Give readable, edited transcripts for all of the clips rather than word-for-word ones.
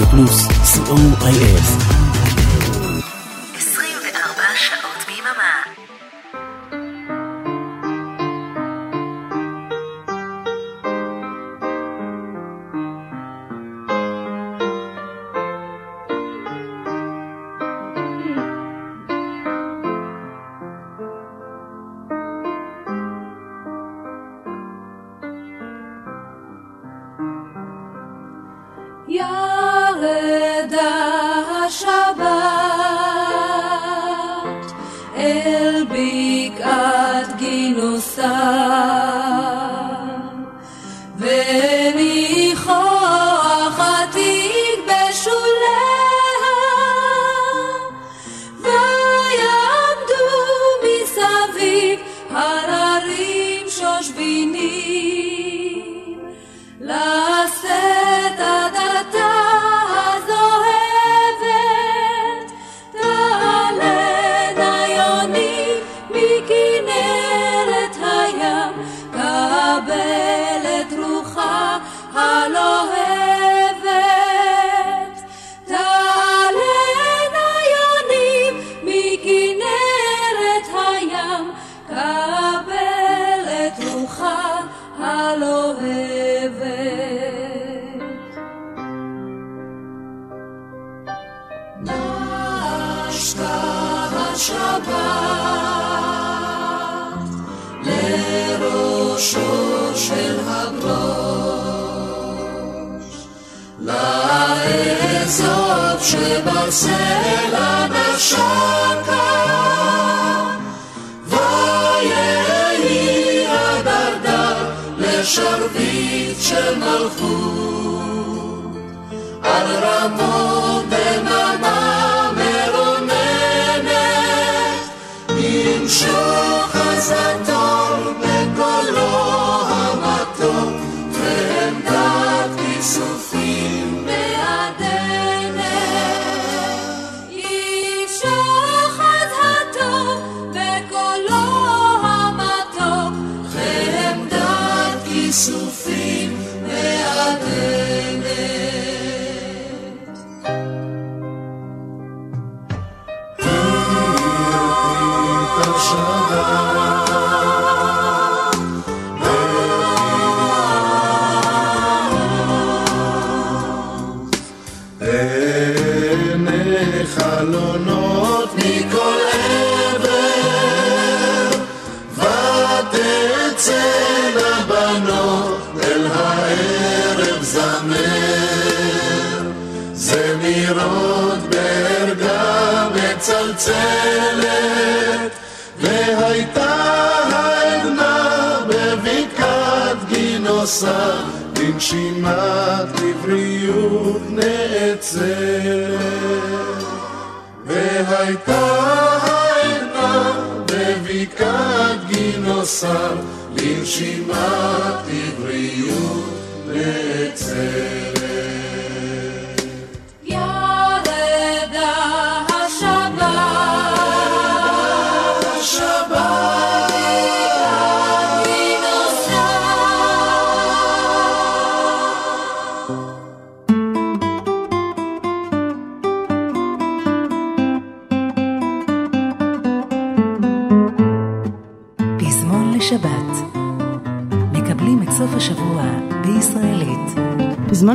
רדיו פלוס, COIF. 24 שעות ביממה.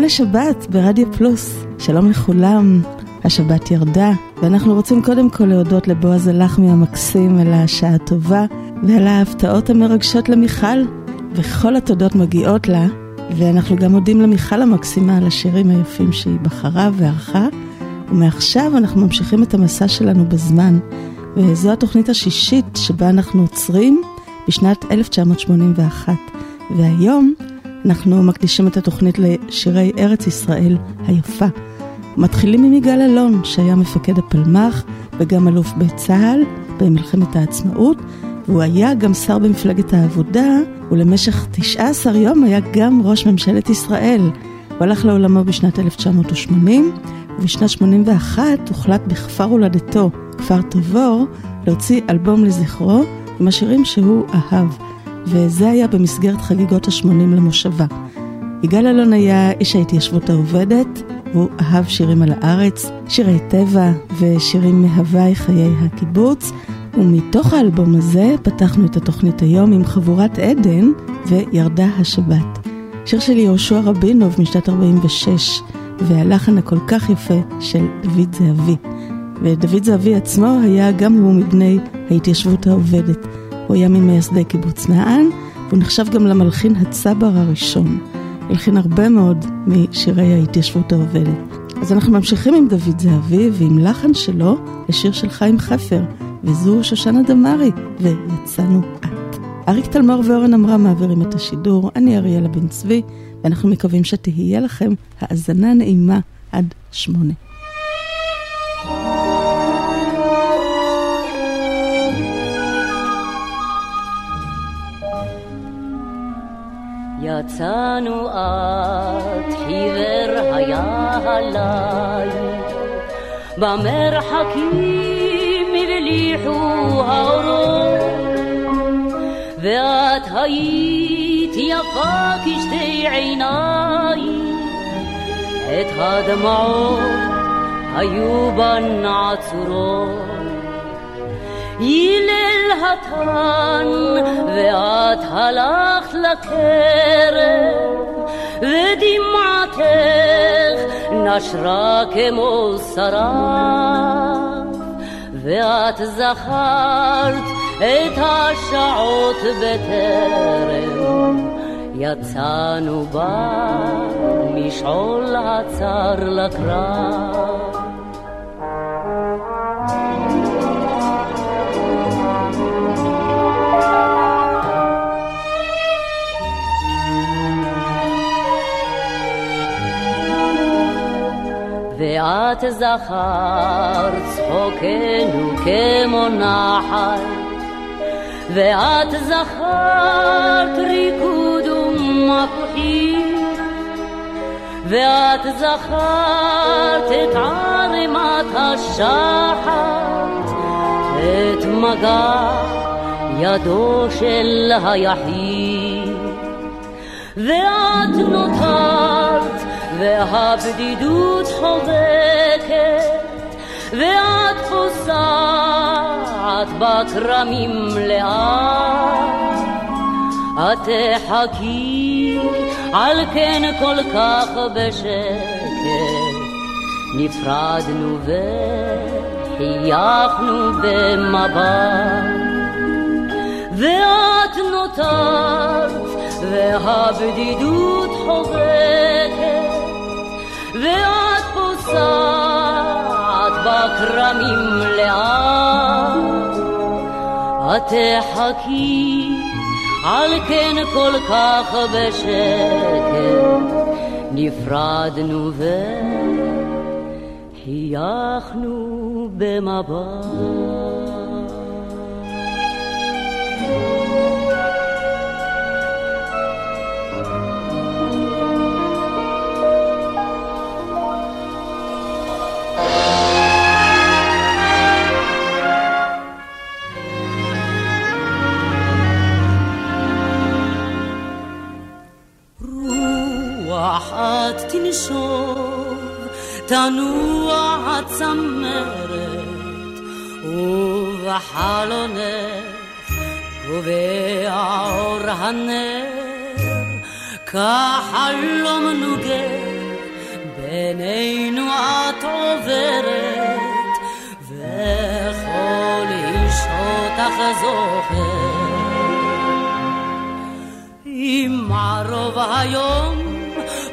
שבת ברדיו פלוס. שלום לכולם, השבת ירדה ואנחנו רוצים קודם כל להודות לבועז הלחמי המקסים על השעה הטובה ועל ההפתעות המרגשות למיכל, וכל התודות מגיעות לה. ואנחנו גם מודים למיכל המקסימה על השירים היפים שהיא בחרה וערכה, ומעכשיו אנחנו ממשיכים את המסע שלנו בזמן, וזו התוכנית השישית שבה אנחנו עוצרים בשנת 1981, והיום אנחנו מקדישים את התוכנית לשירי ארץ ישראל היפה. מתחילים עם יגאל אלון, שהיה מפקד הפלמ"ח וגם אלוף בצה"ל במלחמת העצמאות, והוא היה גם שר במפלגת העבודה, ולמשך 19 יום היה גם ראש ממשלת ישראל. הוא הלך לעולמו בשנת 1980, ובשנת 81 הוחלט בכפר הולדתו, כפר תבור, להוציא אלבום לזכרו עם השירים שהוא אהב. וזה היה במסגרת חגיגות ה-80 למושבה. יגאל אלון היה איש ההתיישבות העובדת, והוא אהב שירים על הארץ, שירי טבע ושירים מהווי חיי הקיבוץ, ומתוך האלבום הזה פתחנו את התוכנית היום עם חבורת עדן וירדה השבת. שיר של יהושע רבינוב משנת 46, והלחן הכל כך יפה של דוד זהבי. ודוד זהבי עצמו היה גם הוא מבני ההתיישבות העובדת. הוא היה ממייסדי קיבוץ נען, והוא נחשב גם למלחין הצבר הראשון. הלחין הרבה מאוד משירי ההתיישבות העובדת. אז אנחנו ממשיכים עם דוד זהבי ועם לחן שלו לשיר של חיים חפר, וזו שושנה דמרי, ויצאנו את. אריק תלמור ואורן אמרה מעבירים את השידור, אני אריאלה בן צבי, ואנחנו מקווים שתהיה לכם האזנה נעימה עד 8. יצאנו את, חיוור היה הליל, במרחקים הבליחו האורות, ואת היית יפה כשתי עיניים, את הדמעות היו בן עצורות. ילל התן ואת הלכת לקרב ודמעתך נשרה כמו שרף ואת זכרת את השעות בטרם יצאנו במשעול הצר לקרב ואת זכרת צחוקנו כמו נחל ואת זכרת ריקוד ומפחיד ואת זכרת את ערימת השחר את מגע ידו של היחיד ואת נותרת והבדידות חובקת ואת פוסעת בקרמים לאט את תחכי על כן כל כך בשקט נפרדנו וחייכנו במבט ואת נותרת והבדידות חובקת ואת פוסעת בקרמים לאט את תחכי על כן כל כך בשקט נפרדנו וחייכנו במבט את תנשוב תנוע הצמרת ובחלונך גובע אור הנר כחלום נוגה בינינו את עוברת וכל איש אותך זוכר עם ערוב היום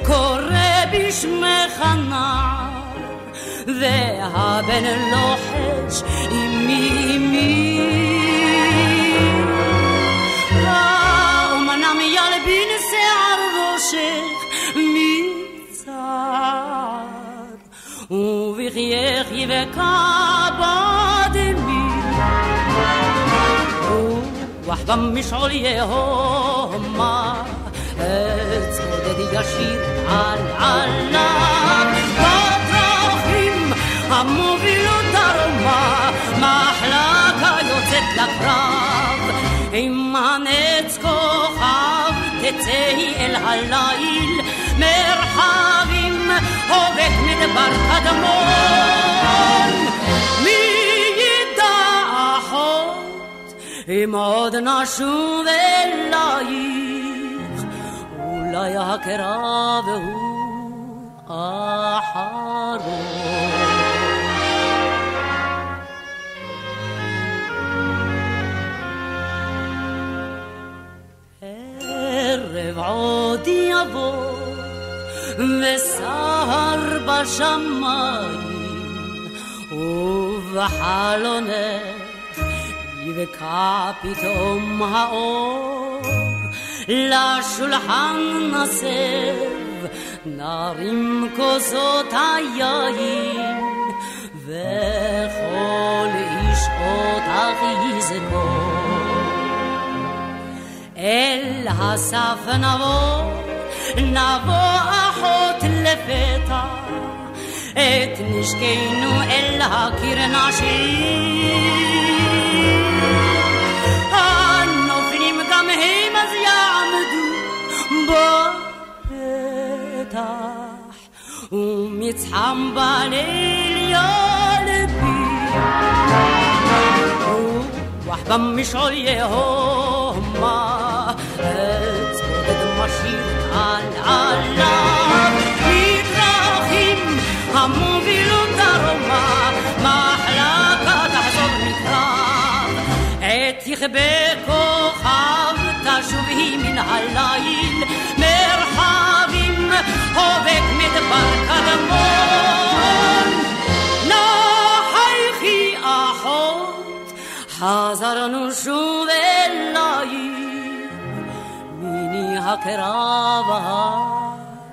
קורא בשמך הנער והבן לוחש אמי אמי האומנם ילבין שיער ראשך מצער ובחייך יבקע בדמי ורוח במשעול יהומה צודד ישיר על עליו בדרכים המובילות דרומה מחלקה יוצאת לקרב עם הנץ כוכב תצאי אל הליל מרחבים הובט מדבר קדמון, מי ידע אחות, אם עוד נשוב אלייך, אולי הקרב הוא האחרון. ערב עוד יבוא וסהר בשמיים, ובחלונך יבקע פתאום האור, לשולחן נסב נרים כוסות היין, וכל איש אותך יזכור. אל הסף נבוא, נבוא אחות לפתע, את נשקנו אל הקיר נשאיר. הנופלים גם הם אז יעמדו בפתח, ומצחם בליל ילפיר. רוח במשעול יהומה, אצבודד משיר על עליו, מדרכים המובילות דרומה, מחלקה תחזור מקרב, עת יכבה כוכב תשובי מן הליל, מרחבים הובק מדבר קדמון. נחייכי אחות, חזרנו שוב אליי, הקרב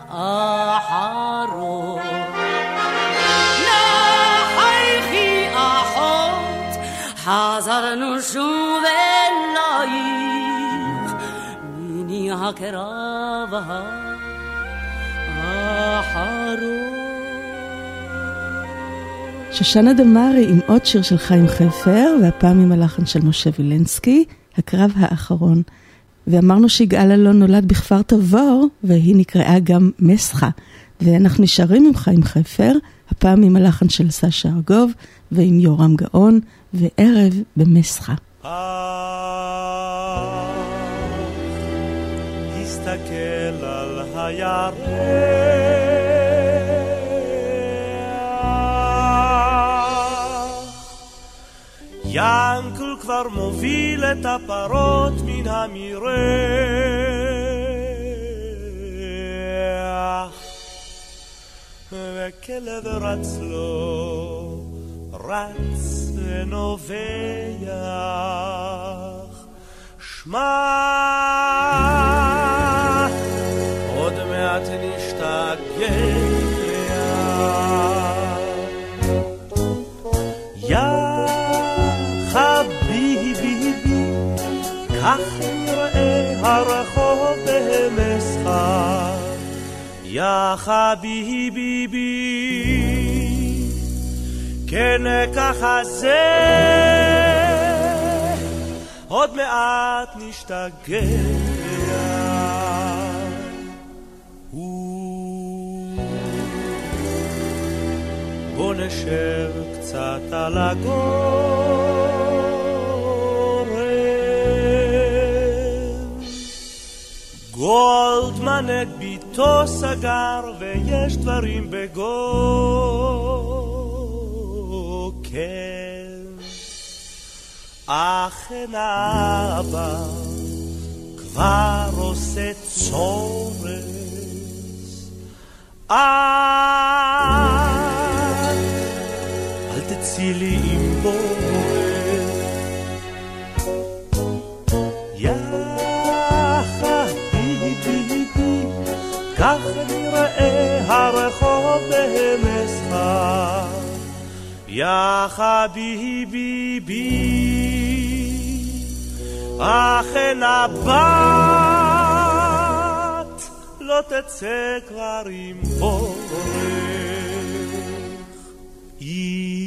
האחרון. נחייכי אחות, חזרנו שוב אלייך, מיני הקרב האחרון. שושנה דמארי עם עוד שיר של חיים חפר, והפעם עם הלחן של משה וילנסקי, הקרב האחרון. ואמרנו שיגאל אלון נולד בכפר תבור, והיא נקראה גם מסחה. ואנחנו נשארים עם חיים חפר, הפעם עם הלחן של סשה ארגוב, ועם יורם גאון, וערב במסחה. הסתכל על הירח, ינקל כבר מוביל את הפרות מן המרח, וכלב רץ לו, רץ ונובח. שמע, עוד מעט נשתגע, כך נראה הרחוב במסחה. יא חביבי, כן ככה זה, עוד מעט נשתגע. בוא נשב קצת על הגור, גולדמן את ביתו סגר, ויש דברים בגוקל. אכן האבא כבר עושה צורס. אל תצאי לי עם בו, כך נראה הרחוב במסחה. יא חביבי, אכן הבת לא תצא כבר עם בורך. היא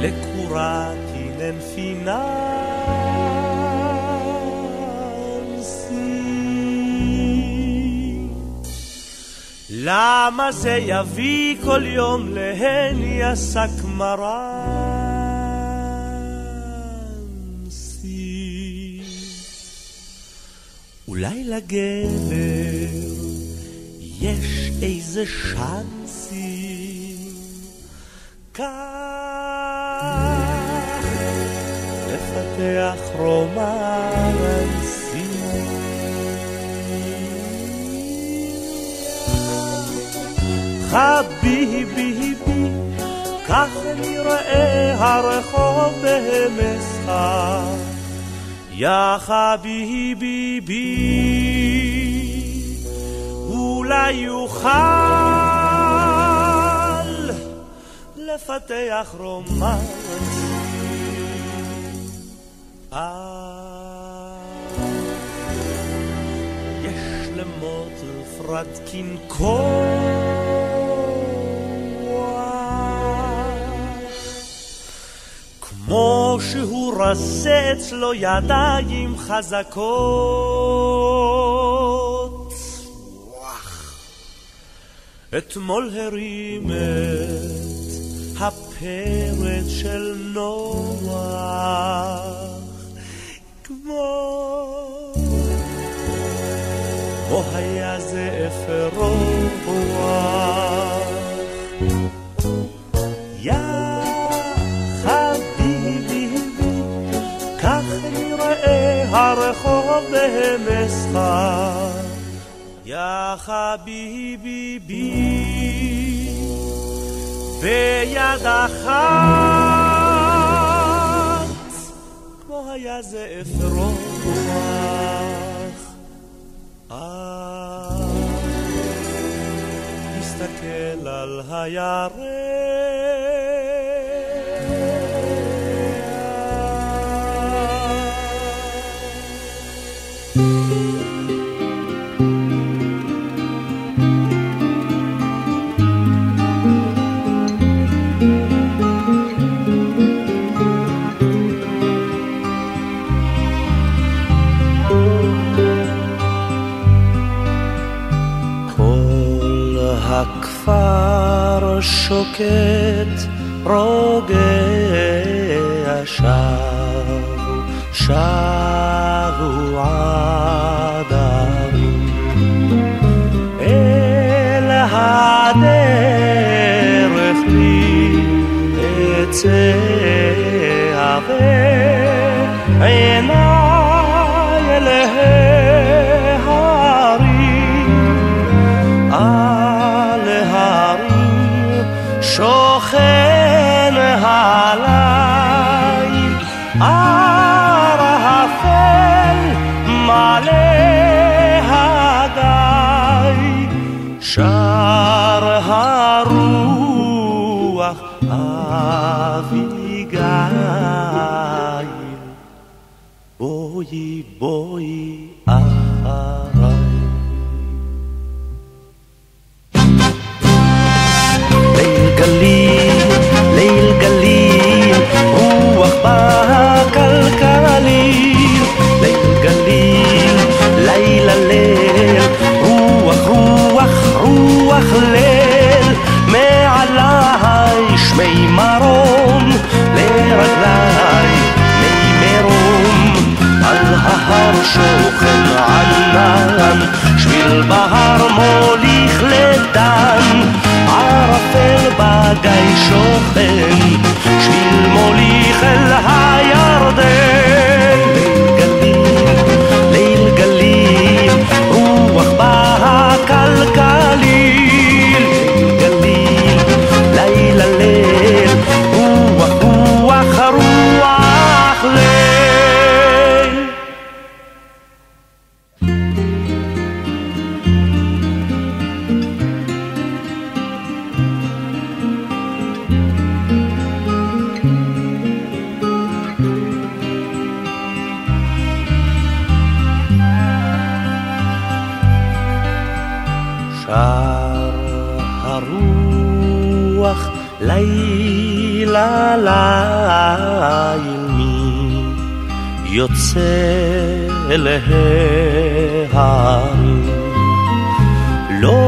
לקורא תינן פינה, למה זה יביא כל יום להני עסק מרנסי? אולי לגבר יש איזה שאנסי כך לפתח רומנס. חביבי, כך נראה הרחוב במסחר. יא חביבי, אולי יוכל לפתח רומנס. יש למוטל פרדקין קור כמו שהוא רזה אצלו ידיים חזקות. אתמול הרים את הפרד של נוח כמו היה זה אפרו בוח. הרחוב במסחר, יא חביבי, ביד אחת כמו היה זה אפרוח. תסתכל על הירח, הכפר שוקט רוגע, שבו שבו עדרים אל הדרך תצא ועיניי להרים. שוכן הליל, ערפל מלא הגיא, שר הרוח אביגיל, בואי בואי אחריי. ליל גליל, רוח בקלקליל, ליל גליל, לילה ליל, רוח רוח רוח ליל, מעליי שמי מרום, לרגליי מי מרום, על ההר שוכן ענן, שביל בהר מוליך לדן, ערפל בגיא שוכן, שביל מוליך אל הירדן. ליל גליל, רוח בקלקליל, ליל גליל, לילה ליל, רוח רוח רוח ליל. לילה ליל, מי יוצא להרים? לא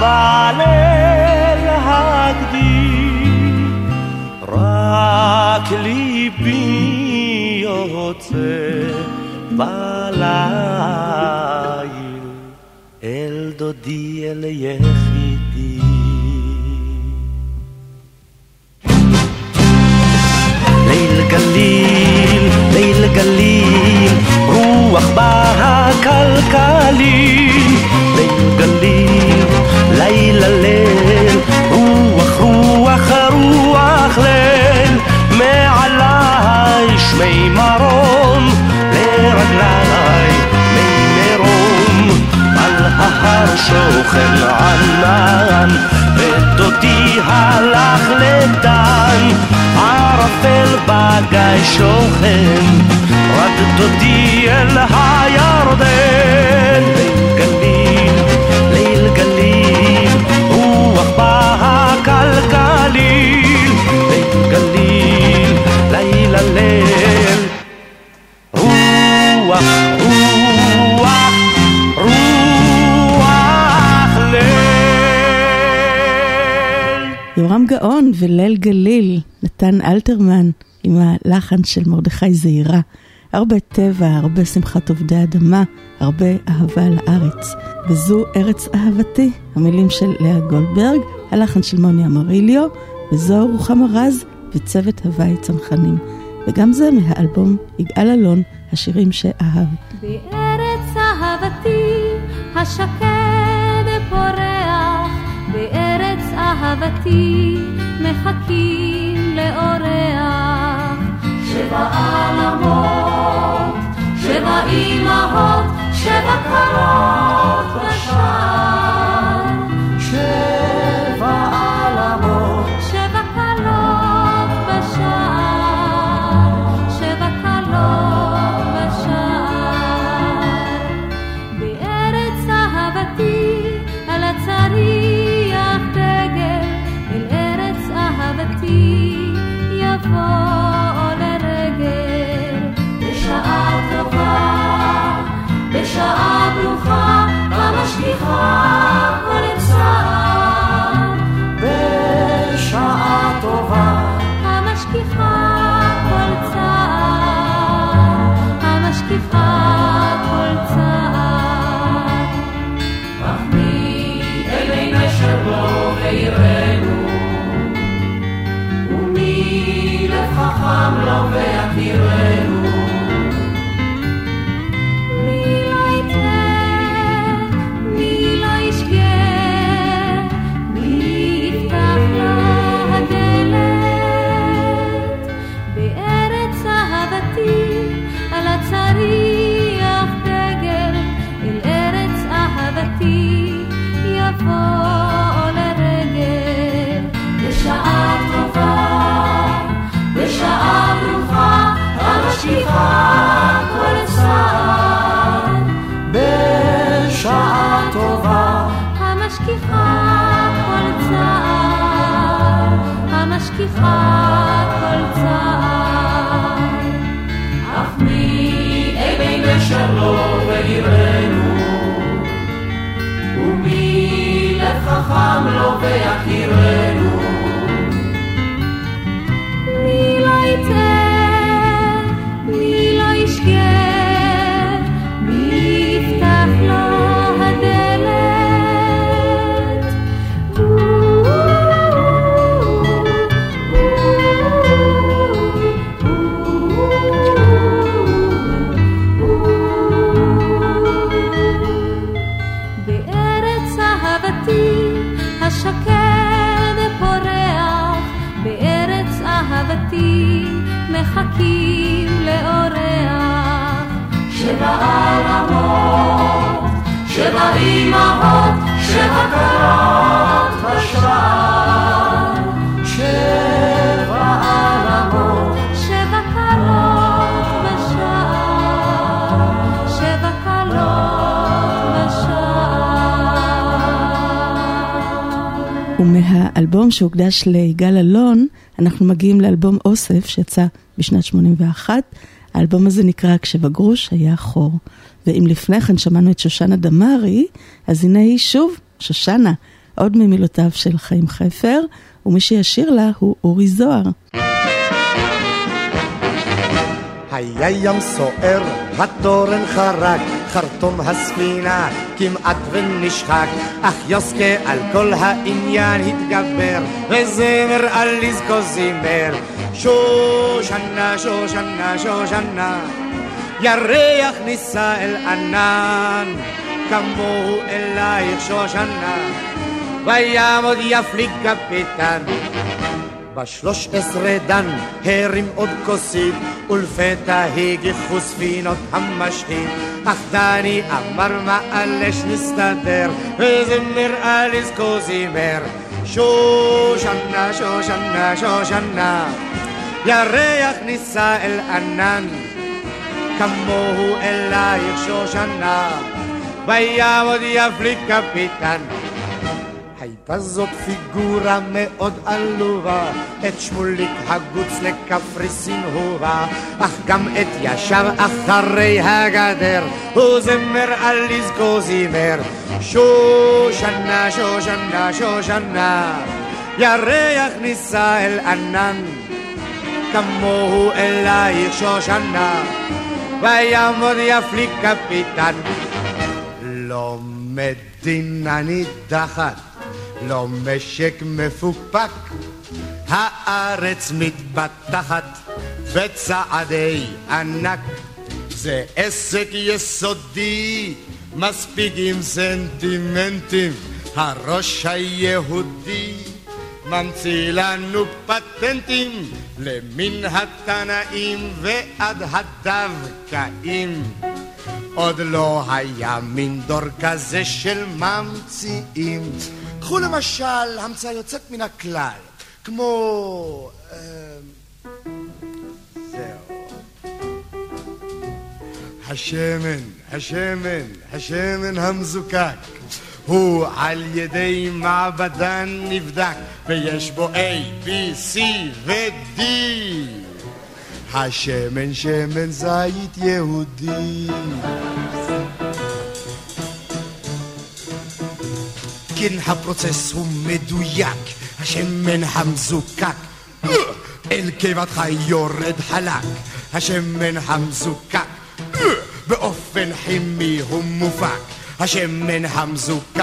בליל הקדים רק ליבי יוצא בליל אל דודי אל יחידי. ליל גליל, ליל גליל, רוח בהקלקלים. ליל גליל, ליל הליל, רוח רוח הרוח ליל, מעלי שמי מרום, לרגלי מי מרום, על ההר שוכן ענן, ודודי הלך לדן. ערפל בגיא שוכן, רק דודי אל הירדן. ליל גליל, ליל גליל, רוח בהקלקלים. ליל גליל, ליל הליל, רוח, רוח, רוח ליל. יורם גאון וליל גליל, נתן אלתרמן עם הלחן של מרדכי זעירה. הרבה טבע, הרבה שמחת עובדי אדמה, הרבה אהבה לארץ. וזו ארץ אהבתי, המילים של לאה גולדברג, הלחן של מוני אמריליו, וזו רוחמה רז וצוות הוואי צנחנים. וגם זה מהאלבום יגאל אלון, השירים שאהב. בארץ אהבתי השקד פורח, בארץ אהבתי מחכים לאורח, שבע עלמות, שבע אימהות, שבע קרות בשער, שבע עלמות, שבע קלות בשער, שבע קלות בשער. בארץ אהבתי על הצריח דגל, אל ארץ אהבתי או לרגל, בשעה טובה, בשעה ברוכה, המשגיחה כל אמצעה, בשעה טובה, המשגיחה כל צעה, המשגיחה כל צעה. מחמיא אל עיני שלו ויראנו, חכם לא ויתירנו, מי לא יתן, מי לא ישקר, מי יפתח לה הדלת. בארץ אהבתי על הצריח דגל, אל ארץ אהבתי יבוא לרגל, בשעה טובה, בשעה ברוכה, המשגיחה כל צער, בשעה טובה, המשגיחה כל צער, המשגיחה כל צער. אף מי אבין בשלו ויראנו, ומי לב חכם לא ויכירנו, מי לא ישקר, מי יפתח לו הדלת. בארץ אהבתי השקד פורח, בארץ אהבתי מחכים לאורח, שבע עלמות, שבע אימהות, שבע קרות בשער, שבע עלמות, שבע קרות בשער, שבע קרות בשער. ומהאלבום שהוקדש ליגאל אלון אנחנו מגיעים לאלבום אוסף שיצא בשנת 81. האלבום הזה נקרא כשבגרוש היה חור. ואם לפני כן שמענו את שושנה דמרי, אז הנה היא שוב שושנה, עוד ממילותיו של חיים חפר, ומי שישיר לה הוא אורי זוהר. היה ים סוער, התורן חרק, חרטום הספינה כמעט ונשחק, אך יוסקה על כל העניין התגבר, וזמר עליז כה זימר. שושנה, שושנה, שושנה, ירח ניסה אל ענן, כמוהו אלייך שושנה, בים עוד יפליג קפיטן. ב13 דן הרים עוד כוסית, ולפתע הגיחו ספינות המשחית, אך דני אמר מעלש נסתדר, וזמר עליז כה זימר. שושנה, שושנה, שושנה, ירח ניסה אל ענן, כמוהו אלייך שושנה, בים עוד יפליג קפיטן. הייתה זאת פיגורה מאוד עלובה, את שמוליק הגוץ לקפריסין הובה, אך גם את ישב אחרי הגדר, הוא זמר עליז כה זימר. שושנה, שושנה, שושנה, ירח ניסה אל ענן, כמוהו אלייך שושנה, בים עוד יפליג קפיטן. לא מדינה נידחת, לא משק מפופק, הארץ מתפתחת בצעדי ענק, זה עסק יסודי, מספיק עם סנטימנטים, הראש היהודי ממציא לנו פטנטים, למן התנאים ועד הדווקאים, עוד לא היה מין דור כזה של ממציאים. קחו למשל המצאה יוצאת מן הכלל, כמו... זהו. השמן, השמן, השמן המזוקק, הוא על ידי מעבדן נבדק, ויש בו A, B, C ו-D. השמן, שמן זית יהודי. כן, הפרוצס הוא מדויק, השמן המזוקק אל קיבתך יורד חלק, השמן המזוקק באופן כימי הוא מופק, השמן המזוקק.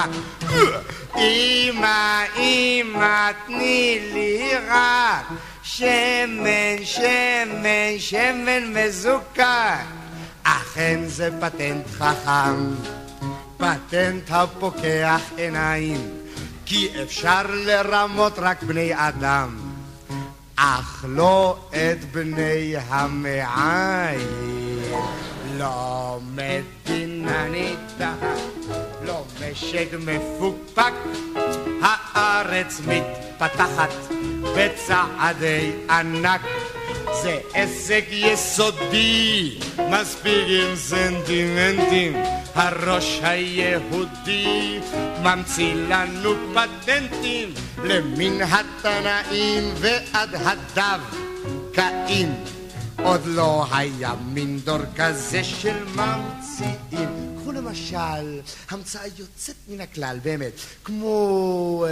אמא, אמא, תני לי רק שמן, שמן, שמן מזוקק. אכן זה פטנט חכם, פטנט הפוקח עיניים, כי אפשר לרמות רק בני אדם, אך לא את בני המעיים. לא מדינה נידחת, לא משק מפוקפק, הארץ מתפתחת בצעדי ענק, זה עסק יסודי, מספיק עם סנטימנטים, הראש היהודי ממציא לנו פטנטים, למן התנאים ועד הדווקאים, עוד לא היה מין דור כזה של ממציאים. כמו למשל המצאה יוצאת מן הכלל, באמת, כמו...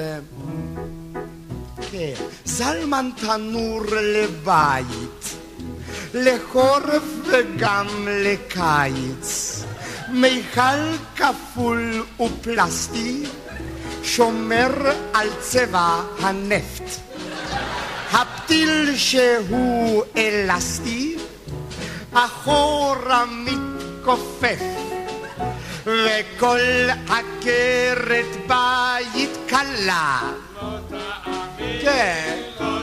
זלמן תנור לבית, לחורף וגם לקיץ, מיכל כפול ופלסטי, שומר על צבע הנפט, הפתיל שהוא אלסטי, אחורה מתכופף, וכל עקרת בית קלה. לא תאמין, כן,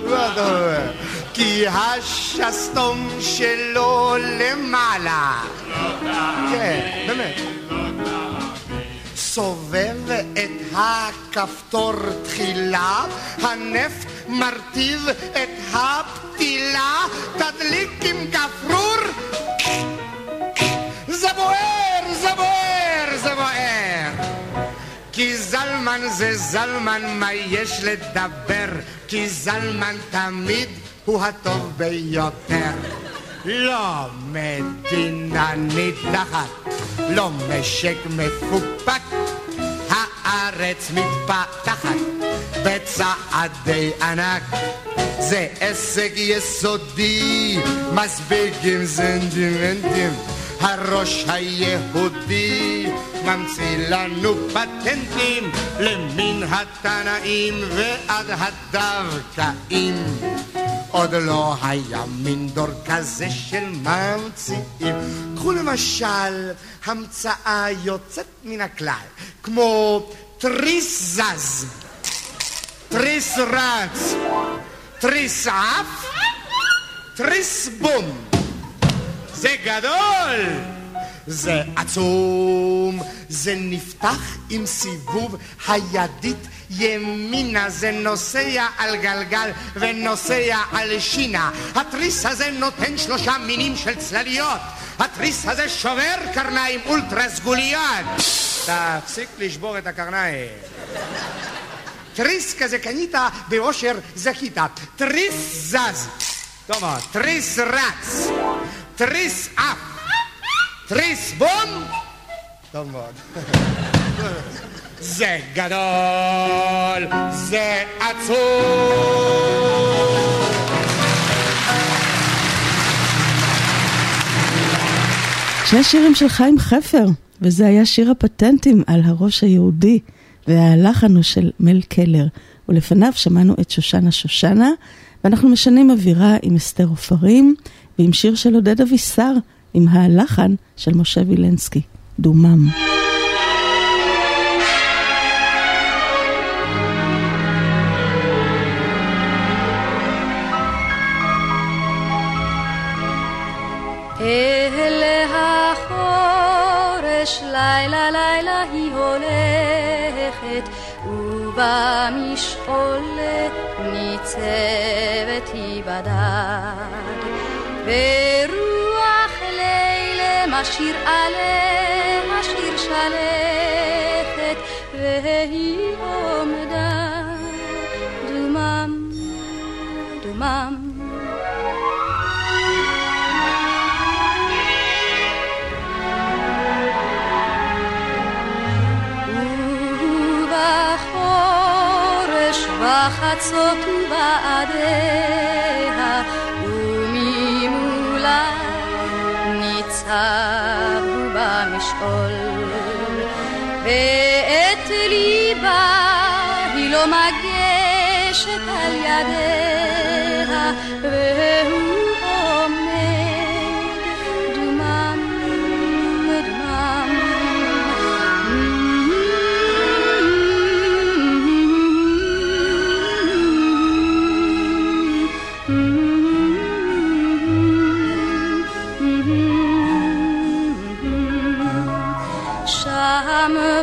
לא תאמין, כי השסתום שלו למעלה. לא תאמין, כן, באמת. לא תאמין. סובב את הכפתור תחילה, הנפט מרטיב את הפתילה, תדליק עם גפרור, זה בוער, זה בוער, זה בוער. כי זלמן זה זלמן, מה יש לדבר, כי זלמן תמיד הוא הטוב ביותר. לא מדינה נידחת, לא משק מפופק, הארץ מתפתחת בצעדי ענק, זה הישג יסודי, מספיק עם סנטימנטים. הראש היהודי ממציא לנו פטנטים, למן התנאים ועד הדווקאים. עוד לא היה מין דור כזה של ממציאים. קחו למשל המצאה יוצאת מן הכלל, כמו תריס זז, תריס רץ, תריס עף, תריס בום. זה גדול, זה עצום, זה נפתח עם סיבוב הידית ימינה, זה נוסע על גלגל ונוסע על שינה. התריס הזה נותן 3 מינים של צלליות, התריס הזה שובר קרניים אולטרה סגוליות. תפסיק לשבור את הקרניים. תריס כזה קנית באושר זכית, תריס זז, תומא, תריס רץ, תריס אף, תריס בום, טוב מאוד. זה גדול, זה עצום. שני שירים של חיים חפר, וזה היה שיר הפטנטים על הראש היהודי, והלחן הוא של מל קלר, ולפניו שמענו את שושנה, ואנחנו משנים אווירה עם אסתר עופרים, ועם שיר של עודד אביסר, עם הלחן של משה וילנסקי, דומם. אלה החורש, לילה לילה היא הולכת, ובמשעולת ניצבת היא בדד. ברוח לילה משיר עליה שיר שלכת, והיא עומדה דומם, דומם. בחצות ובעדיה וממולה ניצב במשעול, ואת ליבה היא לא מגשת על ידיה, והוא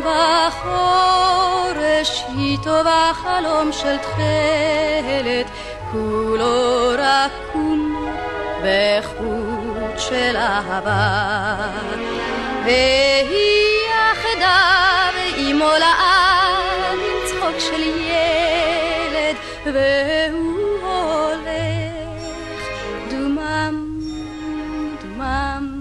בחורש היא טובה חלום של תחלת, כולו רקום בחוט של אהבה, והיא יחדיו היא מולאה עם צחוק של ילד, והוא הולך דומם, דומם.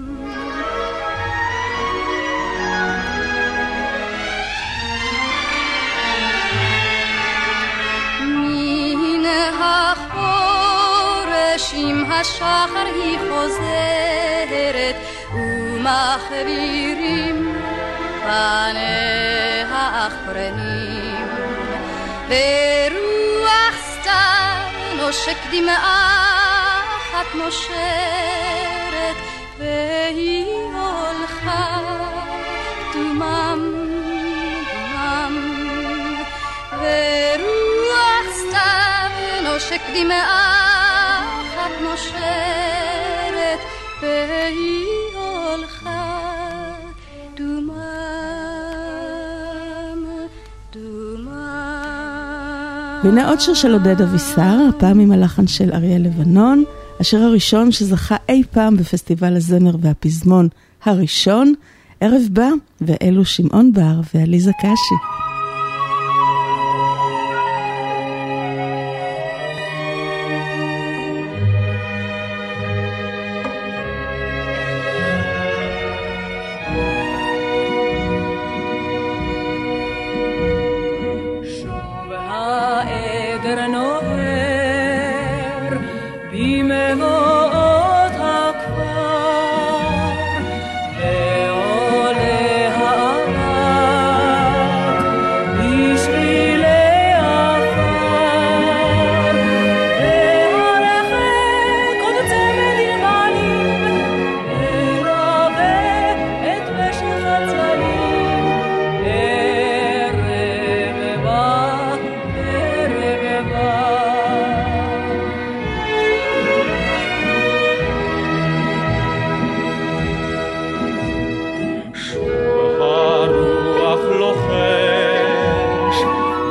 עם השחר היא חוזרת, ומחבירים פניה האחרונים, ברוח סתר נושק דמעה אחת נושרת, והיא הולכה דומם, דומם. ברוח סתר נושק דמעה נושרת, והיא הולכה דומם, דומם. והנה עוד שיר של עודד אביסר, הפעם עם הלחן של אריאל לבנון, השיר הראשון שזכה אי פעם בפסטיבל הזמר והפזמון הראשון, ערב בא, ואלו שמעון בר ואליזה קשי.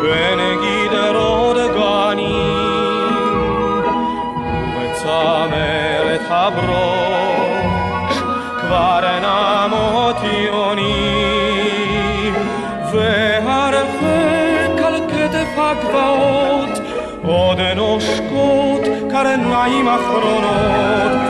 ונגיד רוד גנים ובצמר את הברוק כבר נעמות יונים והרפק על כתף הגבעות עוד נושקות קרניים אחרונות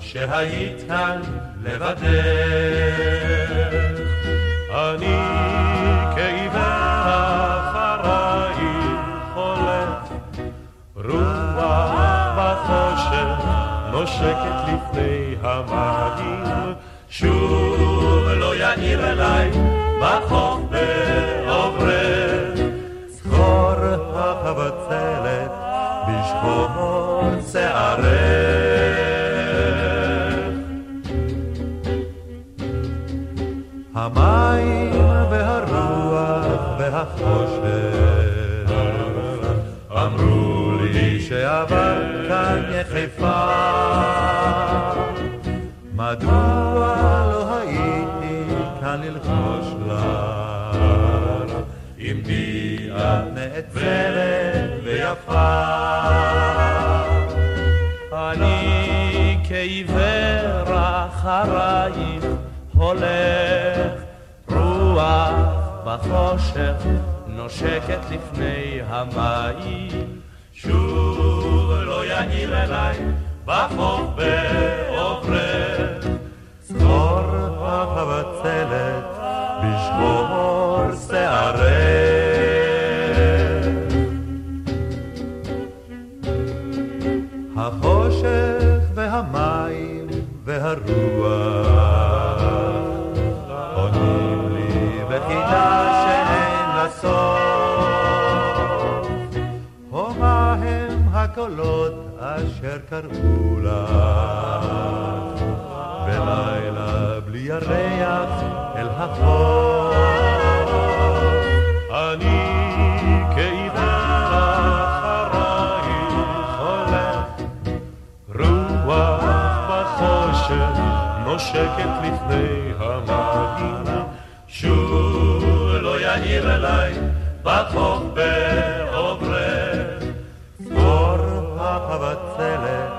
שהיית כאן לבדך אני כאיבה אחרייך חולת רוח בחושך נושקת לפני המים שוב לא יעיר אליי בחוף בעוברך זכור החבצלת בשחור שערך המים והרוח והחושך אמרו לי שעבר כאן יחפה מדוע לא הייתי כאן ללחוש לך אם בי את נעצרת ויפה אני כעיוור אחרייך הולך רוח בחושך נושקת לפני המים שוב לא יעיר אליי בחוף בעוברת זכור החבצלת בשבור שערך החושך והמים והרוח הומה הם הקולות אשר קראו לך בלילה בלי ירח אל החוף אני כאיבה אחרייך הולך רוח בחושך נושקת לפני המגינה שוב לא יעיר אליי בחוף בעוברך זכור החבצלת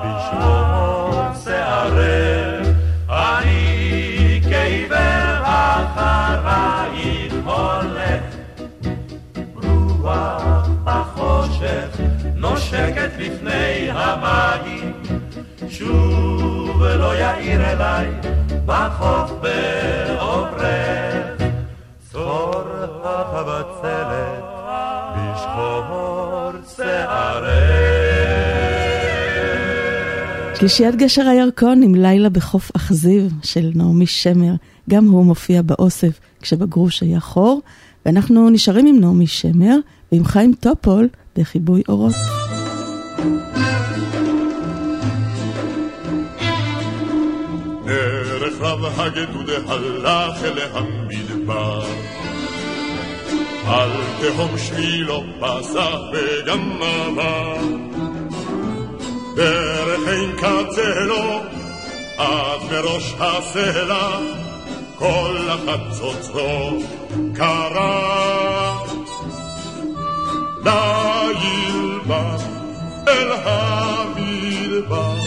בשמור שערך אני כעיוור אחרייך הולך רוח בחושך נושקת לפני המים שוב לא יעיר אליי בחוף בעוברך צור החבצלת בשחור שערך שלישיית גשר הירקון עם לילה בחוף אכזיב של נעמי שמר גם הוא מופיע באוסף כשבגרוש היה חור ואנחנו נשארים עם נעמי שמר ועם חיים טופול בחיבוי אורות דרך רב הגדוד הלך אל המדבר על תהום שבילו פסח וגם עבר ברחין קצלו עד מראש הסלע כל החצוצרו קרה לילבן אל המילבן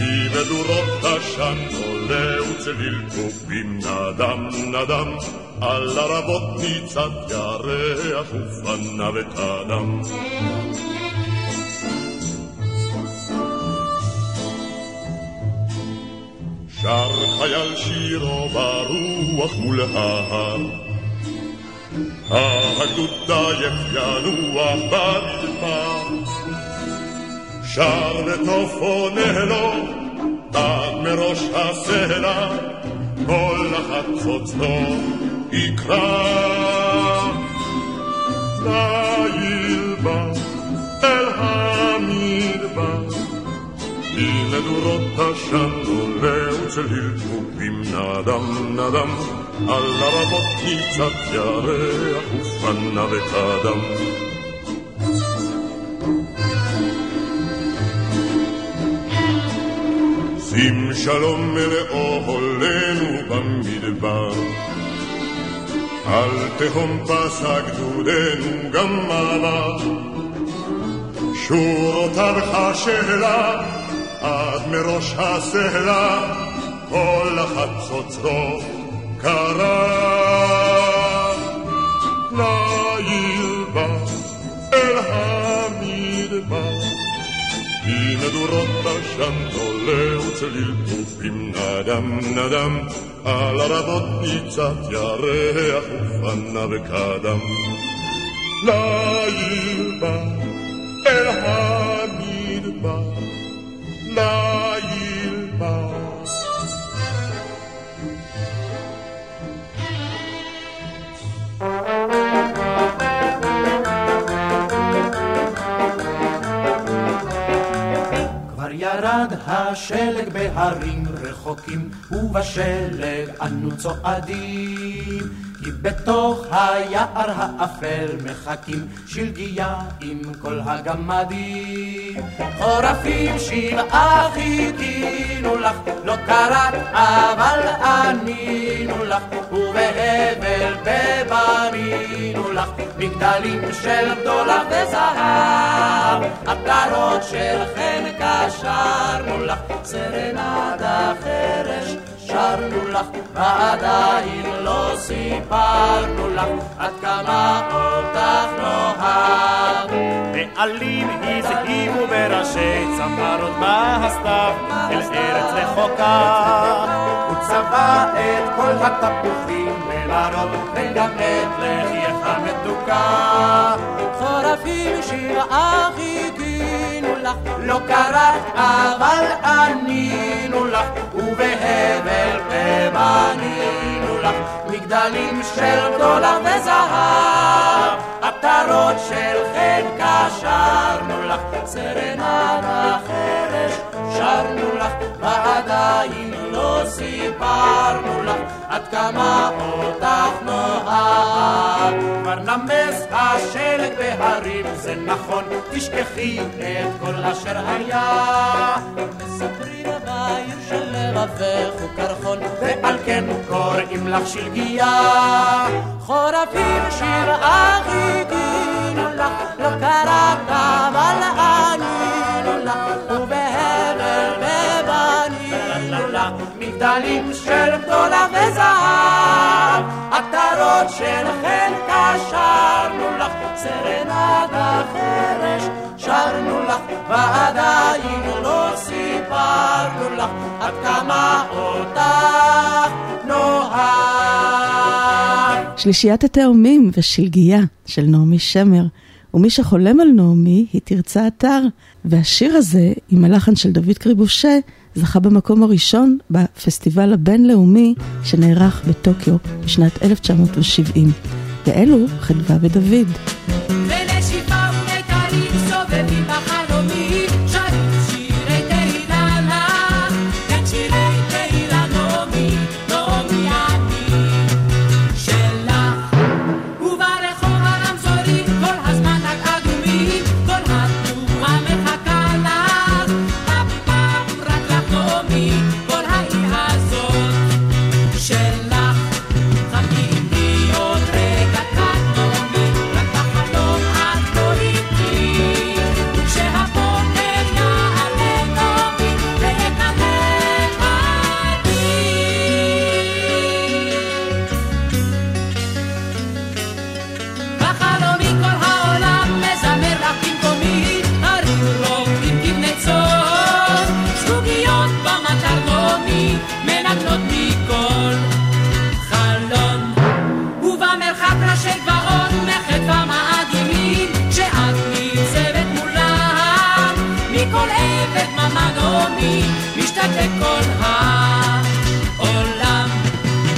במדורות השן עולה וצליל קופים נדם נדם על הרבות ניצת ירח ופנה ותדם שר חייל שירו ברוח מול ההר הגדוד דייף ינוח במדבר שר וטוף עונה לו עד מראש הסלע כל החצוצו יקרא לילבן אל המדבר in the rotta shandole uzel hilpim nadam nadam alla rabotni tsatyare ufanna vetadam sim shalom meleo holenu bamidbar al tehom pasagdudenu gamala shurotar hashela עד מראש הסלע כל החצוצרו קרא לילבן אל המדבר במדורות בשם דולה וצליל פופים נדם נדם על הרבות ניצת ירח ופנה וקדם לילבן אל המדבר לילבן כבר ירד השלג בהרים רחוקים ובשלג אנו צועדים כי בתוך היער האפל מחכים שלגיה עם כל הגמדים חורפים שבעה חיכינו לך לא קראת אבל ענינו לך ובהבל בבנינו לך מגדלים של דולר וזהב עטרות של חן קשרנו לך סרנדה חרש שרנו לך ועדיין לא סיפרנו לך עד כמה אותך נוהב בעלים הזהימו בראשי צמרות בהסתיו אל ארץ רחוקה הוא צבע את כל התפוחים בלרוב וגם את לחייך המתוקה חורפים שבעה חיכינו לך לא קראת אבל ענינו לך ובהבל ובנינו לך מגדלים של דולר וזהב עטרות של חן קשרנו לך סרנדה חרש שרנו לך ועדיין לא סיפרנו לך עד כמה אותך נוהב כבר נמס השלג בהרים זה נכון תשכחי את כל אשר היה מספרים בעיר של לבבך וקרחון ועל כן קוראים לך שלגיה חורפים שבעה חיכינו לך לא קראת אבל ענינו לך ובהבל בבנינו לך מגדלים של גדולה וזהב עטרות של חן קשרנו לך סרנדה חרש שרנו לך ועדיין לא סיפרנו לך עד כמה אותך נוהג. שלישיית התאומים ושלגיה של נעמי שמר, ומי שחולם על נעמי היא תרצה אתר, והשיר הזה עם הלחן של דוד קריבושה זכה במקום הראשון בפסטיבל הבינלאומי שנערך בטוקיו בשנת 1970. ואלו חדווה ודוד. קצת לכל העולם.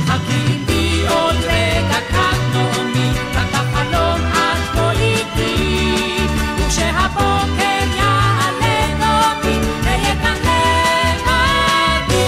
חכי לי עוד רגע קט נעמי, רק החלום את פוליטי, וכשהבוקר יעלה נעמי, תהיה כאן לבדי.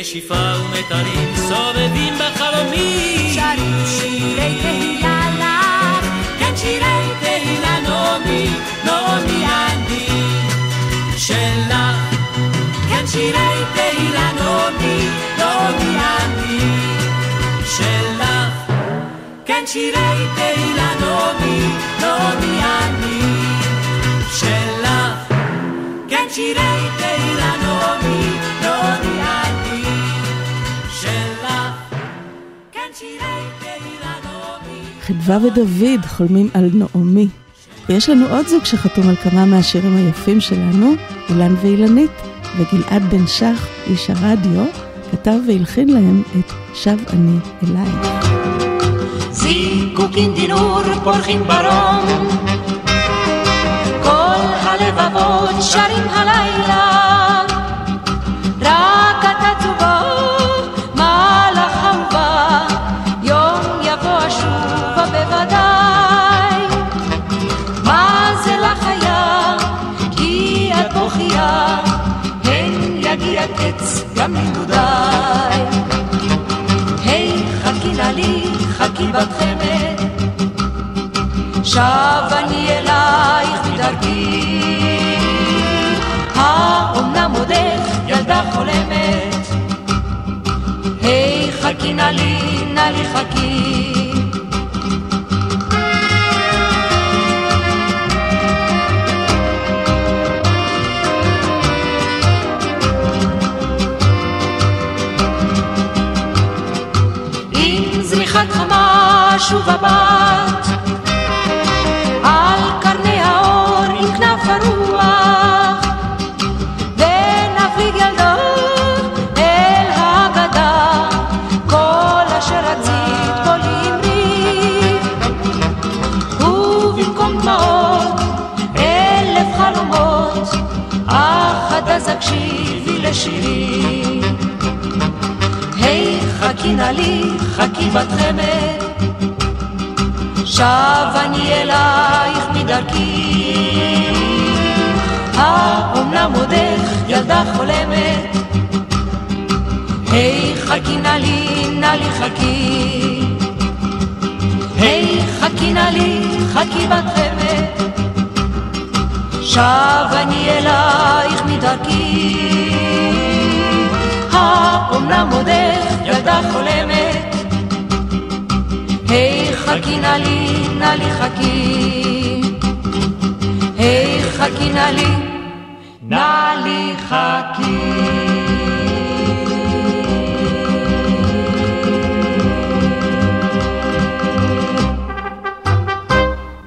נשיפה ומטרים סובבים בחלומי, שרים שירי תהילה לך, כן שירי תהילה נעמי, נעמי אני שלך, כן שירי תהילה נעמי, נעמי אני שלך, כן שירי תהילה נעמי, נעמי אני שלך, כן שירי תהילה נעמי, נעמי אני חדווה ודוד חולמים על נעמי. ויש לנו עוד זוג שחתום על כמה מהשירים היפים שלנו, אילן ואילנית, וגלעד בן שח, איש הרדיו, כתב והלחין להם את שב אני אליי. זיקוקים דינור פורחים ברום, כל הלבבות שרים הלילה, רק אתה צובו עץ גם לידודיי. היי חכי נעלי, חכי בת חמד, שב אני אלייך בדרכי, האומנם עודך ילדה חולמת, היי חכי נעלי, נעלי חכי. זריחת חמה שוב הבת על קרני האור עם כנף הרוח, ונפליג ילדות אל הגדה, כל אשר רצית כל אמרי, ובמקום דמעות אלף חלומות, אחד אז הקשיבי לשירי, היי חכי נעלי, חכי בת חמד, שב אני אלייך מדרכי, האומנם עודך ילדה חולמת, היי חכי נעלי, נעלי חכי, היי חכי נעלי, חכי בת חמד, שב אני אלייך מדרכי, אומנם עודך ילדה חולמת, היי חכי נעלי, נעלי חכי, היי חכי נעלי, נעלי חכי.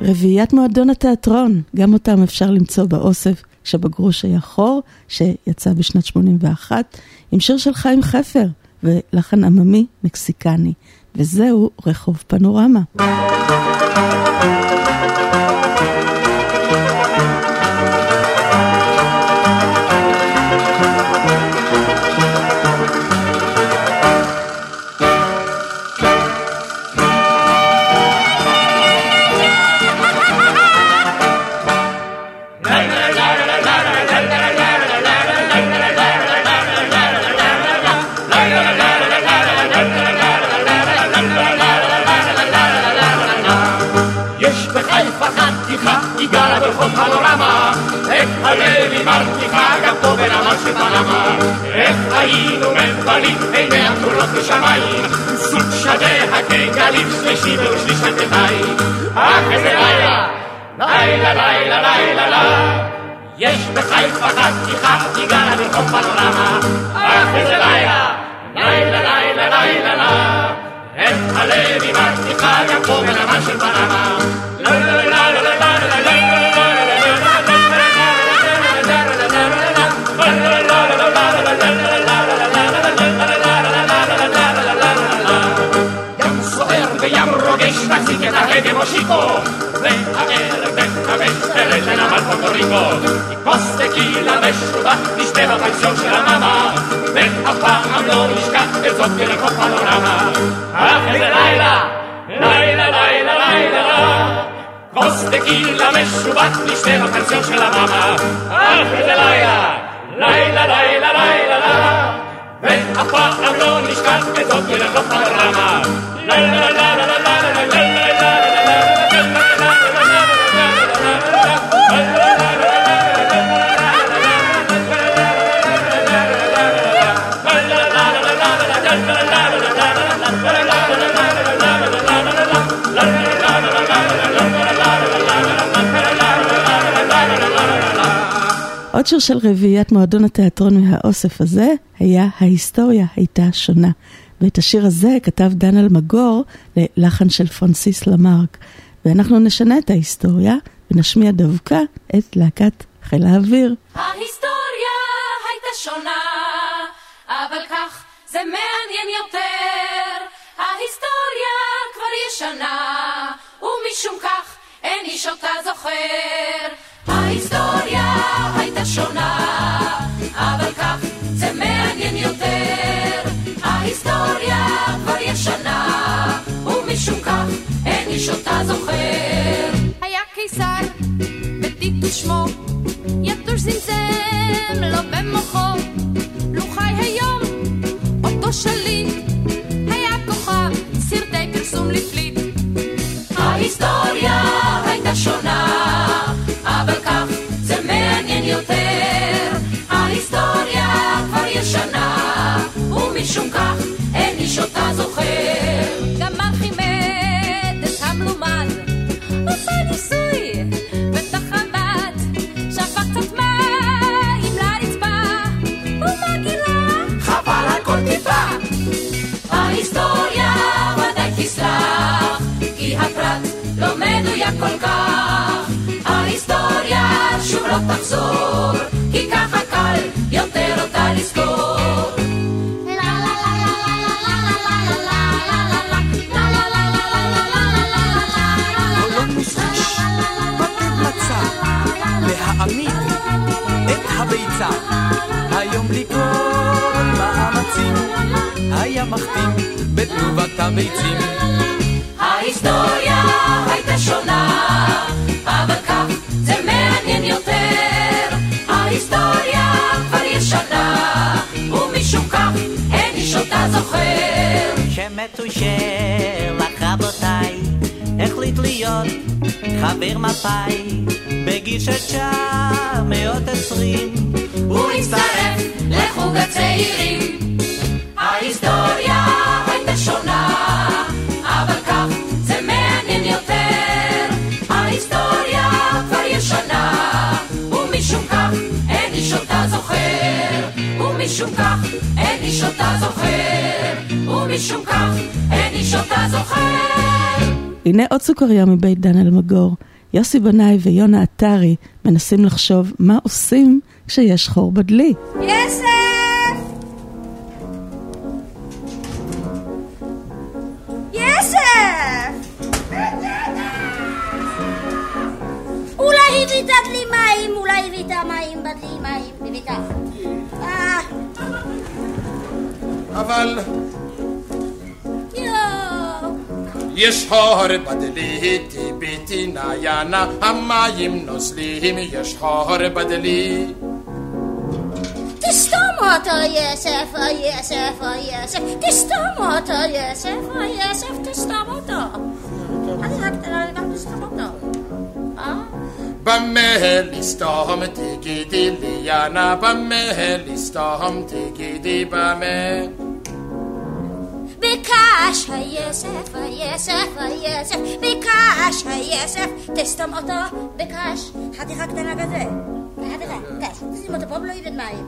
רביעיית מועדון התיאטרון, גם אותם אפשר למצוא באוסף שבגרוש היה חור, שיצא בשנת 81, עם שיר של חיים חפר ולחן עממי מקסיקני, וזהו רחוב פנורמה. חיית פחנתיך, היא גרה ברחוב פנורמה. איך הלב אמרתיך, גם טוב אין אמר שפנמה. איך היינו מבלים, עיני הקולות בשמיים. סוד שדה הכגלים, שלישי ושליש חטטיים. אך איזה לילה, לילה, לילה, לילה, לילה. יש בחיית פחנתיך, היא גרה ברחוב פנורמה. אך איזה לילה, לילה, לילה, לילה, לילה. את הלב אמרתיך, גם טוב אין אמר שפנמה. תחזיק את ההגה מושיקו, והערב נחמש ארץ לנמל פורטוריקו. תקפוס תקילה ושובה, נשתה בפנסיון של הממה, ואף פעם לא נשכח את זאת כרקוב פנורמה. אך איזה לילה, לילה, לילה, לילה, תקפוס תקילה ושובה, נשתה בפנסיון של הממה. אך איזה לילה, לילה, לילה, לילה, ואף פעם לא נשכח את זאת כרקוב פנורמה. לילה, לילה, לילה, עוד שיר של רביעיית מועדון התיאטרון מהאוסף הזה היה ההיסטוריה הייתה שונה, ואת השיר הזה כתב דן אל מגור ללחן של פרנסיס למרק, ואנחנו נשנה את ההיסטוריה ונשמיע דווקא את להקת חיל האוויר. ההיסטוריה הייתה שונה, אבל כך זה מעניין יותר. ההיסטוריה כבר ישנה, ומשום כך אין איש אותה זוכר. ההיסטוריה הייתה שונה, אבל כך זה מעניין יותר. ההיסטוריה כבר ישנה, ומשום כך אין איש אותה זוכר. היה קיסר וטיטוס שמו, יתוש זמזם לא במוחו, לו חי היום אותו שליט, היה כוכב סרטי פרסום לפליט. ההיסטוריה הייתה שונה, אבל כך זה מעניין יותר. ההיסטוריה כבר ישנה, ומשום כך אין איש אותה זוכר. גם ארכימד את המלומד עושה ניסוי ותחמת, שפך קצת מים לרצפה, ומה גילה? חבל הכל טיפה. ההיסטוריה ודאי תסלח, כי הפרט לא מדויק כל כך. ההיסטוריה שוב לא תחזור, כי ככה קל יותר אותה לזכור. עולם מושרש בתמלצה להעמיד את הביצה. היום בלי כל מאמצים היה מחתים בתנובת הביצים. ההיסטוריה הייתה שונה, אבל כך זה מעניין יותר. ההיסטוריה כבר ישנה, ומשום כך אין איש אותה זוכר. שמתו של החבותיי החליט להיות חבר מפאי. בגיל של 920 הוא הצטרף לחוג הצעירים. ההיסטוריה הייתה שונה, אבל כך זה מעניין יותר. ההיסטוריה כבר ישנה, ומשום כך אין איש אותה זוכר. ומשום כך אין איש אותה זוכר. ומשום כך אין איש אותה זוכר. הנה עוד סוכריה מבית דן אל מגור. יוסי בנאי ויונה עטרי מנסים לחשוב מה עושים כשיש חור בדלי. יוסף! אולי הביטה דלי מים, אולי הביטה מים בדלי מים, הביטה. אבל... יש חור בדלי, איתי ביתי נעיינה, המים נוזלים, יש חור בדלי. תסתום אותו יוסף, יוסף, יוסף, תסתום אותו יוסף, יוסף, תסתום אותו. אני רק תסתום אותו. במהליסטום תגידי לי ינה במהליסטום תגידי במה ביקש היסף היסף היסף ביקש היסף תסתם אותו ביקש חתיכה קטנה כזה חתיכה תשים אותו פה ולא יבד מים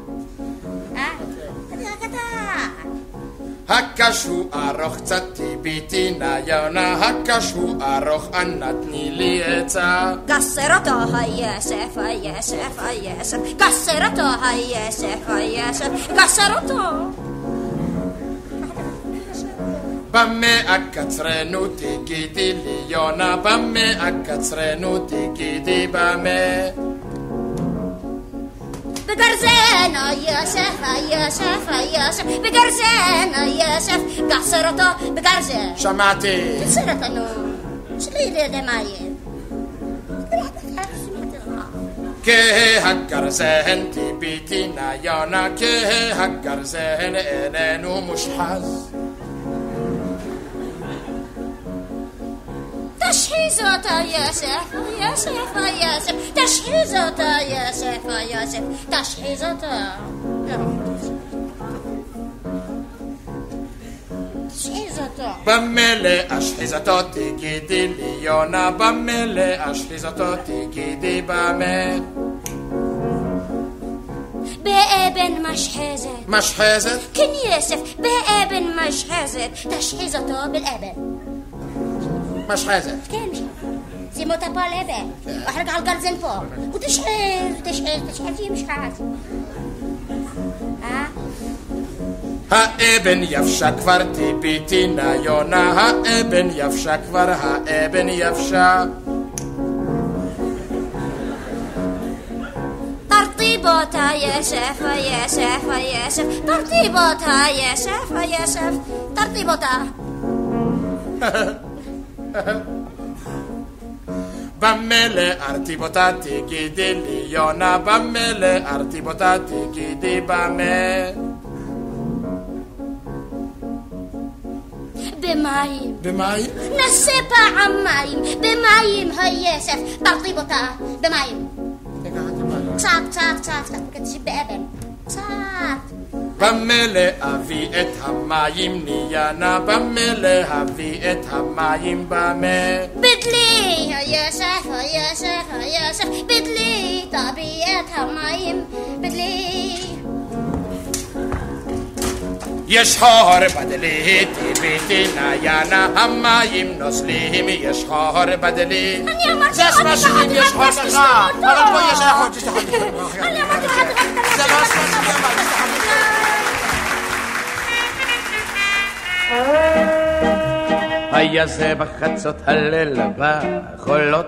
חתיכה קטנה הקשו ארוך קצת טיביתי נעיונה הקשו ארוך אנא תני לי עצה גסר אותו היסף היסף היסף גסר אותו היסף היסף גסר אותו במאה קצרנו תגידי לי יונה במאה קצרנו תגידי במאה בגרזן יוסף יוסף יוסף בגרזן יוסף גסר אותו בגרזן שמעתי גסר אותו שלידי דמיים כהגרזן טיביתי נעיונה כהגרזן איננו מושחז תשחיז אותה יוסף, יוסף, יוסף, תשחיז אותה יוסף, יוסף, תשחיז אותה. תשחיז אותו. במלא אשחיז אותו תגידי לי יונה, במלא אשחיז אותו תגידי במה. באבן משחזת. משחזת? כן יוסף, באבן משחזת, תשחיז אותו באבן. משחזת. כן, שים אותה פה על אבן, ואחר כך על גרזן פה, ותשחז, תשחז, היא משחז. האבן יבשה כבר טיביתי נעיונה, האבן יבשה כבר, האבן יבשה. תרטיב אותה ישף, ישף, ישף, תרטיב אותה ישף, ישף, תרטיב אותה. במלא ארטיב אותה תגידי לי יונה במלא ארטיב אותה תגידי במה במים במים? נסה פעמיים במים היסף תרטיב אותה במים קצת קצת באבן קצת במלא אביא את המים ניאנה במלא אביא את המים במה בדלי יוסף יוסף יוסף בדלי תביא את המים בדלי יש חור בדלי תביתי ניאנה המים נוסלים יש חור בדלי זה מה שיש חור לך אבל פה יש חור תשתחור זה לא עשו שתשתחור היה זה בחצות הליל בחולות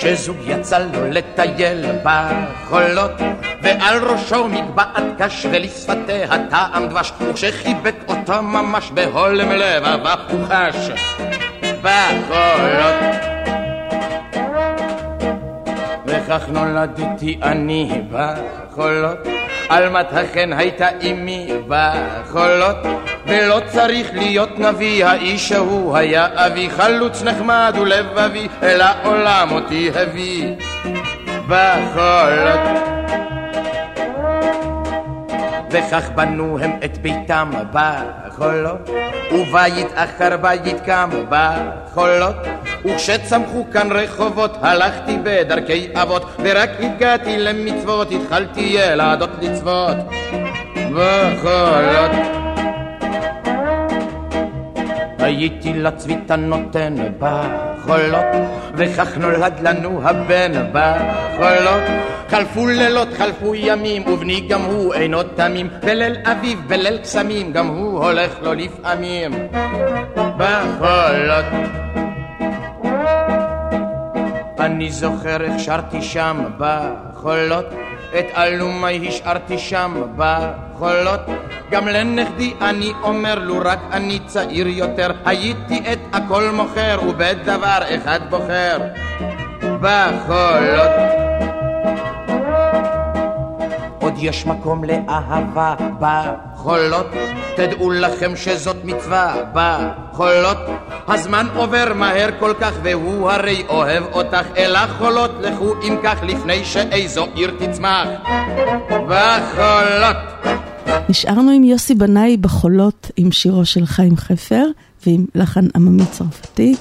שזוג יצא לו לטייל בחולות ועל ראשו מטבעת קש ולשפתיה טעם דבש וכשחיבק אותה ממש בהולם לב ופוחש בחולות וכך נולדתי אני בחולות על מתכן הייתה אמי בחולות ולא צריך להיות נביא, האיש ההוא היה אבי, חלוץ נחמד ולבבי, אל העולם אותי הביא בחולות. וכך בנו הם את ביתם בחולות, ובית אחר בית קם בחולות, וכשצמחו כאן רחובות, הלכתי בדרכי אבות, ורק הגעתי למצוות, התחלתי ילדות לצוות בחולות. הייתי לצביתה נותן בחולות וכך נולד לנו הבן בחולות חלפו לילות, חלפו ימים ובני גם הוא אינו תמים בליל אביב, בליל קסמים גם הוא הולך לו לפעמים בחולות אני זוכר איך שרתי שם בחולות את אלומי השארתי שם בחולות גם לנכדי אני אומר לו רק אני צעיר יותר הייתי את הכל מוכר ובדבר אחד בוחר בחולות עוד יש מקום לאהבה בחולות תדעו לכם שזאת מצווה בחולות הזמן עובר מהר כל כך, והוא הרי אוהב אותך. אל החולות לכו אם כך, לפני שאיזו עיר תצמח בחולות. נשארנו עם יוסי בנאי בחולות, עם שירו של חיים חפר ועם לחן עממי צרפתי.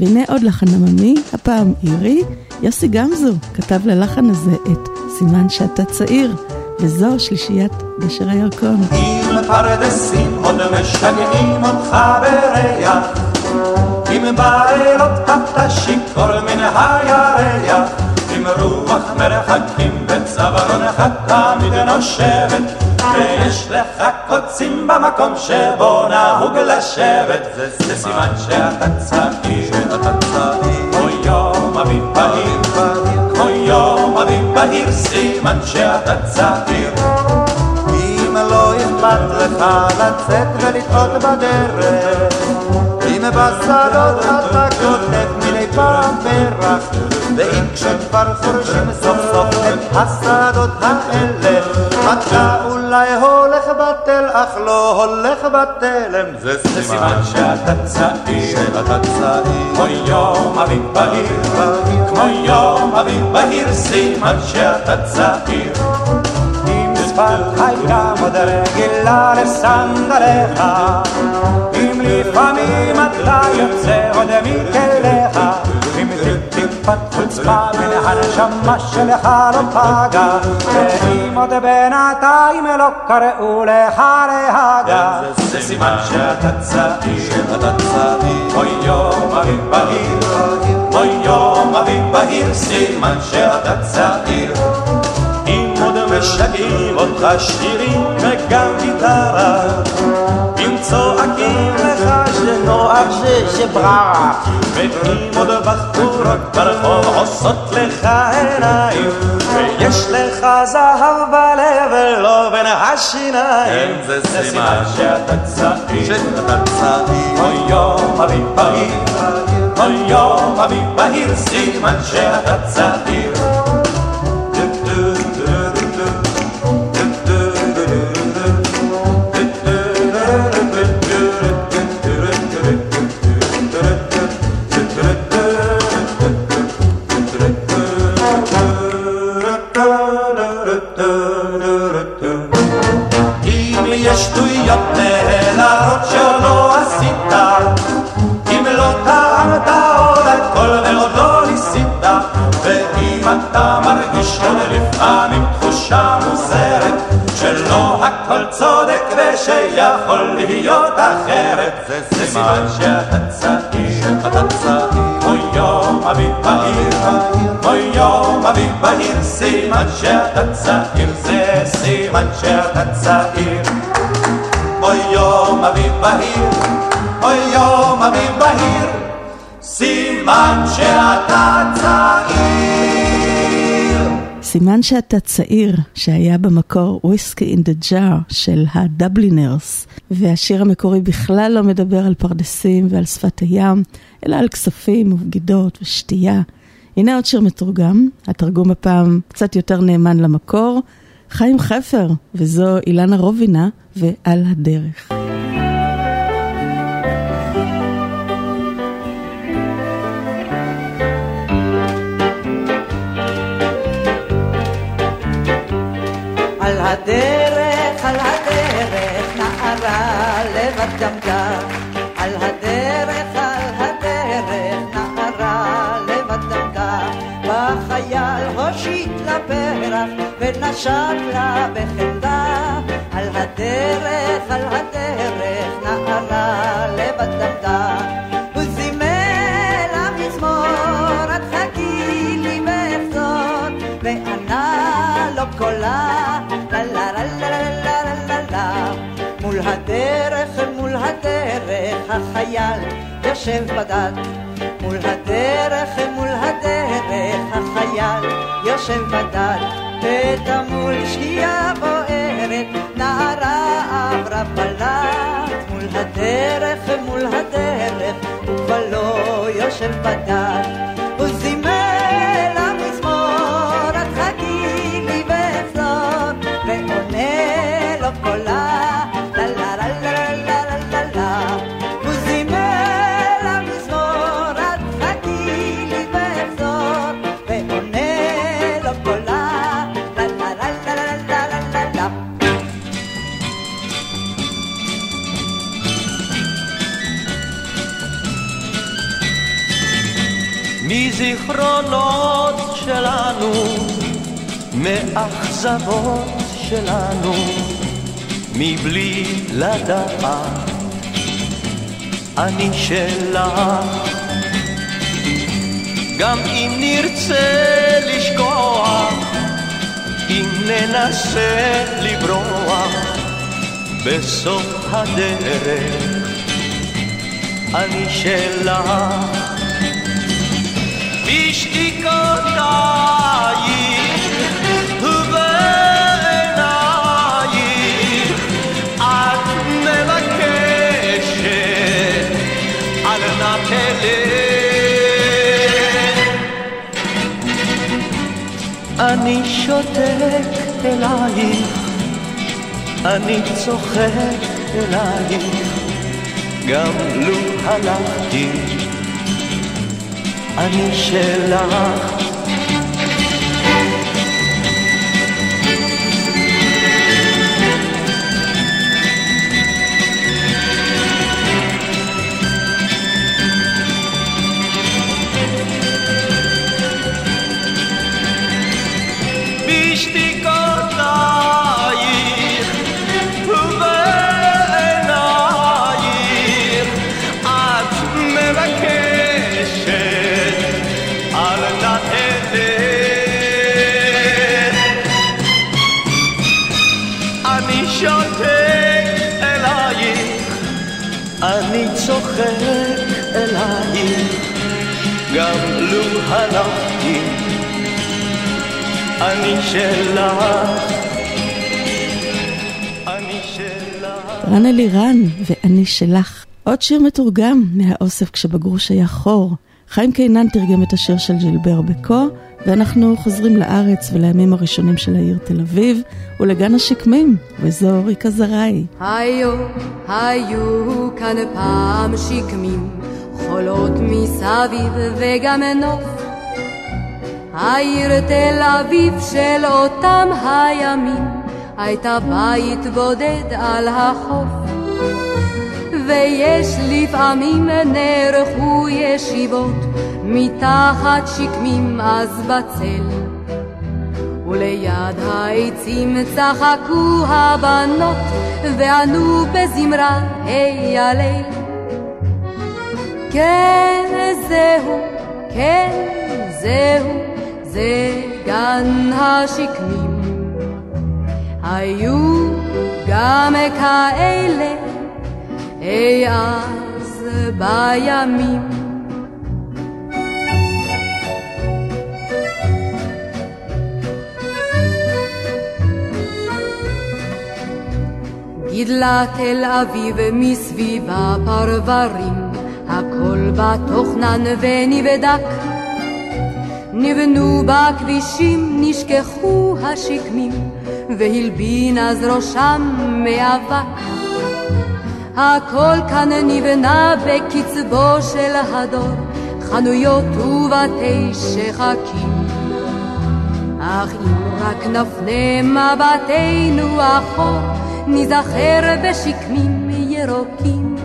והנה עוד לחן עממי, הפעם עירי. יוסי גמזו כתב ללחן הזה את סימן שאתה צעיר, וזו שלישיית גשר הירקון. אם פרדסים עוד משגעים אותך בריח, אם בעלות אתה שיכור מן הירח, אם רוח מרחקים בצווארונך תמיד נושבת, ויש לך קוצים במקום שבו נהוג לשבת, זה סימן שאתה צעיר, כמו יום אביב בהיר, כמו יום אביב בהיר, סימן שאתה צעיר. אם לא אכפת לך לצאת ולטעות בדרך, אם בשדות אתה כותב מיני פעם פרח, ואם כשכבר חורשים סוף סוף את השדות האלה, אתה אולי הולך בטל אך לא הולך בתלם, זה סימן שאתה צעיר, כמו יום אביב בהיר, כמו יום אביב בהיר, סימן שאתה צעיר. אם שפתך הייתה עוד רגילה לסנדליך, אם לפעמים אתה יוצא עוד מכליך, טיפת חוצפה מן הנשמה שלך לא פגע, ואם עוד בינתיים לא קראו לך להגע, זה סימן שאתה צעיר, כמו יום אביב בהיר, כמו יום אביב בהיר, סימן שאתה צעיר. אם עוד משגעים אותך שירים וגם גיטרה, אם צועקים לך שנוער ששבררה, ואם עוד בחורות ברחוב עושות לך עיניים, ויש לך זהב בלב ולא בין השיניים, זה סימן שאתה צעיר, כמו יום אביב בהיר, כמו יום אביב בהיר, סימן שאתה צעיר. שיכול להיות אחרת, זה סימן שאתה צעיר, כמו יום אביב בהיר, כמו יום אביב בהיר, סימן שאתה צעיר, זה סימן שאתה צעיר. כמו יום אביב בהיר, כמו יום אביב בהיר, סימן שאתה צעיר. סימן שאתה צעיר, שהיה במקור וויסקי אין דה ג'אר של הדבלינרס, והשיר המקורי בכלל לא מדבר על פרדסים ועל שפת הים, אלא על כספים ובגידות ושתייה. הנה עוד שיר מתורגם, התרגום הפעם קצת יותר נאמן למקור, חיים חפר, וזו אילנה רובינה ועל הדרך. על הדרך נערה לבד דמדה, על הדרך נערה לבד דמדה, בחייל הושיט לפרח ונשק לה בחמדה, על הדרך נערה לבד דמדה, וזימל המזמור את חכי לי ואחזור, וענה לו קולה מול הדרך החייל יושב בדד, מול הדרך החייל יושב בדד, ותמול שקיעה בוערת נערה עברה בלט, מול הדרך ובלו יושב בדד, וזימל המזמור את חכי לי ואחזור, ועונה לו קולה, וזימל מהזיכרונות שלנו, מאכזבות שלנו, מבלי לדעת. אני שלך, גם אם נרצה לשכוח, אם ננסה לברוח, בסוף הדרך אני שלך. בשתיקותייך ובעינייך את מבקשת, אל נא תלך. אני שותק אלייך, אני צוחק אלייך, גם לו הלכתי אני שלך. הלכתי אני שלך, אני שלך. רן אלירן ואני שלך, עוד שיר מתורגם מהאוסף כשבגרוש היה חור. חיים קיינן תרגם את השיר של ג'ילבר בקו. ואנחנו חוזרים לארץ ולימים הראשונים של העיר תל אביב ולגן השקמים, וזו ריקה זרעי. היו כאן פעם שקמים, חולות מסביב וגם נוף, העיר תל אביב של אותם הימים הייתה בית בודד על החוף, ויש לפעמים נערכו ישיבות מתחת שקמים אז בצל, וליד העצים צחקו הבנות וענו בזמרה היי הליל. כן זהו, כן זהו, זה גן השקמים. היו גם כאלה אי אז בימים. גידלה תל אביב מסביבה פרברים, הכל בתוכנן ונבדק, נבנו בכבישים, נשכחו השקמים והלבין אז ראשם מאבק. הכל כאן נבנה בקצבו של הדור, חנויות ובתי שחקים. אך אם רק נפנה מבטנו אחור, נזכר בשקמים ירוקים.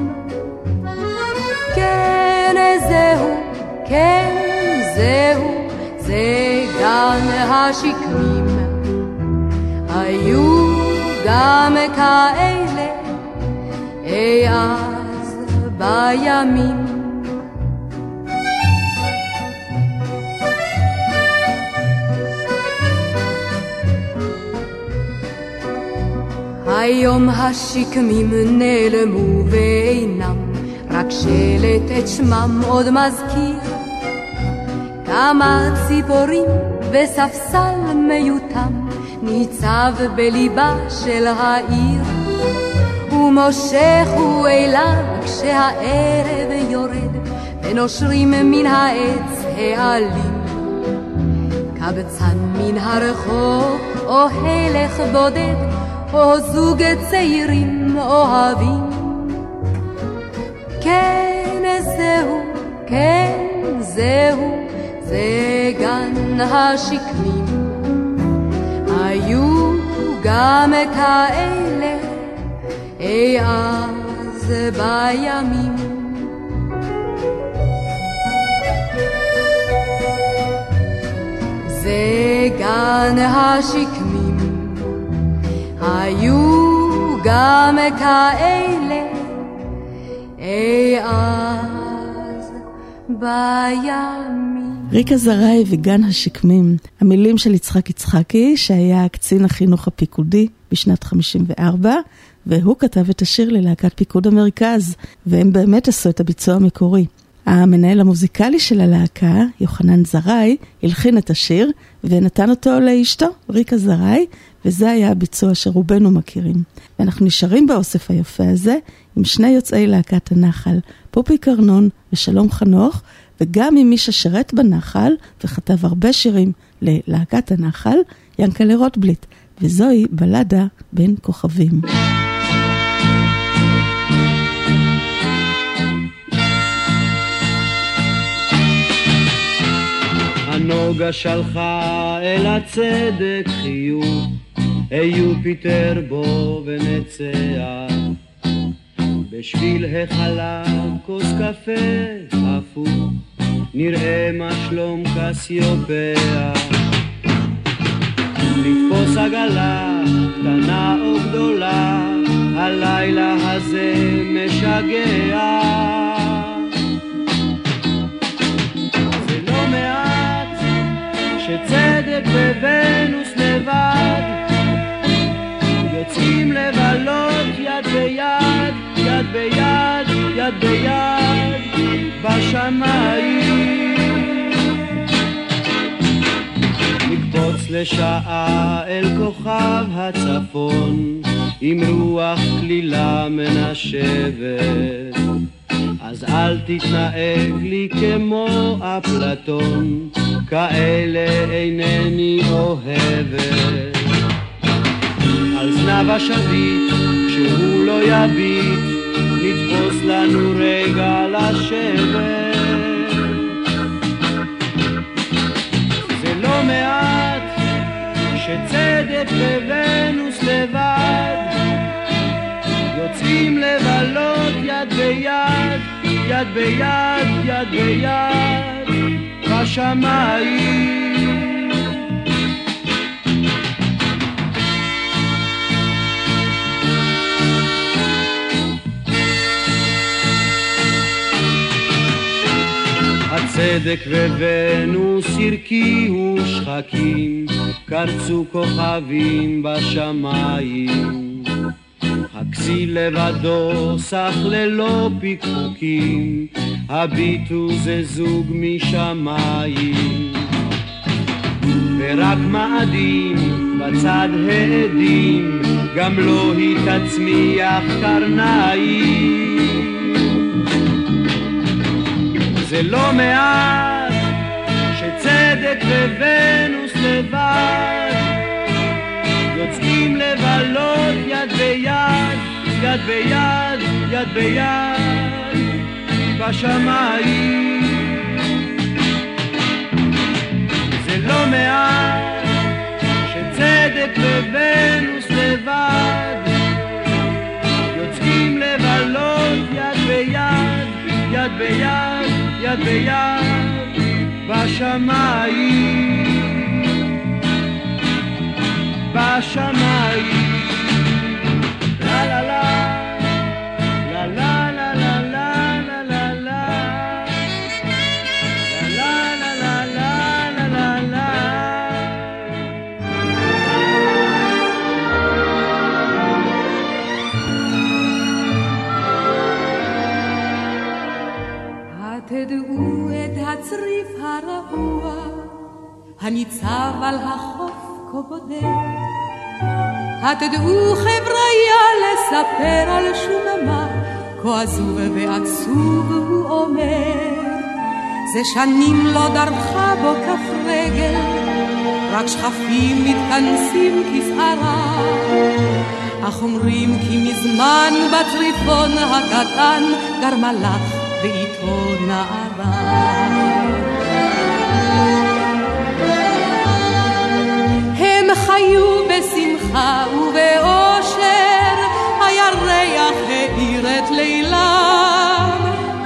כן זהו, כן זהו, זה גן השקמים. היו גם כאלה אי אז בימים. היום השקמים נעלמו ואינם, רק שלט את שמם עוד מזכיר, כמה ציפורים וספסל מיותם ניצב בליבה של העיר, ומושך הוא אליו כשהערב יורד ונושרים מן העץ העלים. קבצן מן הרחוב או הלך בודד או זוג צעירים אוהבים. כן זהו, כן זהו, זה גן השקמים. היו גם כאלה אי אז בימים. בגן השקמים היו גם כאלה אי אז בימים. ריקה זרעי וגן השקמים, המילים של יצחק יצחקי, שהיה קצין החינוך הפיקודי בשנת 54, והוא כתב את השיר ללהקת פיקוד המרכז, והם באמת עשו את הביצוע המקורי. המנהל המוזיקלי של הלהקה, יוחנן זרעי, הלחין את השיר ונתן אותו לאשתו, ריקה זרעי, וזה היה הביצוע שרובנו מכירים. ואנחנו נשארים באוסף היפה הזה עם שני יוצאי להקת הנחל, פופי קרנון ושלום חנוך, וגם עם מי ששרת בנחל וכתב הרבה שירים ללהקת הנחל, ינקלה רוטבליט, וזוהי בלדה בין כוכבים. הנוגה שלחה אל הצדק חיוך, איופיטר בו ונצח. בשביל החלב כוס קפה הפוך, נראה מה שלום קסיופיה. לתפוס עגלה, קטנה או גדולה, הלילה הזה משגע. זה לא מעט שצדק בוונוס לבד יוצאים לבלות יד ביד, יד ביד, יד ביד בשמיים. נקפוץ לשעה אל כוכב הצפון עם רוח כלילה מנשבת, אז אל תתנהג לי כמו אפלטון, כאלה אינני אוהבת. על זנב השביט שהוא לא יביט, נתפוס לנו רגע לשבת. זה לא מעט שצדק בוונוס לבד יוצאים לבלות יד ביד, יד ביד, יד ביד בשמיים. הצדק וונוס הרקיעו שחקים, קרצו כוכבים בשמיים. הכסיל לבדו סך ללא פיקפוקים, הביטו זה זוג משמיים. ורק מאדים בצד העדים, גם לא היא תצמיח קרניים. זה לא מעט שצדק וונוס לבד יוצאים לבלות יד ביד, יד ביד, יד ביד בשמיים. זה לא מעט שצדק וונוס לבד יוצאים לבלות יד ביד, יד ביד, יד ביד בשמיים, בשמיים. לה לה לה לה לה לה לה לה לה לה לה לה לה לה. התדעו הצריף הרעוע הניצב על החוף כבודד, התדעו חבריה לספר על שוממה כה עזוב ועצוב הוא אומר. זה שנים לא דרכה בו כף רגל, רק שכפים מתכנסים כפערה, אך אומרים כי מזמן בצריפון הקטן גר מלאך ואיתו נערה. הם חיו בשמחה ובאושר, הירח האיר את לילם,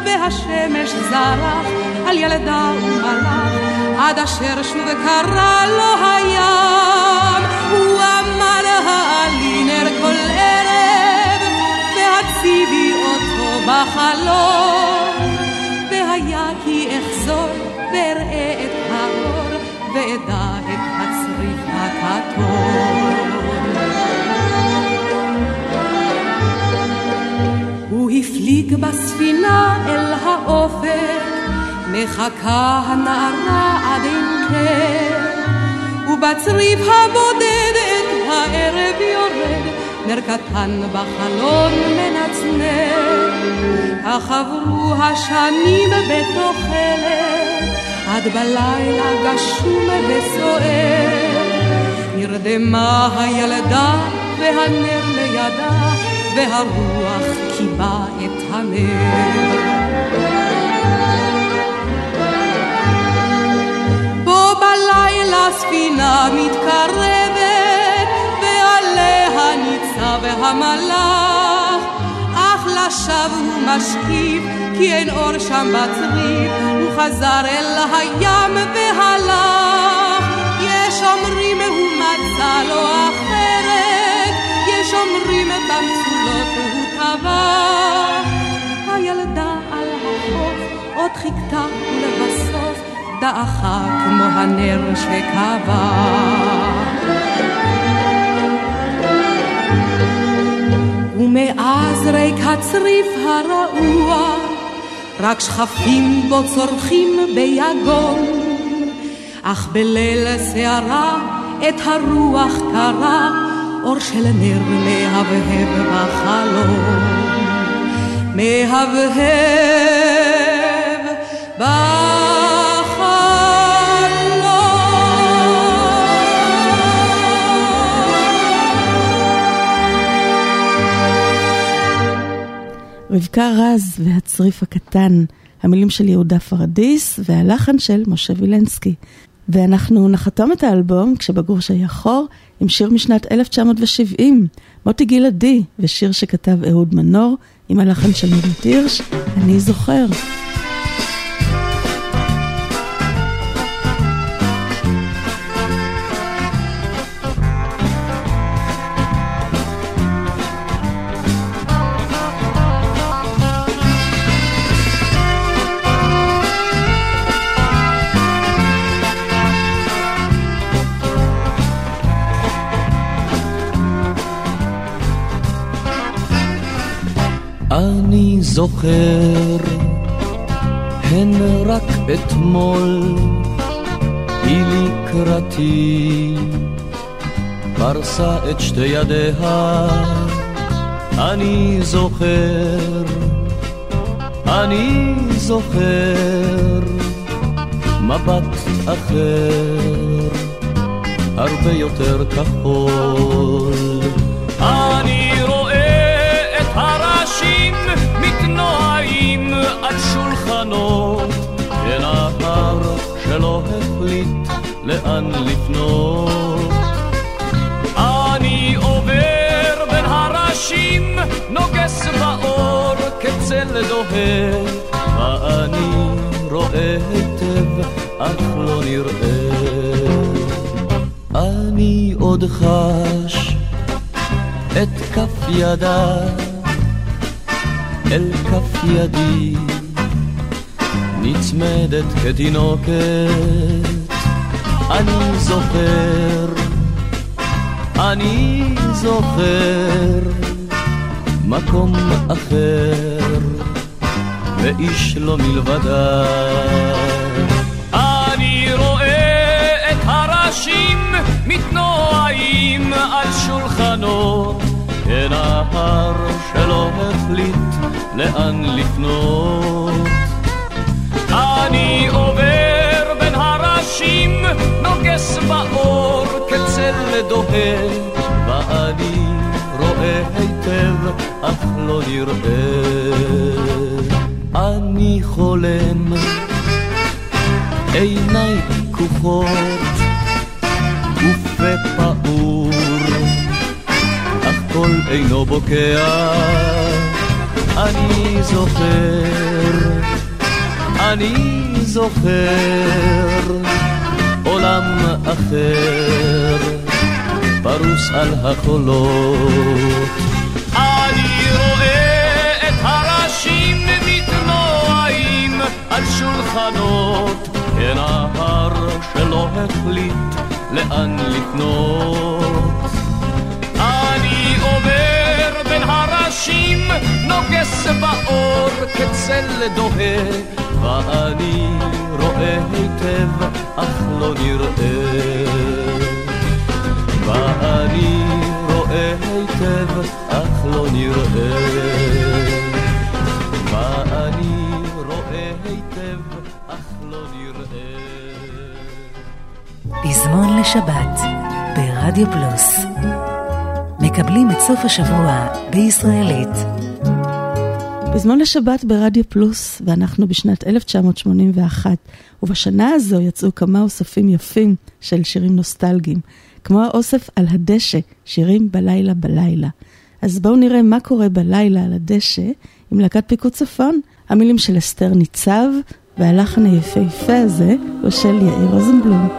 והשמש זרח על ילדה ומלאך, עד אשר שוב קרא לו הים, הוא עמד העלינר כל ערב, והציבי אותו בחלום, והיה כי אחזור וראה את האור, ועדה את הצריף הכתום. הוא הפליג בספינה אל האופק, מחכה הנערה עד אין קר, ובצריב הבודד את הערב יורד, נר קטן בחלון מנצנר. כך עברו השנים בתוחלת, עד בלילה גשום וסוער, נרדמה הילדה והנר לידה, והרוח קיבה את הנר. בלילה ספינה מתקרבת, ועליה ניצב המלאך, אך לשב הוא משקיף, כי אין אור שם בצריף, הוא חזר אל הים והלך. יש אומרים הוא מצא לו אחרת, יש אומרים במצולות הוא טבח. הילדה על החוף עוד חיכתה ולבסוף דעכה כמו הנר שקבע. ומאז ריק הצריף הרעוע, רק שכפים בו צורכים ביגון, אך בליל שערה את הרוח קרה, אור של נר מהבהב בחלום, מהבהב בחלום. רבקה רז והצריף הקטן, המילים של יהודה פרדס והלחן של משה וילנסקי. ואנחנו נחתום את האלבום כשבגור שהיה חור עם שיר משנת 1970, מוטי גלעדי, ושיר שכתב אהוד מנור עם הלחן של נורית הירש, אני זוכר. אני זוכר, הן רק אתמול, היא לקראתי, פרסה את שתי ידיה. אני זוכר, אני זוכר, מבט אחר, הרבה יותר כחול. אני רואה את הראשים נועים על שולחנו, ונער שלא החליט לאן לפנות. אני עובר בין הראשים, נוגס באור כצל דוהר, ואני רואה היטב, אך לא נראה. אני עוד חש את כף ידה אל כף ידי, נצמדת כתינוקת. אני זוכר, אני זוכר, מקום אחר ואיש לא מלבדה. אני רואה את הראשים מתנועים על שולחנות, ונהר שלא החליט לאן לפנות. אני עובר בין הראשים, נוגס באור כצל דוהה, ואני רואה היטב, אך לא נראה. אני חולם, עיניי פקוחות, גופי פעור, אך כל אינו בוקע. אני זוכר, אני זוכר, עולם אחר פרוס על החולות. אני רואה את הראשים מתנועים על שולחנות, הנהר שלא החליט לאן לקנות. אני עובר בין הראשים, נוגס באור כצל דוהה, ואני רואה היטב אך לא נראה, ואני רואה היטב אך לא נראה, ואני רואה היטב אך לא נראה. פזמון לשבת ברדיו פלוס, מקבלים את סוף השבוע בישראלית. פזמון לשבת ברדיו פלוס, ואנחנו בשנת 1981, ובשנה הזו יצאו כמה אוספים יפים של שירים נוסטלגיים, כמו האוסף על הדשא, שירים בלילה בלילה. אז בואו נראה מה קורה בלילה על הדשא, עם להקת פיקוד צפון, המילים של אסתר ניצב, והלחן היפהפה הזה הוא של יאיר רוזנבלום.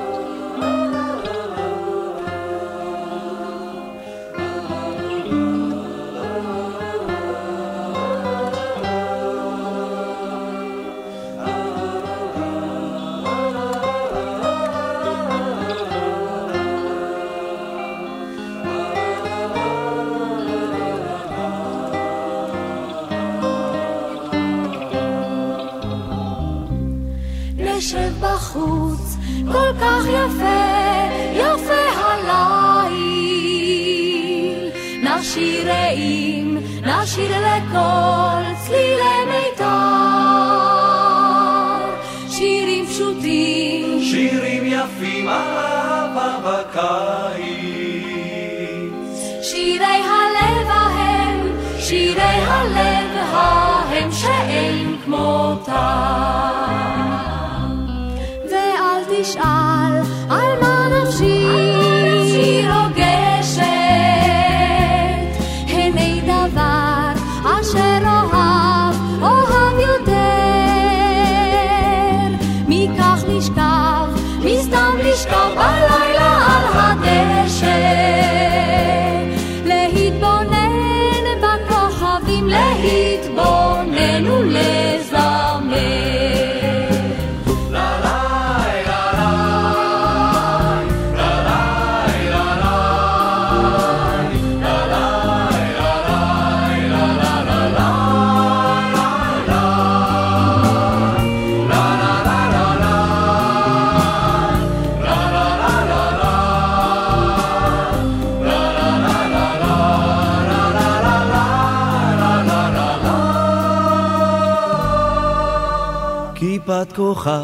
בת כוחה,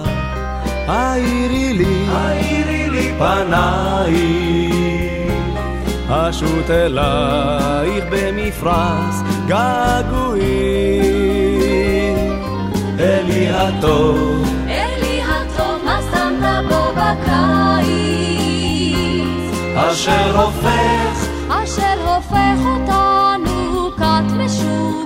העירי לי פנייך, השוט אלייך במפרש געגועים. אלי הטוב, מה שמת בו בקיץ, אשר הופך אותנו כת משוגעים.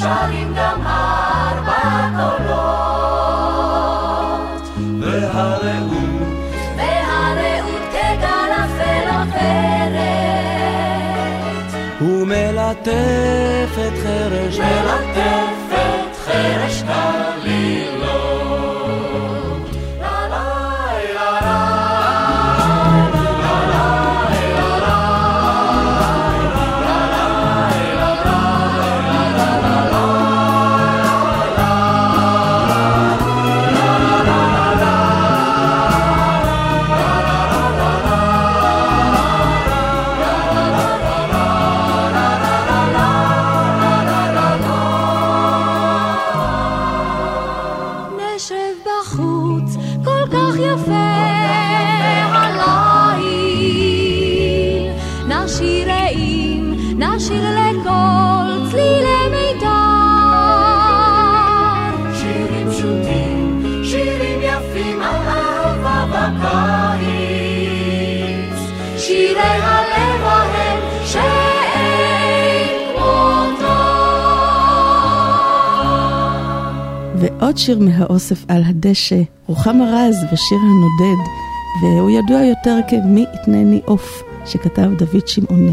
שרים גם ארבע קולות, והרעות כגל אפל עוברת, ומלטפת חרש קלילות. לכל צלילי מיתר. שירים פשוטים, שירים יפים על אהבה בקיץ, שירי הלב ההם שאין כמותם. ועוד שיר מהאוסף על הדשא, רוחמה רז ושיר הנודד, והוא ידוע יותר כמי יתנני עוף, שכתב דוד שמעוני.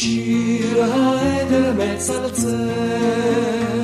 Shira Eder Metzalzel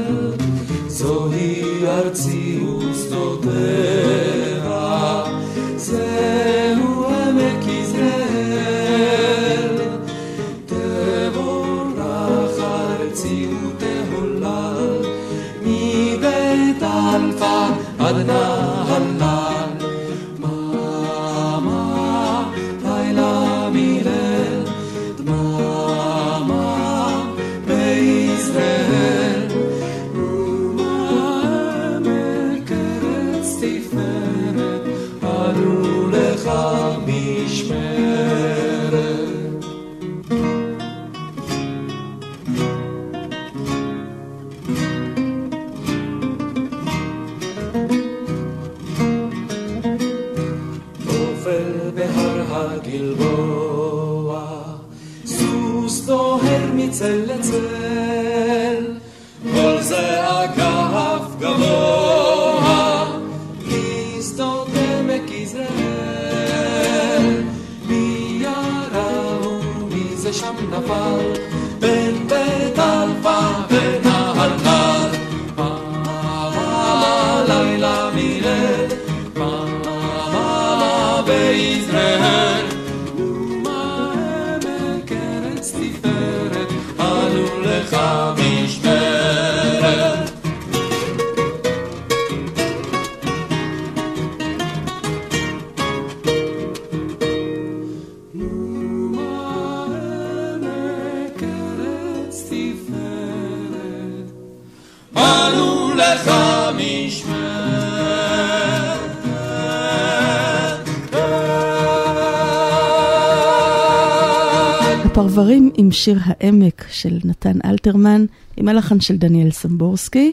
הפרברים עם שיר העמק של נתן אלתרמן, עם הלחן של דניאל סמבורסקי,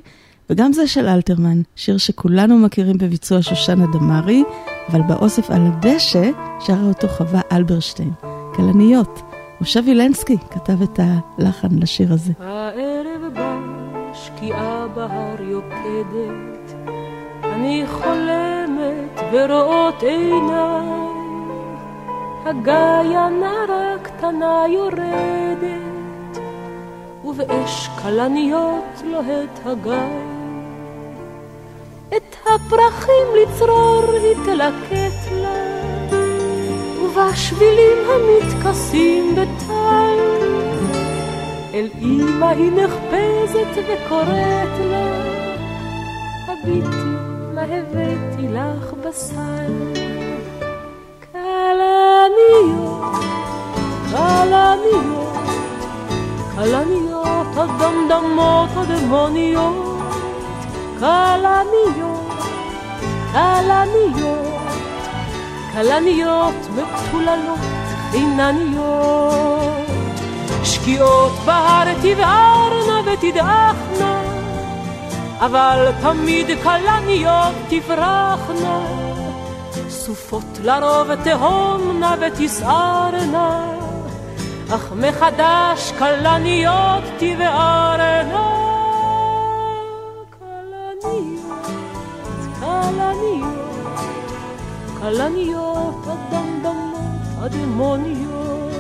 וגם זה של אלתרמן, שיר שכולנו מכירים בביצוע שושנה דמרי, אבל באוסף על הדשא שרה אותו חווה אלברשטיין. כלניות, משה וילנסקי כתב את הלחן לשיר הזה. הערב בא, שקיעה בהר יוקדת, אני חולמת ורואות עיניי, הגיא הנערה קטנה יורדת, ובאש כלניות לוהט הגיא. את הפרחים לצרור היא תלקט לה, ובשבילים המתכסים בטל, אל אמא היא נחפזת וקוראת לה, הביתי מה הבאתי לך בסל. כלניות, כלניות הדמדמות הדמוניות, כלניות, כלניות, כלניות מפוללות חינניות, שקיעות בהר תבערנה ותדעכנה, אבל תמיד כלניות תברחנה, סופות לרוב תהומנה ותסערנה, אך מחדש כלניות תבערנה. כלניות, כלניות, כלניות הדמדמות הדמוניות.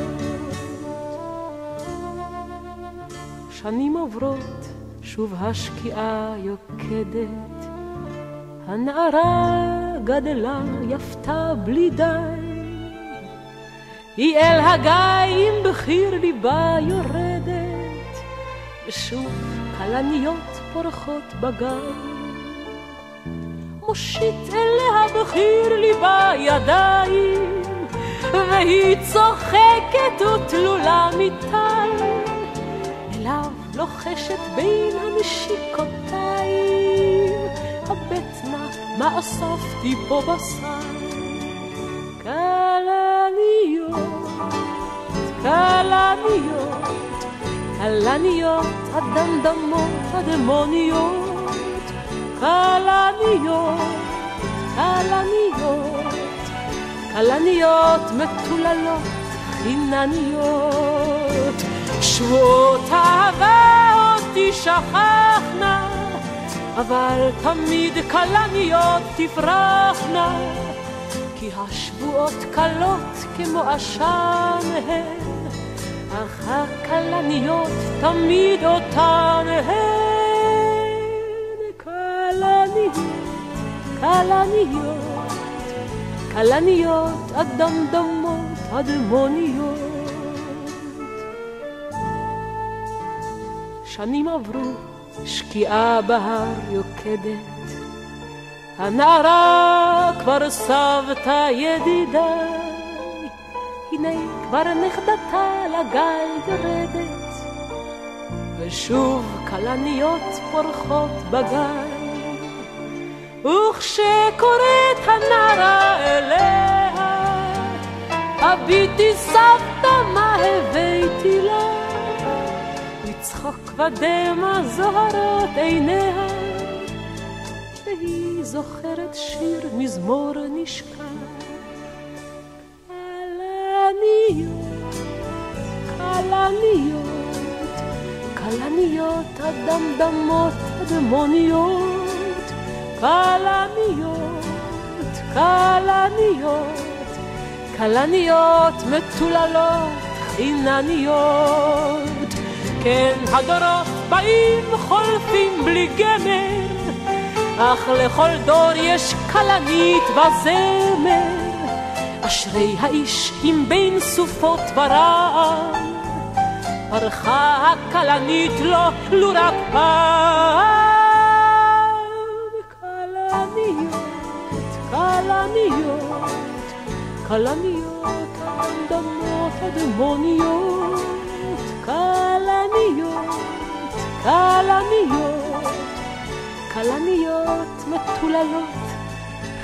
שנים עוברות, שוב השקיעה יוקדת, הנערה גדלה יפתה בלי די, היא אל הגיא עם בחיר ליבה יורדת, ושוב כלניות פורחות בגיא, מושיט אליה בחיר ליבה ידיים, והיא צוחקת ותלולה מטל, אליו לוחשת בין המשיקותיים, הבטנה מה אספתי פה בסל. כלניות, כלניות הדמדמות הדמוניות, כלניות, כלניות, כלניות מטוללות חינניות, שבועות אהבה אותי שכחנה, אבל תמיד כלניות תפרחנה, כי השבועות קלות כמו עשן הן, אך הכלניות תמיד אותן הן. כלניות, כלניות, כלניות הדמדמות הדמוניות. שנים עברו, שקיעה בהר יוקדת, הנערה כבר סבתא ידידיי, הנה כבר נכדתה לגל יורדת, ושוב קלניות פורחות בגל, וכשקוראת הנערה אליה, הביתי סבתא מה הבאתי לה, מצחוק ודמע זוהרות עיניה, והיא זוכרת שיר מזמור נשכח, קלניות, קלניות, קלניות הדמדמות הדמוניות, קלניות, קלניות, קלניות מטוללות חינניות, כן הדורות באים חולפים בלי גמר, אך לכל דור יש קלנית וזמר, אשרי האיש עם בין סופות ורעם, פרחה הקלנית לו רק פעם. קלניות, קלניות, קלניות הדמות הדמוניות, קלניות, קלניות, קלניות מטוללות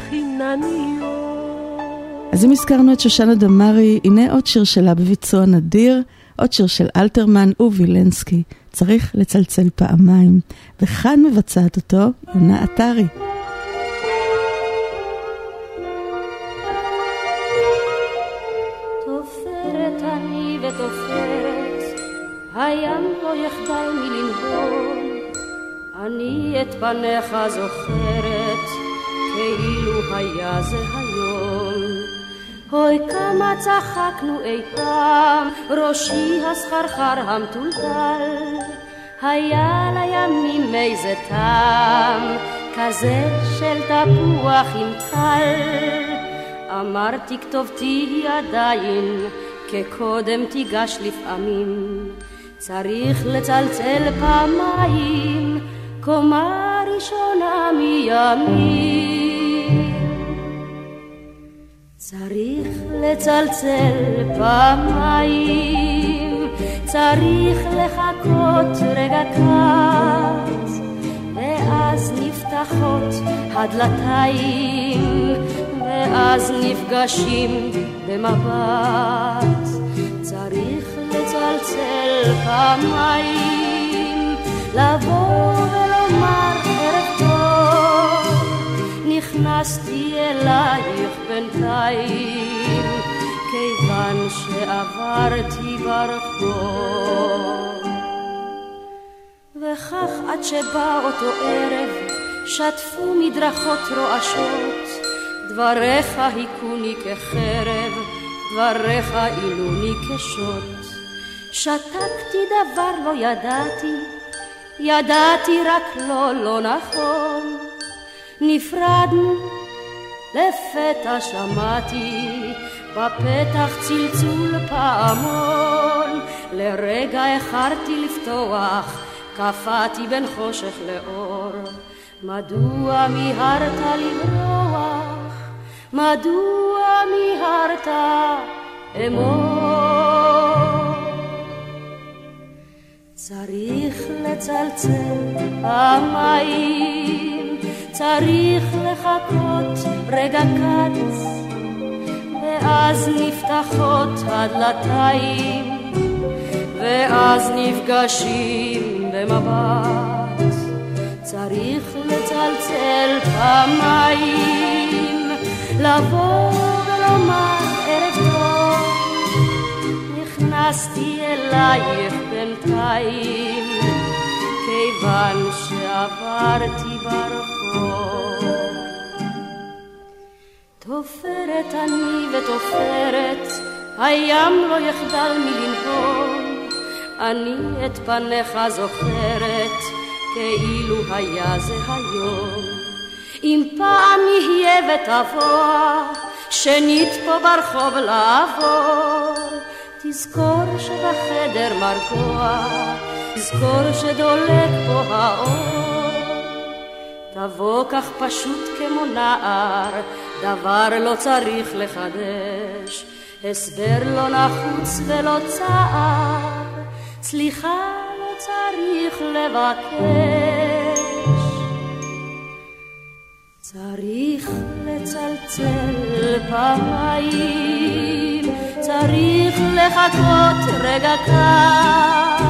חינניות. אז אם הזכרנו את שושנה דמארי, הנה עוד שיר שלה בביצוע נדיר, עוד שיר של אלתרמן ווילנסקי, צריך לצלצל פעמיים, וכאן מבצעת אותו יונה אתרי. תופרת אני ותופרת, הים לא יחדל מלנבון, אני את פניך זוכרת, כאילו היה זה היום. אוי כמה צחקנו אי פעם, ראשי הסחרחר המטולטל, היה לימים איזה טעם, כזה של תפוח עם טל. אמרתי כתובתי עדיין, כקודם תיגש לפעמים, צריך לצלצל פעמיים, קומה ראשונה מימים. צריך לצלצל פעמיים, צריך לחכות רגע קט, ואז נפתחות הדלתיים, ואז נפגשים במבט. צריך לצלצל פעמיים, לבוא ולומר ערב טוב, נכנסתי אלייך בינתיים, כיוון שעברתי ברחוב. וכך עד שבא אותו ערב, שטפו מדרכות רועשות, דבריך היכוני כחרב, דבריך אילוני כשוט. שתקתי דבר לא ידעתי, ידעתי רק לא נכון, נפרדנו, לפתע שמעתי בפתח צלצול פעמון, לרגע החרתי לפתוח, קפאתי בין חושך לאור, מדוע מיהרת לברוח, מדוע מיהרת אמור. צריך לצלצל פעמיים, צריך לחכות רגע קץ, ואז נפתחות הדלתיים, ואז נפגשים במבט. צריך לצלצל פעמיים, לבוא ולומר ערב טוב, נכנסתי אלייך בינתיים, כיוון שעברתי ברחוב. תופרת אני ותופרת, הים לא יחדל מלנבון, אני את פניך זוכרת, כאילו היה זה היום. אם פעם יהיה ותבוא, שנית פה ברחוב לעבור, תזכור שבחדר מרגוע, תזכור שדולק פה האור. תבוא כך פשוט כמו נער, דבר לא צריך לחדש, הסבר לא נחוץ ולא צער, סליחה לא צריך לבקש. צריך לצלצל פעמיים, צריך לחכות רגע כך,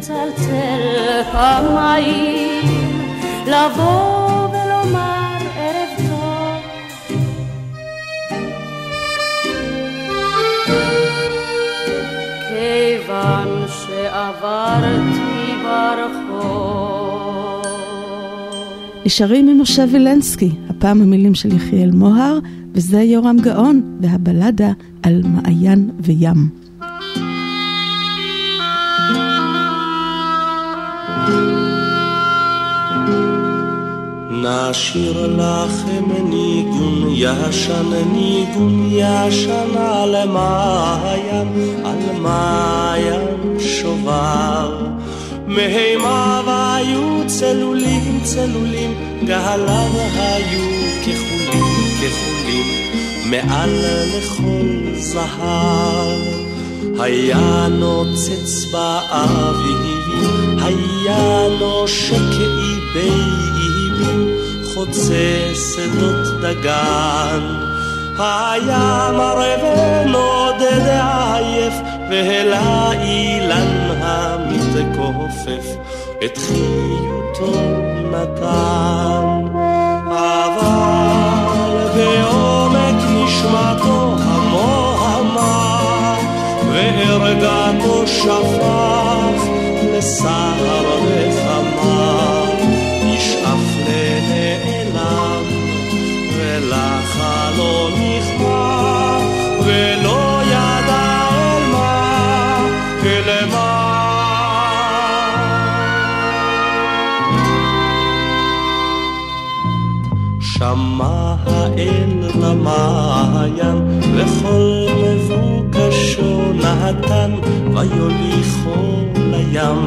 צלצל פעמיים, לבוא ולומר ערב טוב. כיוון שעברתי ברחוב. נשארים עם משה וילנסקי, הפעם המילים של יחיאל מוהר, וזה יורם גאון והבלדה על מעיין וים. נשיר לכם ניגון ישן, ניגון ישן על מעיין, על מעיין שובר. מהימיו היו צלולים, צלולים, גהליו היו כחולים, כחולים, מעל לכל זהב. היה נוצץ באביב, היה נושק איבים, חוצה שדות דגן, היה מראה ונודד עייף, והלה אילן המתכופף את חיותו נתן. אבל בעומק נשמתו המוה אמר, והרגעתו שפך לסהר וחמה, נשאף לנעלם ולחלום נכמר, ולא ידע אל מה כלמה. שמע האל למעיין, וכל מבוקשו נתן, ויוליכו לים.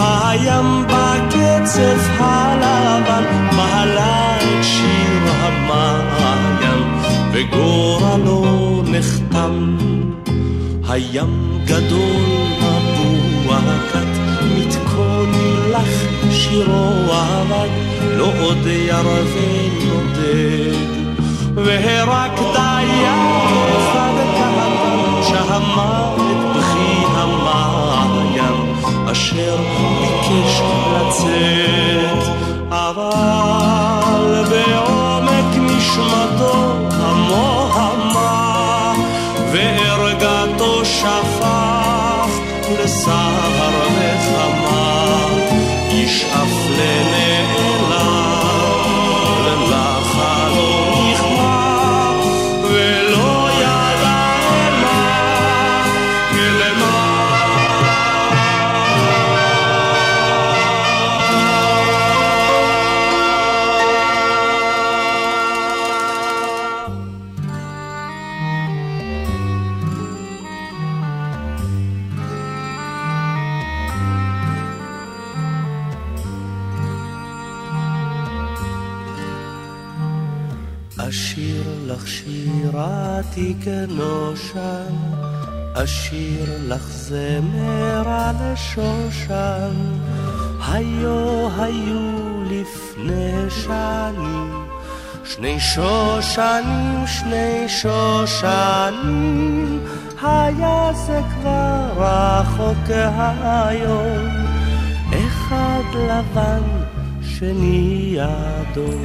הים בקצף הלבן מעלה את שיר המעיין, וגורלו נחתם. הים גדול מבועקת, מתכון לך שירו עבד, לא עוד ירווה נודד, והרק דיין אחד כהבן, שהמוות בכי המעיין, אשר ביקש לצאת. אבל בעומק נשמתו המוהמה, והרגעתו שפך לסהר וחמה, ישאף לנעלה ולחלום נכמר, ולא ידע אלה כלמה. אשיר לך שירתי כנושן, אשיר לך זמר על שושן, היו לפני שנים שני שושנים, שני שושנים, היה זה כבר רחוק היום, אחד לבן שני אדום.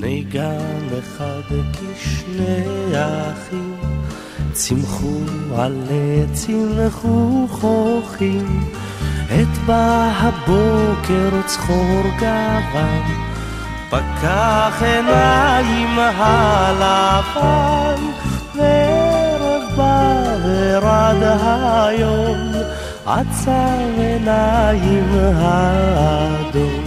ניגן אחד כשני אחים, צמחו על עצים וחוכים, את בא הבוקר צחור גוון, פקח עיניים הלבן, וערב בא ורד היום, עצר עיניים האדום.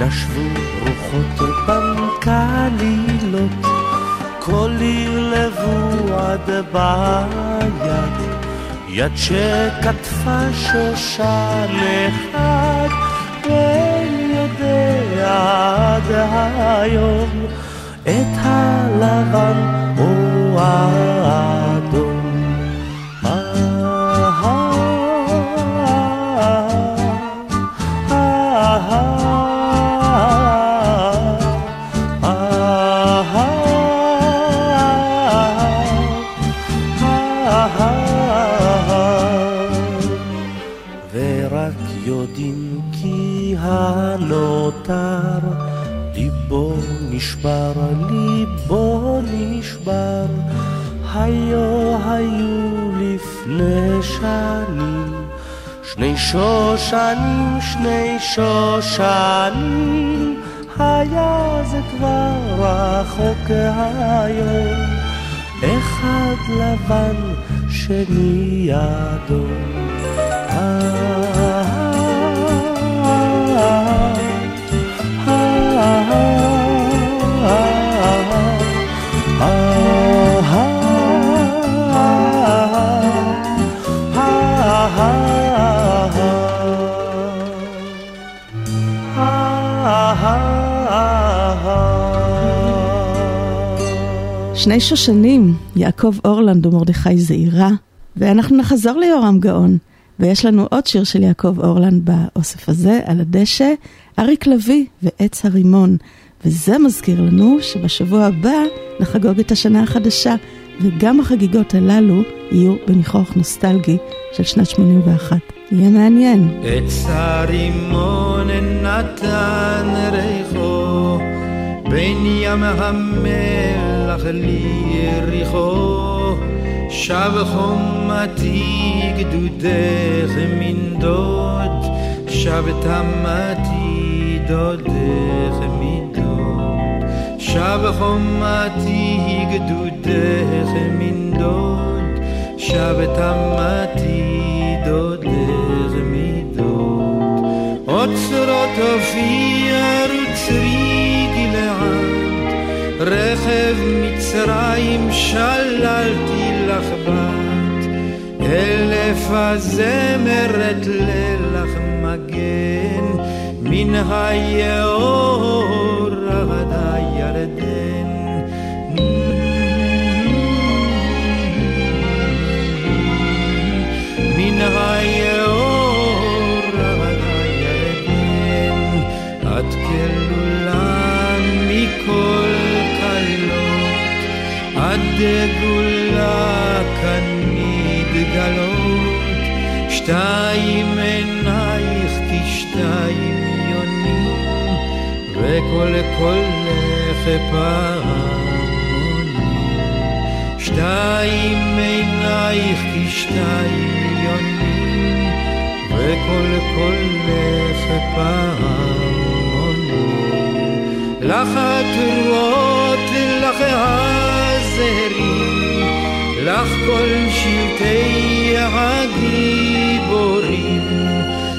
נשבו רוחות בנקלילות, כל עיר לבועד ביד, יד שכתפה שושן אחד, ואין יודע עד היום את הלבן או האדום. הנותר, ליבו נשבר, ליבו נשבר, היו לפני שנים, שני שושנים, שני שושנים, היה זה כבר רחוק היום, אחד לבן, שני אדום. שני שושנים, יעקב אורלנד ומרדכי זעירה, ואנחנו נחזור ליורם גאון, ויש לנו עוד שיר של יעקב אורלנד באוסף הזה, על הדשא, אריק לוי ועץ הרימון, וזה מזכיר לנו שבשבוע הבא נחגוג את השנה החדשה, וגם החגיגות הללו יהיו במכרוך נוסטלגי של שנת 81. יהיה מעניין. עץ הרימון נתן ריחו, בין ים המלח ליריחו, שב חומתי גדודך מנדוד, שב תמתי דודך מדוד, שב חומתי גדודך מנדוד, שב תמתי דודך מדוד, עוצרות אופיר וצרי גלעד, רכב מצרים שללתי לך בת, אלף הזמרת לילך מגן, מן היאור עד הירדן. מן היאור עד הירדן, את כלולה מכל דגולה כנית גלות, שתיים עינייך כשתיים יונים, וכל קולך פעמונים, שתיים עינייך כשתיים יונים, וכל קולך פעמונים, לך התרועות לך לך כל שבטי הגיבורים,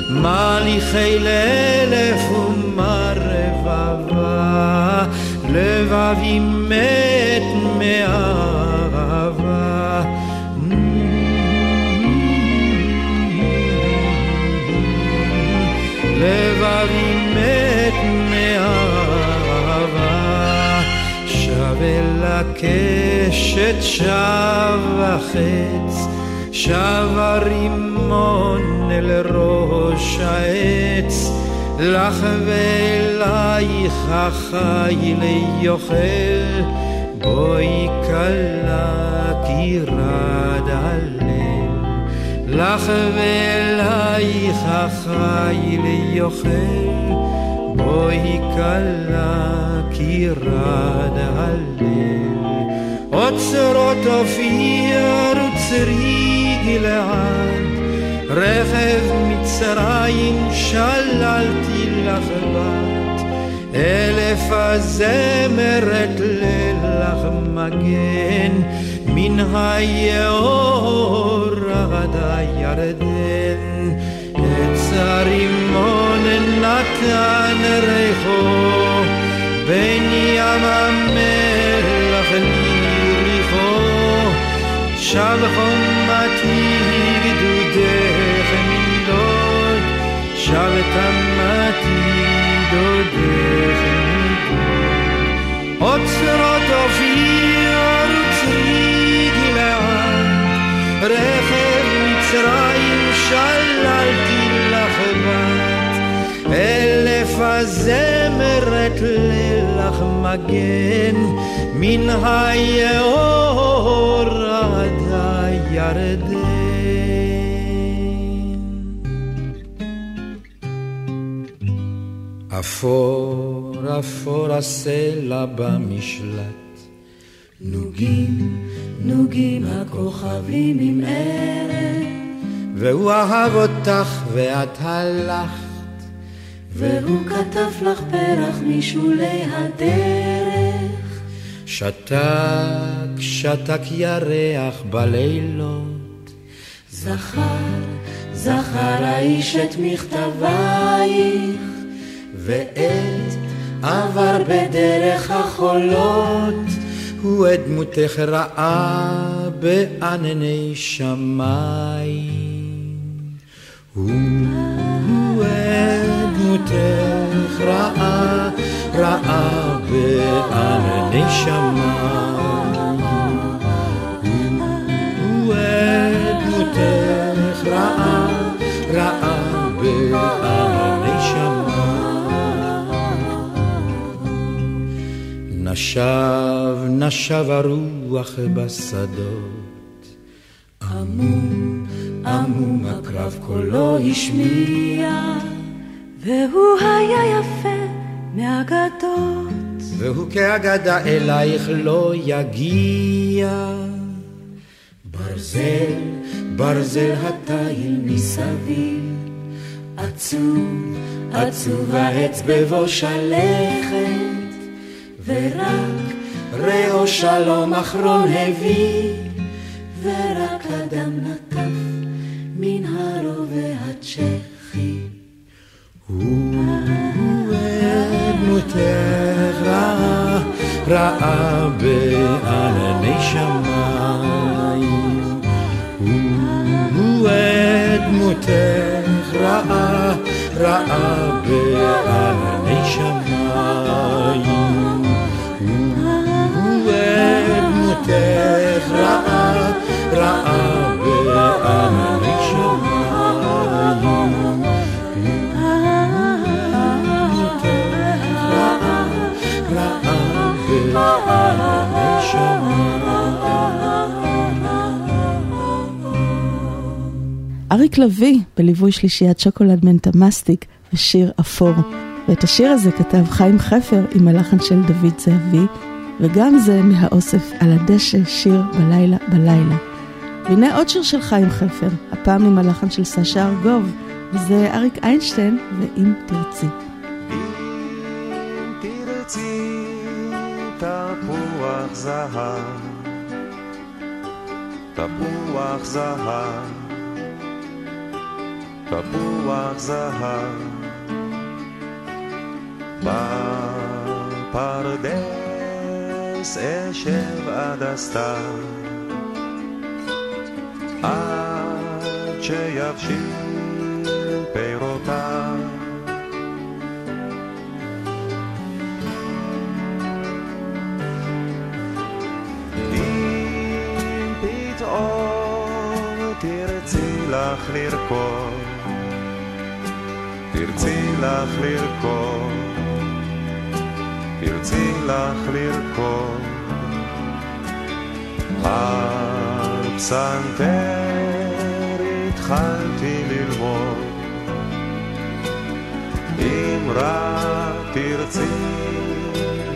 מליכי לאלף ומרבבה, לבבי מת מאהבה. לבבי מת מאהבה, שבלה קשת שב החץ, שב הרימון אל ראש העץ, לך ואלייך החיל יוכל, בואי קלה תירד עליהם, לך ואלייך החי ליוחל, בואי קלה תירד עליהם, עוצרות אופיר וצרי גלעד, רכב מצרים שללתי לך בת, אלף הזמרת לילך מגן, מן היאור עד הירדן, עץ הרימון נתן ריחו, בין ים המלח ליריחו, שב חומתי שבת אמתי דודך עוד צרות אופיר וצרי גלעד רכב מצרים שללתי לך בת אלף הזמרת לילך מגן מן היאור עד הירדן אפור, אפור הסלע במשלט נוגים, נוגים הכוכבים עם ערב והוא אהב אותך ואת הלכת והוא כתף לך פרח משולי הדרך שתק, שתק ירח בלילות זכר, זכר האיש את מכתבייך ועת עבר בדרך החולות הוא את דמותך ראה בענני שמיים הוא את דמותך ראה ראה בענני שמיים הוא את דמותך ראה ראה בענני שמיים נשב, נשב הרוח בשדות עמום, עמום הקרב קולו השמיע והוא היה יפה מאגדות והוא כאגדה אלייך לא יגיע ברזל, ברזל התיל מסביב עצוב, עצוב העץ בבוש הלכת ורק ראו שלום אחרון הביא ורק אדם נטף מן הרובה הצ'כי הוא דמותך ראה ראה בענני שמיים הוא דמותך ראה ראה בענני שמיים דמותך ראה, ראה בענני שמיים דמותך ראה, ראה בענני שמיים אריק לוי בליווי שלישיית שוקולד מנטה מסטיק ושיר אפור ואת השיר הזה כתב חיים חפר עם הלחן של דוד זהבי וגם זה מהאוסף על הדשא שיר בלילה בלילה. והנה עוד שיר של חיים חפר, הפעם עם הלחן של סשה ארגוב, וזה אריק איינשטיין ואם תרצי. אם תרצי תפוח זהב, תפוח זהב, תפוח זהב, בפרדס אשב עד הסתר עד שיבשיל פירותה אם פתאום תרצי לך לרקוד תרצי לך לרקוד תרצי לך לרקוד הפסנתר התחלתי ללמוד, אם רק תרצי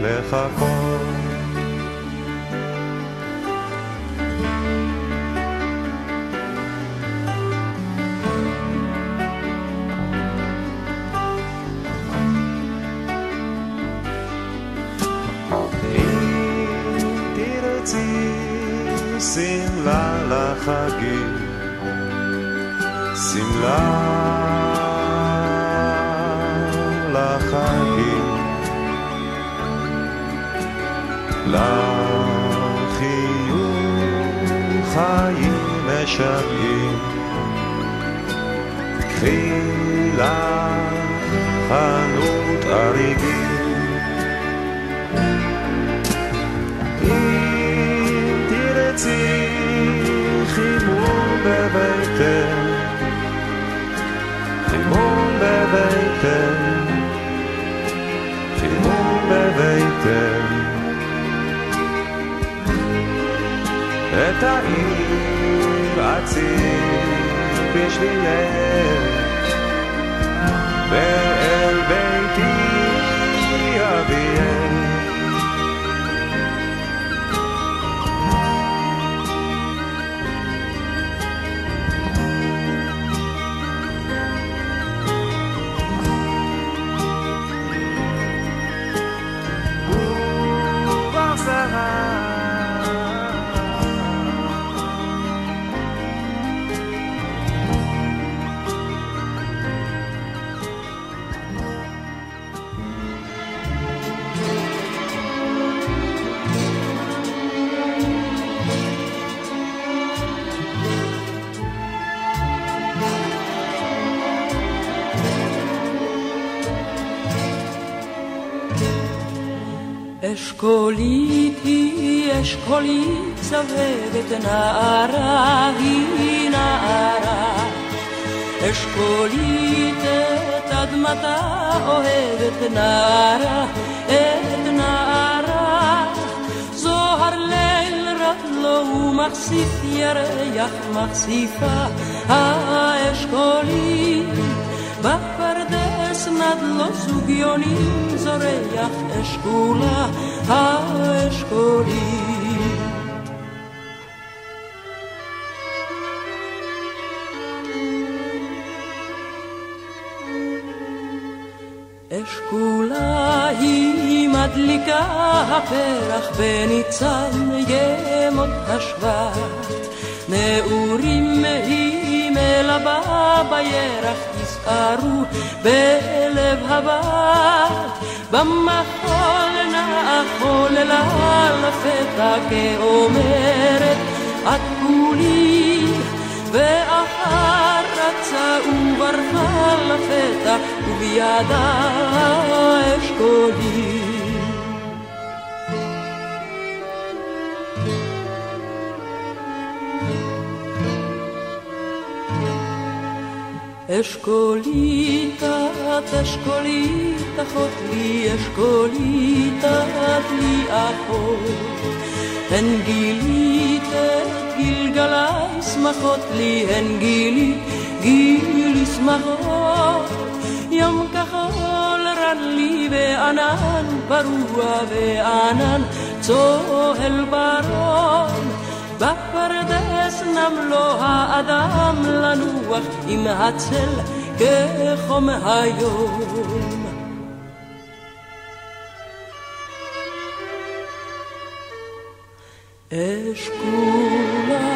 לחכות. שמלה לחגים, שמלה לחגים, לחיוך חיים משגעים, קחי לך חנות אריגים. חימום בביתם את העיר עציר בשבילם, ואל ביתי יביאם. אשכולי צוות נערה היא נערה, אשכולית את אדמתה אוהבת נערה, את נערה. זוהר ליל רטלו ומחשיף ירח מחשיפה האשכולית, בפרדס נדלו סוגיונים זורח אשכולה האשכולית. אשכולה היא מדליקה הפרח בניצן ימות השבט, נעורים היא מלבה בירח יסערו בלב הבת, במחול נאכול אלה לפתע כאומרת את כולי, ואחר רצה וברכה לפתע ובידה אשכולי. אשכולית אחות לי, אשכולית את לי אחות, הן גילית את גלגלי שמחות לי, הן גילי גילי שמחות. יום כחול רן לי וענן ברוע וענן צוהל ברון, בפרדס נמלו האדם לנוח עם הצל כחום היום. אשכולה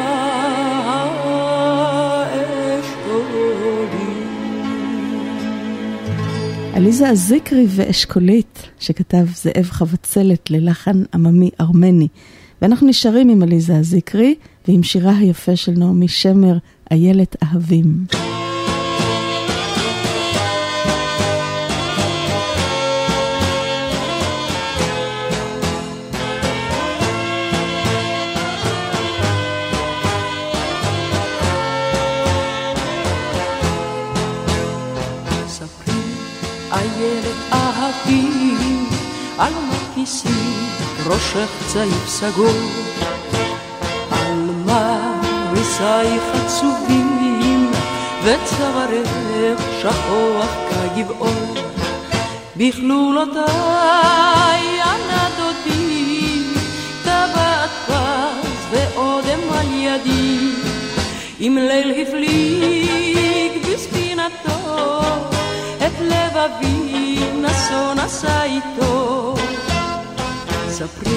אליזה אזיקרי ואשכולית, שכתב זאב חבצלת ללחן עממי ארמני. ואנחנו נשארים עם אליזה אזיקרי ועם שירה היפה של נעמי שמר, איילת אהבים. על הכיסי ראשך צעיף סגור, כיסייך עצובים וצווארך שחוח כגבעון בכלולותיי ענד אותי טבעת פז ואודם על ידי אם ליל הפליג בספינתו את לבבי נסו נסה איתו ספרי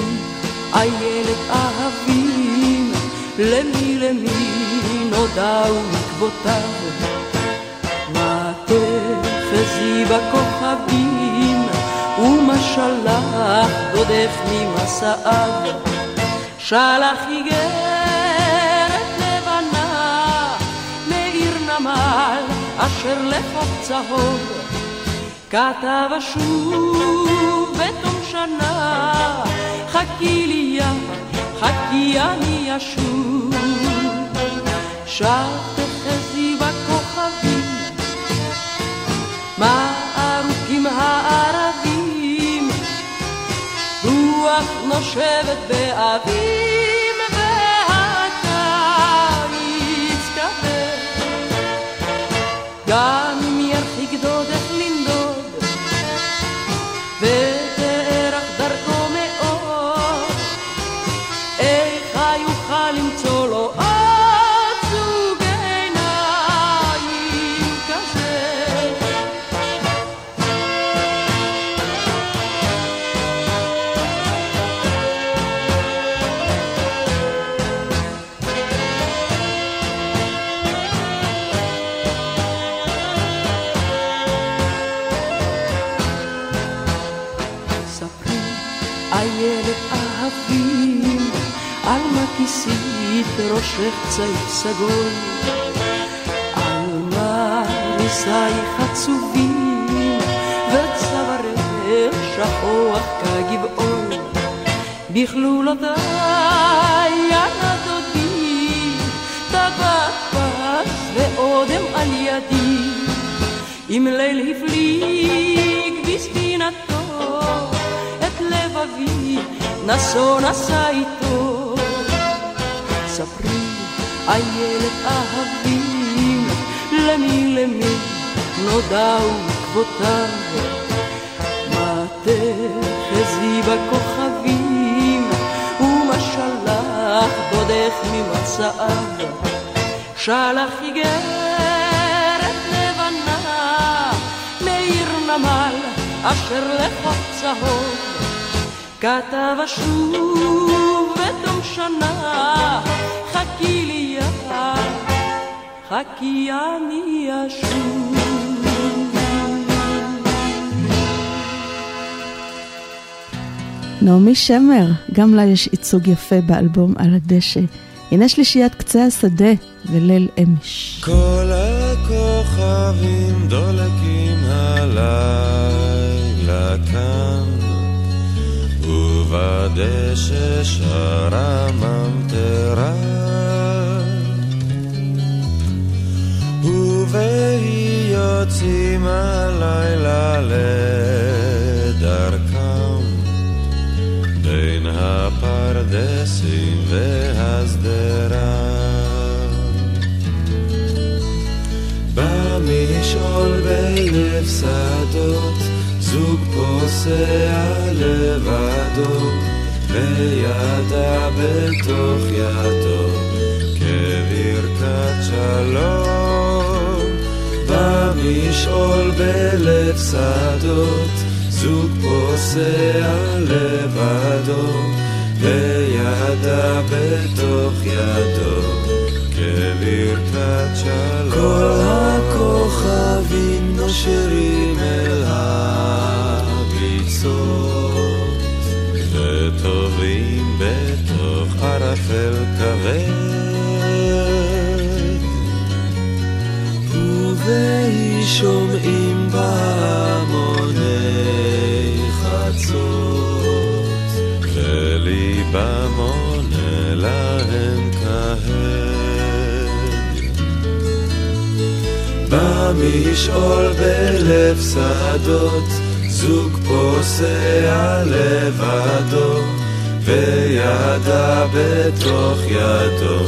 איילת אהבים למי נודע ומקבותיו מה תחזי בכוכבים ומה שלח דודך ממסעיו שלח איגרת לבנה מאיר נמל אשר לחוף צהוב כתב שוב בתום שנה חכי לי חכי אני אשוב שתחזי בכוכבים מה ארוכים הערבים רוח נושבת באביב והקיץ כבד גם אם ירחיק דודך לנדוד ותארך דרכו מאוד איך יוכל למצוא לו ראשך צעיף סגול על מריסייך עצובים וצווארך שחוח כגבעון בכלולותיי ענד אותי טבעת פז ואודם על ידי אם ליל הפליג בספינתו את לבבי נסו נסה איתו ספרי איילת אהבים למי נודעו עקבותיו מה תחזי בכוכבים ומה שלח דודך ממסעיו שלח איגרת לבנה מאיר נמל אשר לחוף צהוב כתב שוב בתום שנה חכי לי חכי אני אשוב נעמי שמר, גם לה יש ייצוג יפה באלבום על הדשא. הנה שלישיית קצה השדה וליל אמש. כל הכוכבים דולקים הלילה כאן ובדשא שרה ממטרה ובהיוצאים הלילה לדרכם בין הפרדסים והסדרה במשעול בלב שדות זוג פוסע לבדו, וידה בתוך ידו, כברכת שלום. במשעול בלב שדות, זוג פוסע לבדו, וידה בתוך ידו, כברכת שלום. כל הכוכבים נושרים אל וטובים בתוך ערפל כבד ובשומעים בהמוני חצות וליבם עונה להם כהד במשעול בלב שדות זוג פוסע לבדו וידה בתוך ידו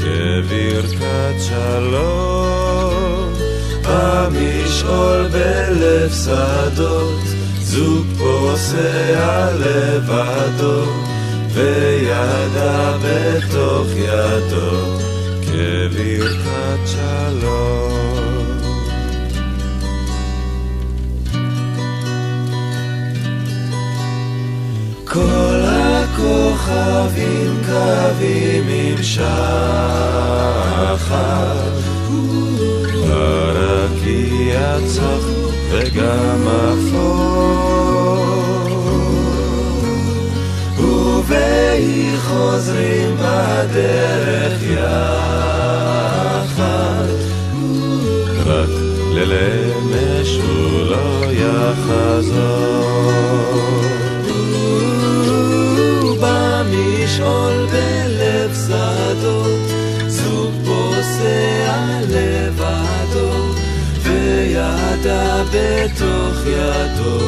כברכת שלום במשעול בלב שדות זוג פוסע לבדו וידה בתוך ידו כברכת שלום כל הכוכבים קווים עם שחר הרקיע צח וגם אפור ובהי חוזרים בדרך יחד רק ללמש ולא יחזור משעול בלב שדות זוג פוסע לבדו וידה בתוך ידו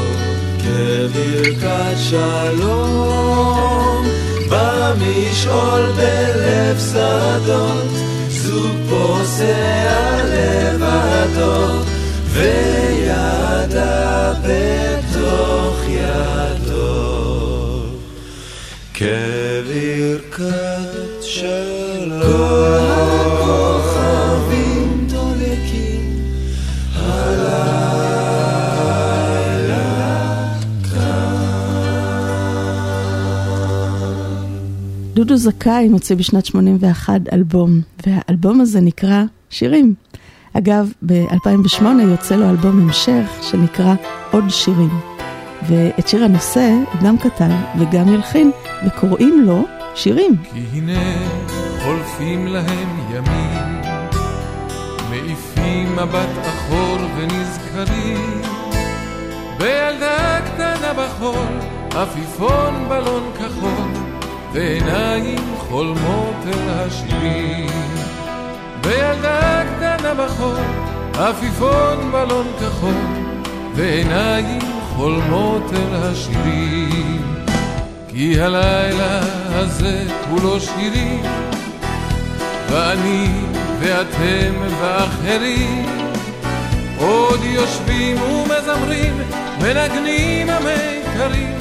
כברכת שלום במשעול בלב שדות זוג פוסע לבדו וידה בתוך ידו כברכת שלום כל הכוכבים דולקים הלילה כאן. דודו זכאי מוציא בשנת 81 אלבום, והאלבום הזה נקרא שירים. אגב, ב-2008 יוצא לו אלבום המשך שנקרא עוד שירים, ואת שיר הנושא גם כתב וגם ילחין, וקוראים לו שירים. כי הנה חולפים להם ימים, מעיפים מבט אחור ונזכרים בילדה קטנה בחול, אפיפון בלון כחול ועיניים חולמות אל השירים. בילדה קטנה בחול, אפיפון בלון כחול ועיניים חולמות אל השירים. כי הלילה הזה כולו שירים, ואני ואתם ואחרים עוד יושבים ומזמרים מנגנים המקרים.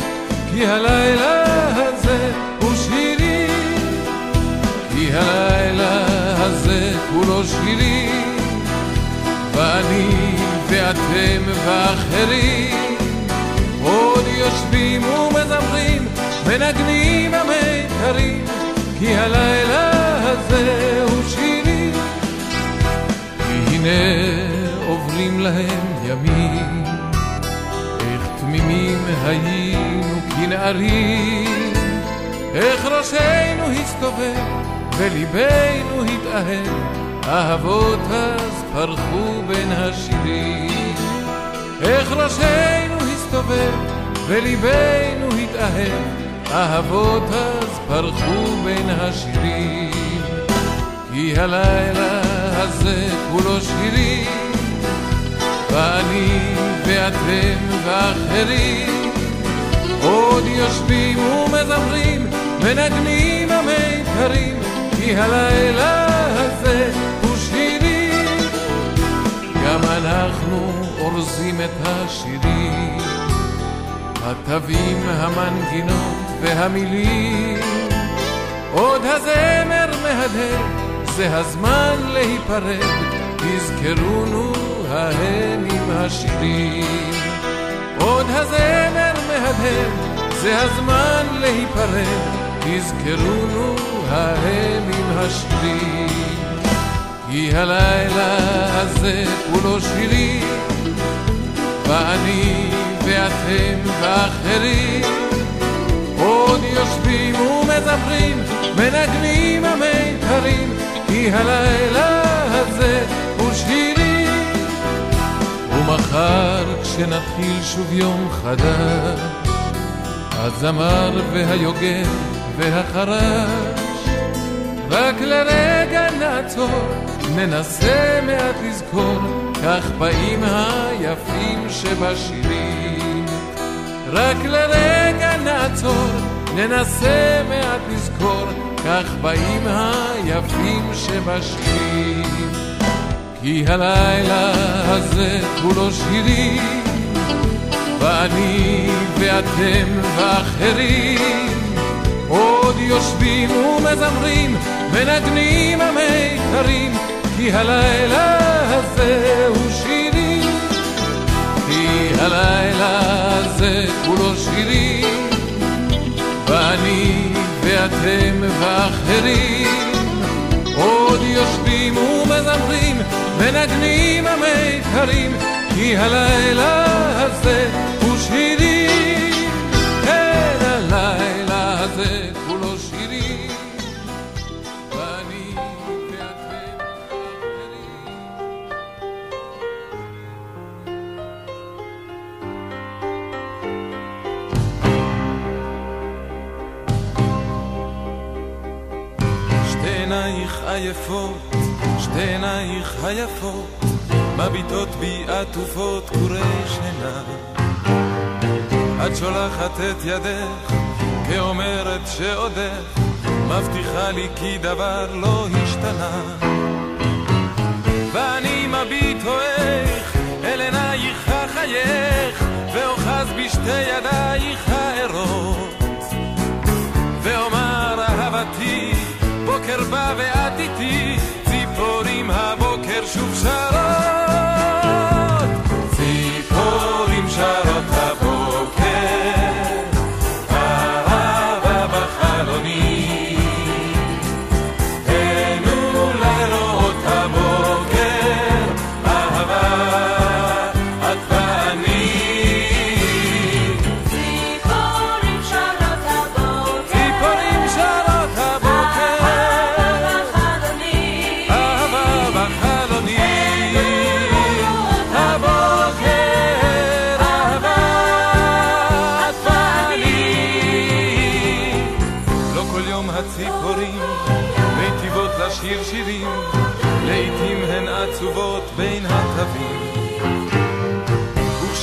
כי הלילה הזה הוא שירים, כי הלילה הזה כולו שירים, ואני ואתם ואחרים עוד יושבים ומזמרים מנגנים המקרים. כי הלילה הזה הוא שירים. כי הנה עוברים להם ימים, איך תמימים היינו כנערים, איך ראשנו הסתובב וליבנו התאהב, אהבות אז פרחו בין השירים. איך ראשנו הסתובב וליבנו התאהב, אהבות אז פרחו בין השירים. כי הלילה הזה כולו שירים, ואני ואתם ואחרים עוד יושבים ומזמרים מנגנים המיתרים. כי הלילה הזה הוא שירים, גם אנחנו אורזים את השירים, התווים המנגינות והמילים, עוד הזמר מהדר, זה הזמן להיפרד, תזכרונו ההם עם השירים. עוד הזמר מהדר, זה הזמן להיפרד, תזכרונו ההם עם השירים. כי הלילה הזה כולו שירים, ואני ואתם ואחרים עוד יושבים ומזמרים מנגנים המיתרים. כי הלילה הזה הוא שירים. ומחר כשנתחיל שוב יום חדש, הזמר והיוגב והחרש, רק לרגע נעצור, ננסה מעט לזכור, כך באים היפים שבשירים. רק לרגע נעצור, ננסה מעט נזכור, כך באים היפים שבשנים. כי הלילה הזה כולו שירים, ואני ואתם ואחרים עוד יושבים ומזמרים, מנגנים המיתרים. כי הלילה הזה הוא שירים, כי הלילה הזה כולו שירים, ואני ואתם ואחרים עוד יושבים ומזמרים, מנגנים המיתרים. כי הלילה הזה הוא שירים, כן הלילה הזה כולו שירים, ואני ואתם ואחרים. שתי עינייך עייפות, שתי עינייך היפות, מביטות בי עטופות קורי שינה. את שולחת את ידך כאומרת שעודך, מבטיחה לי כי דבר לא השתנה. ואני מביט הולך אל עינייך החייך, ואוחז בשתי ידייך הערות, ואומר אהבתי בוקר בא ואת איתי, ציפורים הבוקר שוב שרות.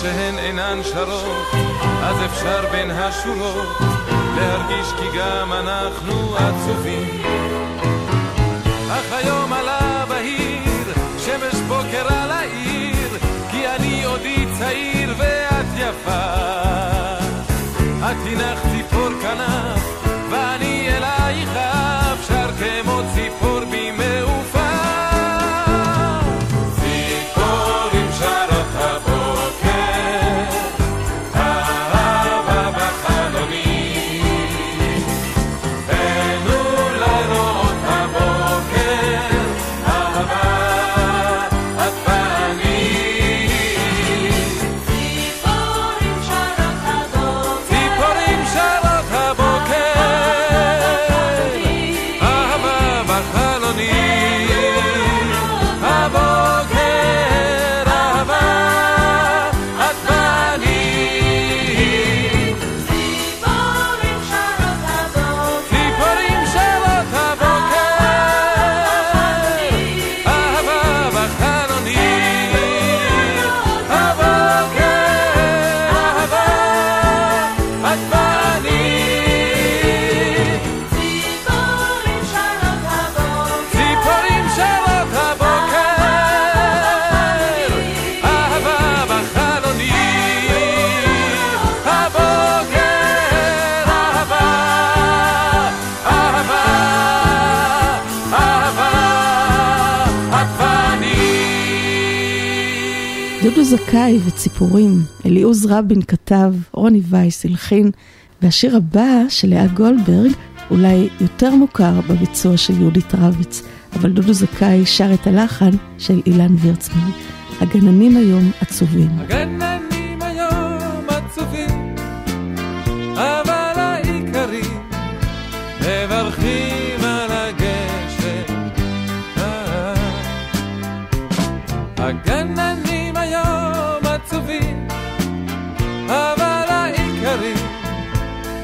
שהן אינן שרות, אז אפשר בין השורות להרגיש כי גם אנחנו עצובים. אך היום עלה בהיר, שמש בוקר על העיר, כי אני עודי צעיר ואת יפה. את הנחת ציפור כנף ואני אלייך אף, שר כמו ציפור בי מעופה. דודו זכאי וציפורים, אליעוז רבין כתב, רוני וייס הלחין, והשיר הבא של לאה גולדברג אולי יותר מוכר בביצוע של יהודית רביץ, אבל דודו זכאי שר את הלחן של אילן וירצמן. הגננים היום עצובים. הגננים היום עצובים, אבל העיקרים מברכים על הגשם. הגננים אבל העיקרים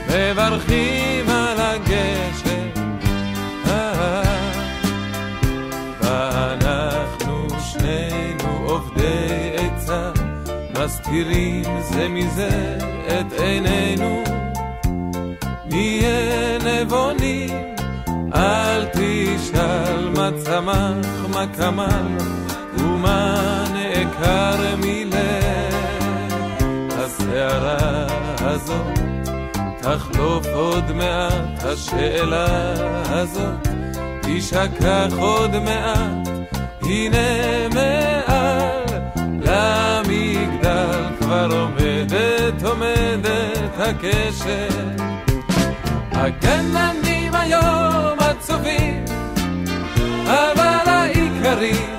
מברכים על הגשם. ואנחנו שנינו עובדי עצה, מסתירים זה מזה את עינינו, תהיה נבונים, אל תשאל מה צמח, מה קמל, ומה נעקר מלב. הסערה הזאת תחלוף עוד מעט, השאלה הזאת תשכח עוד מעט, הנה מעל למגדל כבר עומדת הקשר. הגננים היום עצובים, אבל העיקרים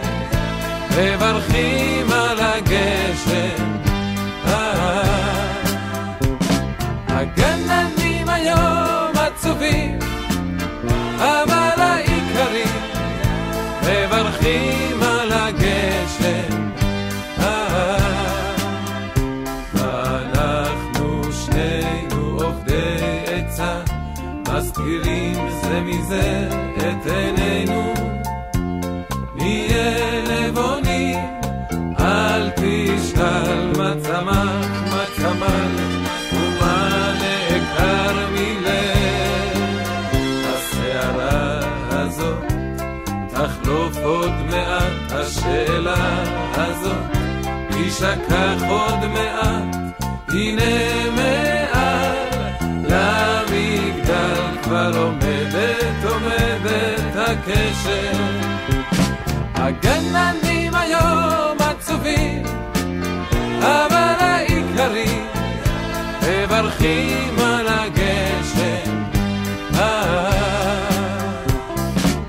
מברכים על הגשר. הגננים היום עצובים, אבל העיקרים מברכים על הגשר. ואנחנו שנינו עובדי עצה, מזכירים זה מזה את עינינו. נהיה לבונים, אל תשאל מה צמח, מה קמל, ומה נעקר מלב. הסערה הזאת תחלוף עוד מעט, השאלה הזאת תשכח עוד מעט, הנה מעל למגדל כבר עומדת הקשר. הגננים היום עצובים, אבל העיקרים מברכים על הגשר.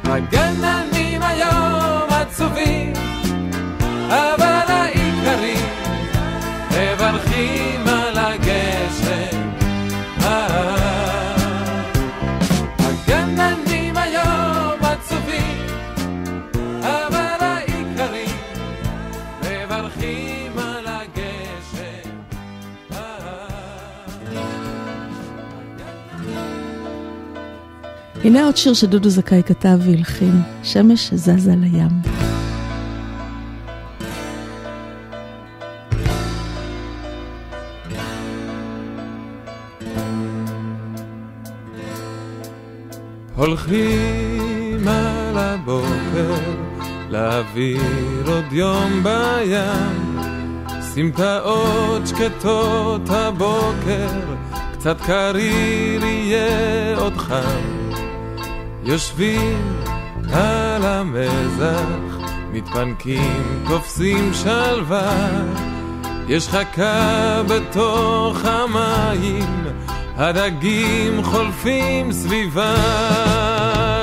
הגננים היום עצובים, אבל העיקרים מברכים על הגשר. הגננים היום עצובים, אבל העיקרים מברכים על הגשר. הנה עוד שיר שדודו זכאי כתב והלחין, שמש זזה לים. הולכים על הבוקר להעביר עוד יום בים, סמטאות שקטות הבוקר, קצת קריר יהיה עוד חם. יושבים על המזח, מתפנקים, תופסים שלווה, יש חכה בתוך המים, הדגים חולפים סביבה.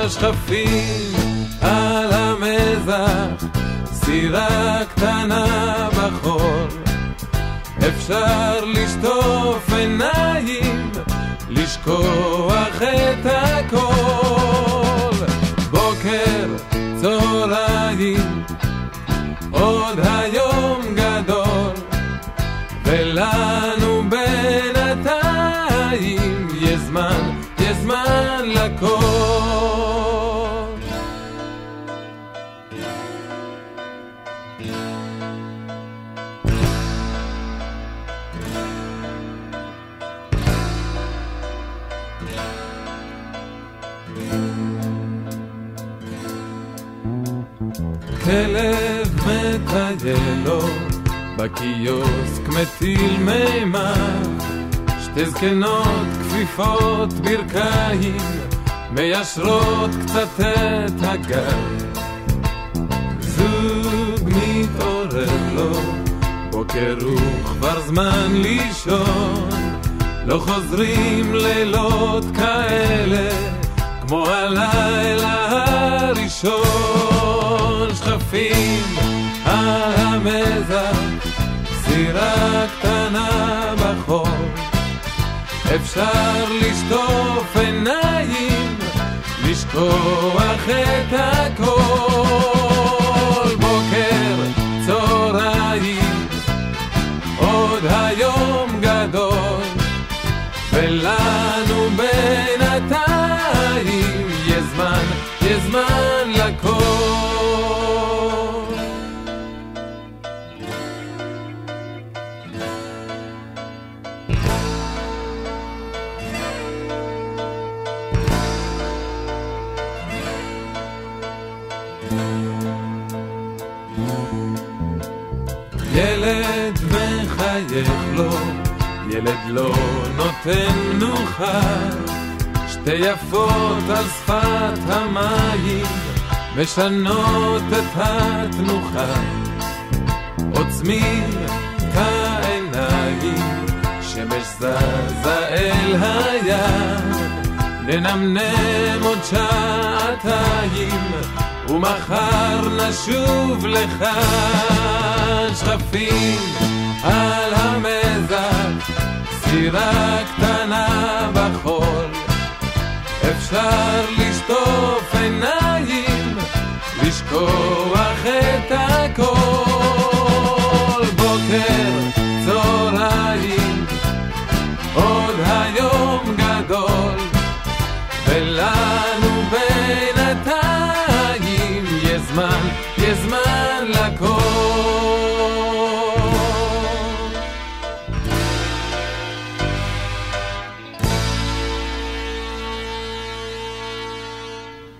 שחפים על המזח, סירה קטנה בחול, אפשר לשטוף עיניים, לשכוח את הכל. בוקר, צהריים, עוד היום גדול, ולנו בינתיים יש זמן, יש זמן לכל. כלב מטייל לו בקיוסק, מטיל מימה, תזקנות כפיפות ברכיים, מיישרות קצת את הגב. זוג מתעורר לו, בוקר הוא כבר זמן לישון, לא חוזרים לילות כאלה כמו הלילה הראשון. שחפים על המזח, סירה קטנה בחור, אפשר לשטוף עיניים, לשכוח את הכל. בוקר, צהריים, עוד היום גדול, ולנו בינתיים יש זמן, יש זמן לכל. ילד מחייך לו, ילד לא נותן מנוחה, שתי יפות על שפת המים משנות את התנוחה, עוצמים את העיניים, שמש זזה אל הים, ננמנם עוד שעתיים ומחר נשוב לך. שרפים על המזח, סירה קטנה בחול, אפשר לשטוף עיניים, לשכוח את הכל. בוקר, צהריים, עוד היום גדול, ולנו בינתיים יש זמן, יש זמן לכל.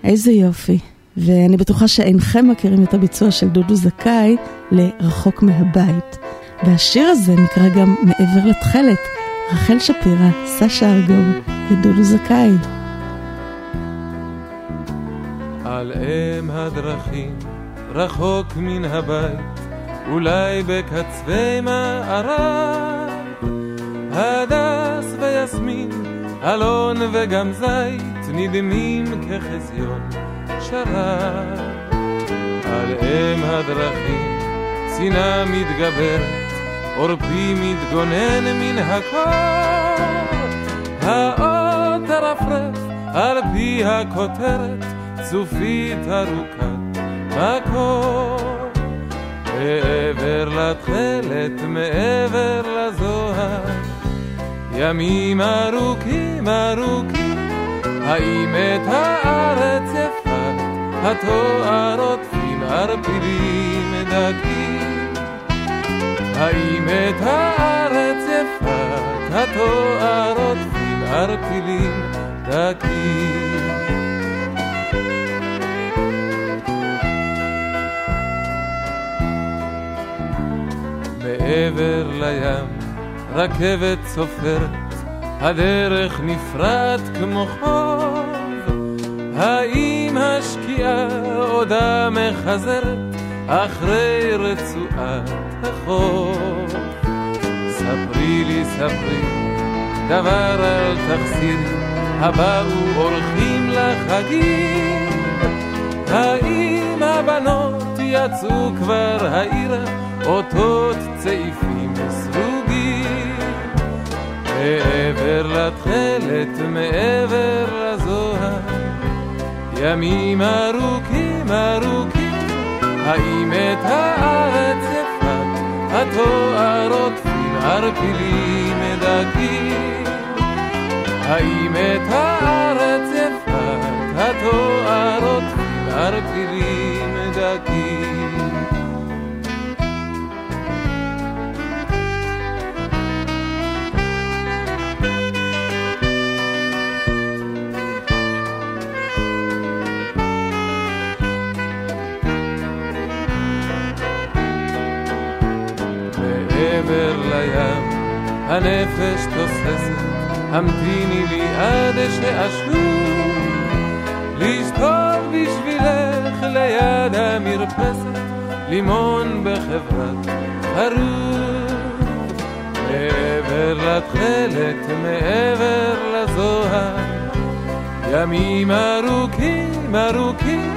איזה יופי, ואני בטוחה שאינכם מכירים את הביצוע של דודו זכאי לרחוק מהבית, והשיר הזה נקרא גם מעבר לתכלת. רחל שפירה, סשה ארגוב ודודו זכאי. על אם הדרכים רחוק מן הבית, אולי בקצווי מערב, הדס ויסמין, אלון וגם זית, נדמים כחזיון שרב. על אם הדרכים סינה מתגברת, עורפי מתגונן מן הקור, האות הרפרף על פי הכותרת, צופית ארוכת מקור. מעבר לתכלת, מעבר לזוהר, ימים ארוכים ארוכים, האם את הארץ יפה, התואר עוטפים ערפילים דקים, האם את הארץ יפה, התואר עוטפים ערפילים דקים. מעבר לים רכבת סופרת, הדרך נפרט כמו חוב, האם השקיעה עודה מחזרת אחרי רצועת החוב? ספרי לי ספרי דבר אל תחסירי, הבאו הולכים לחגים, האם הבנות יצאו כבר העירה, אותות צעיפים סרוגים? מעבר לתכלת, מעבר לזוהר, ימים ארוכים ארוכים, האם את הארץ יפה, התואר עוטפים ערפילים דקים, האם את הארץ יפה, התואר עוטפים ערפילים דקים. הנפש תוססת, המתיני לי עד שאשוב, לשתות בשבילך ליד המרפסת, לימון בחברת הרוב. מעבר לתכלת, מעבר לזוהר, ימים ארוכים ארוכים,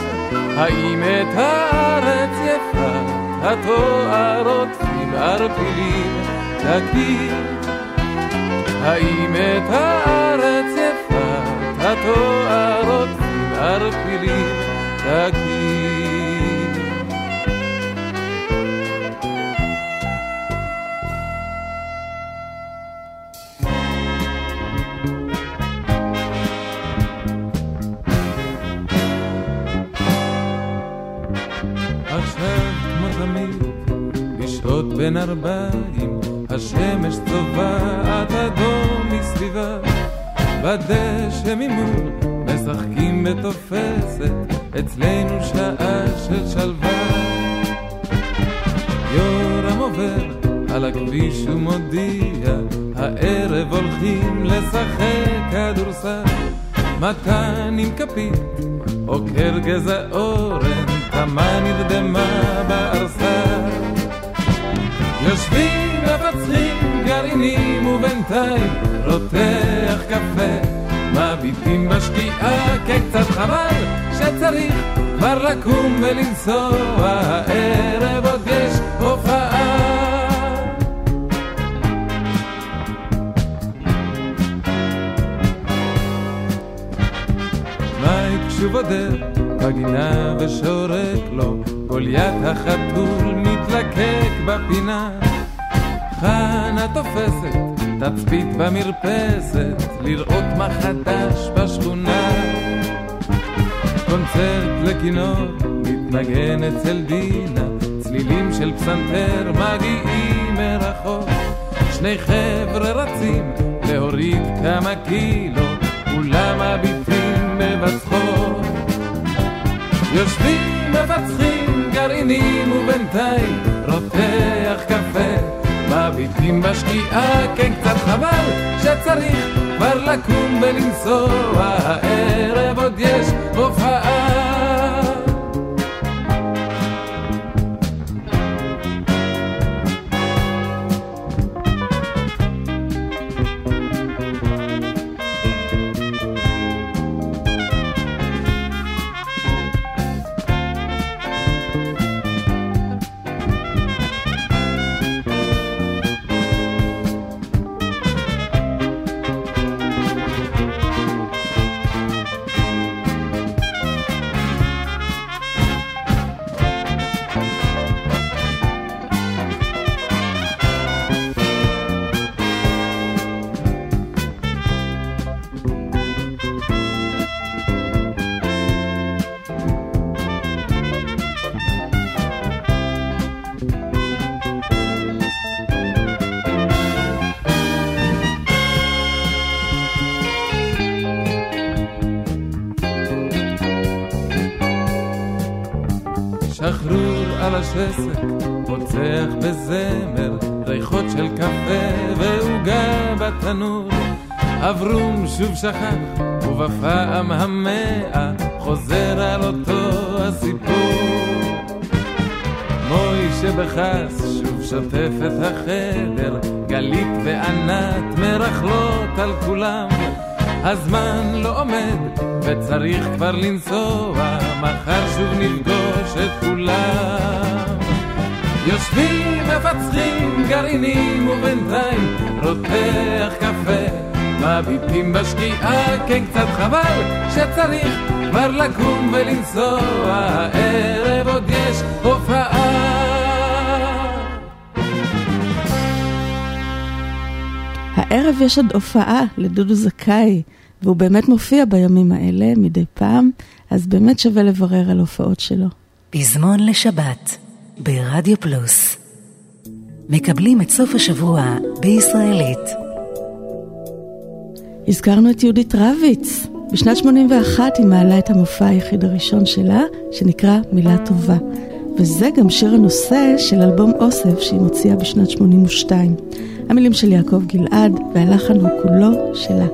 האם את הארץ יפה, התואר עוטפים ערפילים דקים, האם את הארץ יפה, התואר עוטפים ערפילים דקים. עכשיו כמו תמיד לשעות בין ארבעים, השמש צובעת אדום מסביבה, בדשא ממול, משחקים בתופסת, אצלנו שעה של שלווה. יורם עובר על הכביש ומודיע, הערב הולכים לשחק כדורסל. מתן עם כפית, עוקר גזע אורן, תמה נרדמה בארסל. יושבים מפצחים גרעינים ובינתיים רותח קפה, מביטים בשקיעה כקצת חבל שצריך כבר לקום ולנסוע, הערב עוד יש הופעה. מייק שוב עודר בגינה ושורק לו, גוליית החתול מתלקק בפינה. חנה תופסת תצפית במרפסת, לראות מה חדש בשכונה. קונצרט לכינור מתנגן אצל דינה, צלילים של פסנתר מגיעים מרחוק. שני חבר'ה רצים להוריד כמה קילו, כולם הביטים בבצחור. יושבים מבצחים גרעינים ובינתיים רותח קפה, מביטים בשקיעה, כן קצת חבל שצריך כבר לקום ולנסוע, הערב עוד יש הופעה. שסק פוצח בזמר, ריחות של קפה ועוגה בתנור. אברום שוב שכח ובפעם המאה חוזר על אותו הסיפור. מוישה בחס שוב שוטף את החדר, גלית וענת מרחלות על כולם. הזמן לא עומד וצריך כבר לנסוע, מחר שוב נפגוש את כולם. יושבים מפצחים גרעינים ובינתיים רותח קפה, מביטים בשקיעה, כן קצת חבל שצריך כבר לקום ולנסוע, הערב עוד יש הופעה. הערב יש עוד הופעה לדודו זכאי, והוא באמת מופיע בימים האלה מדי פעם, אז באמת שווה לברר על הופעות שלו. פזמון לשבת ברדיו פלוס. מקבלים את סוף השבוע בישראלית. הזכרנו את יהודית רביץ. בשנת 81 היא מעלה את המופע היחיד הראשון שלה, שנקרא מילה טובה. וזה גם שיר הנושא של אלבום אוסף שהיא מוציאה בשנת 82. המילים של יעקב גלעד והלחן הוא כולו שלה.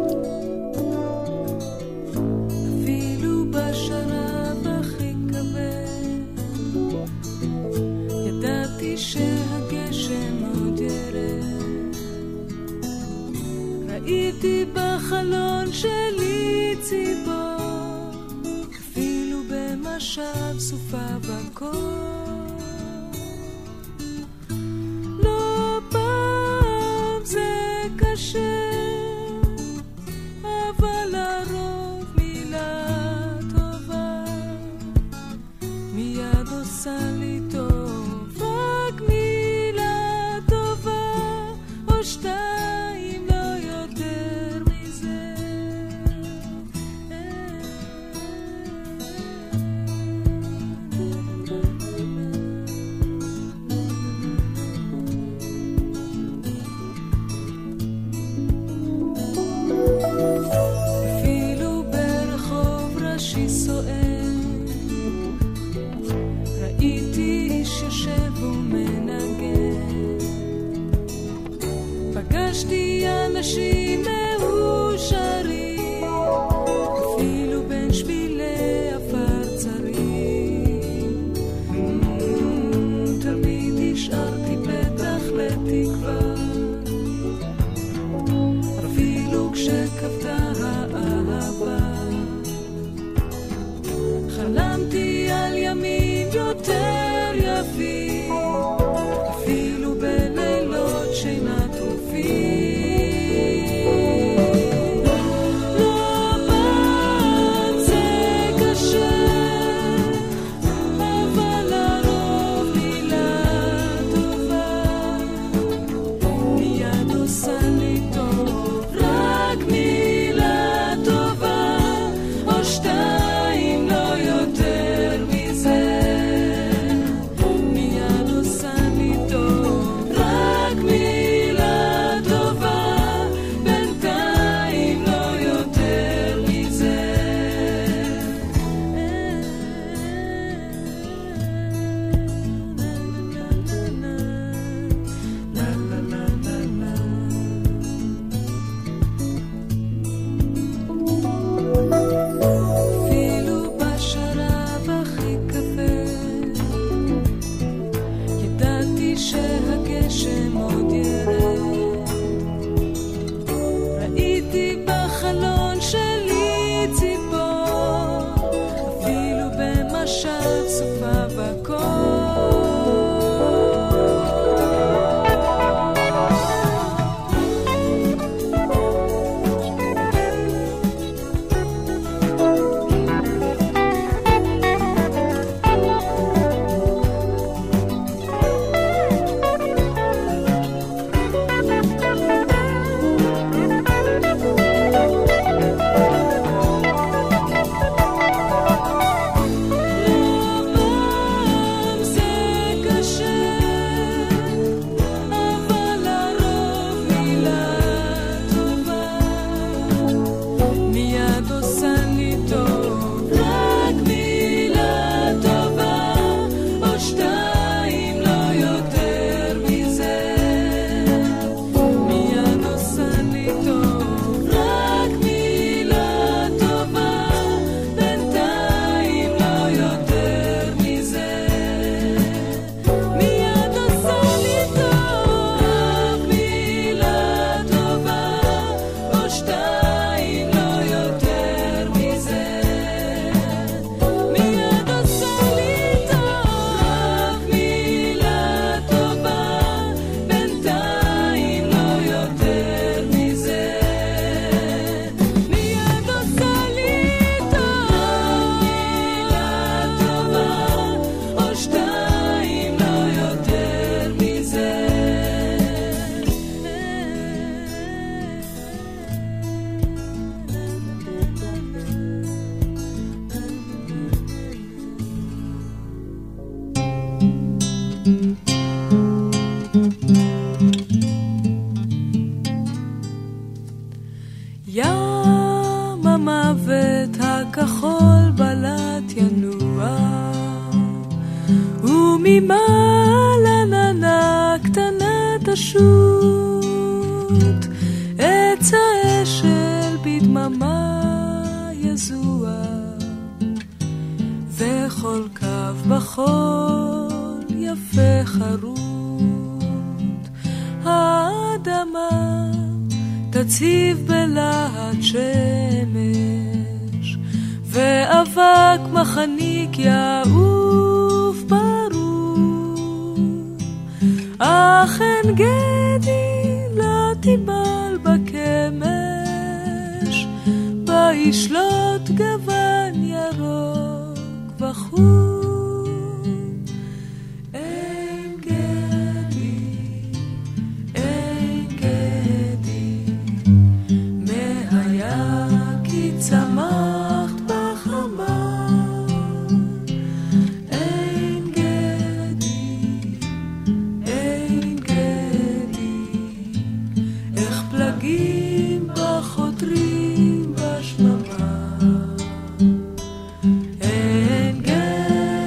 חותרים בשממה, אין גדי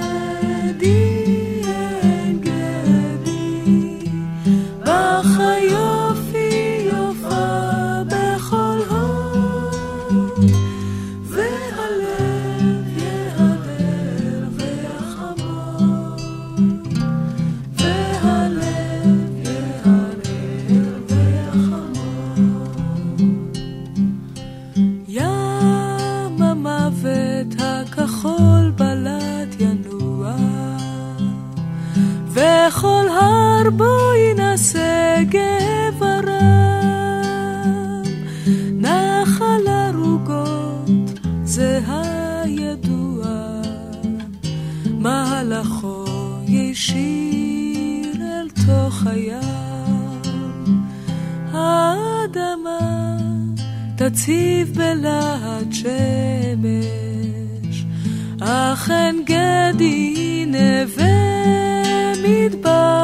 כבר בו ינסה גברם, נחל הרוגות זה הידוע, מהלכו ישיר אל תוך הים, האדמה תציב בלעד שמש, אך אין גדי נווה מדבר,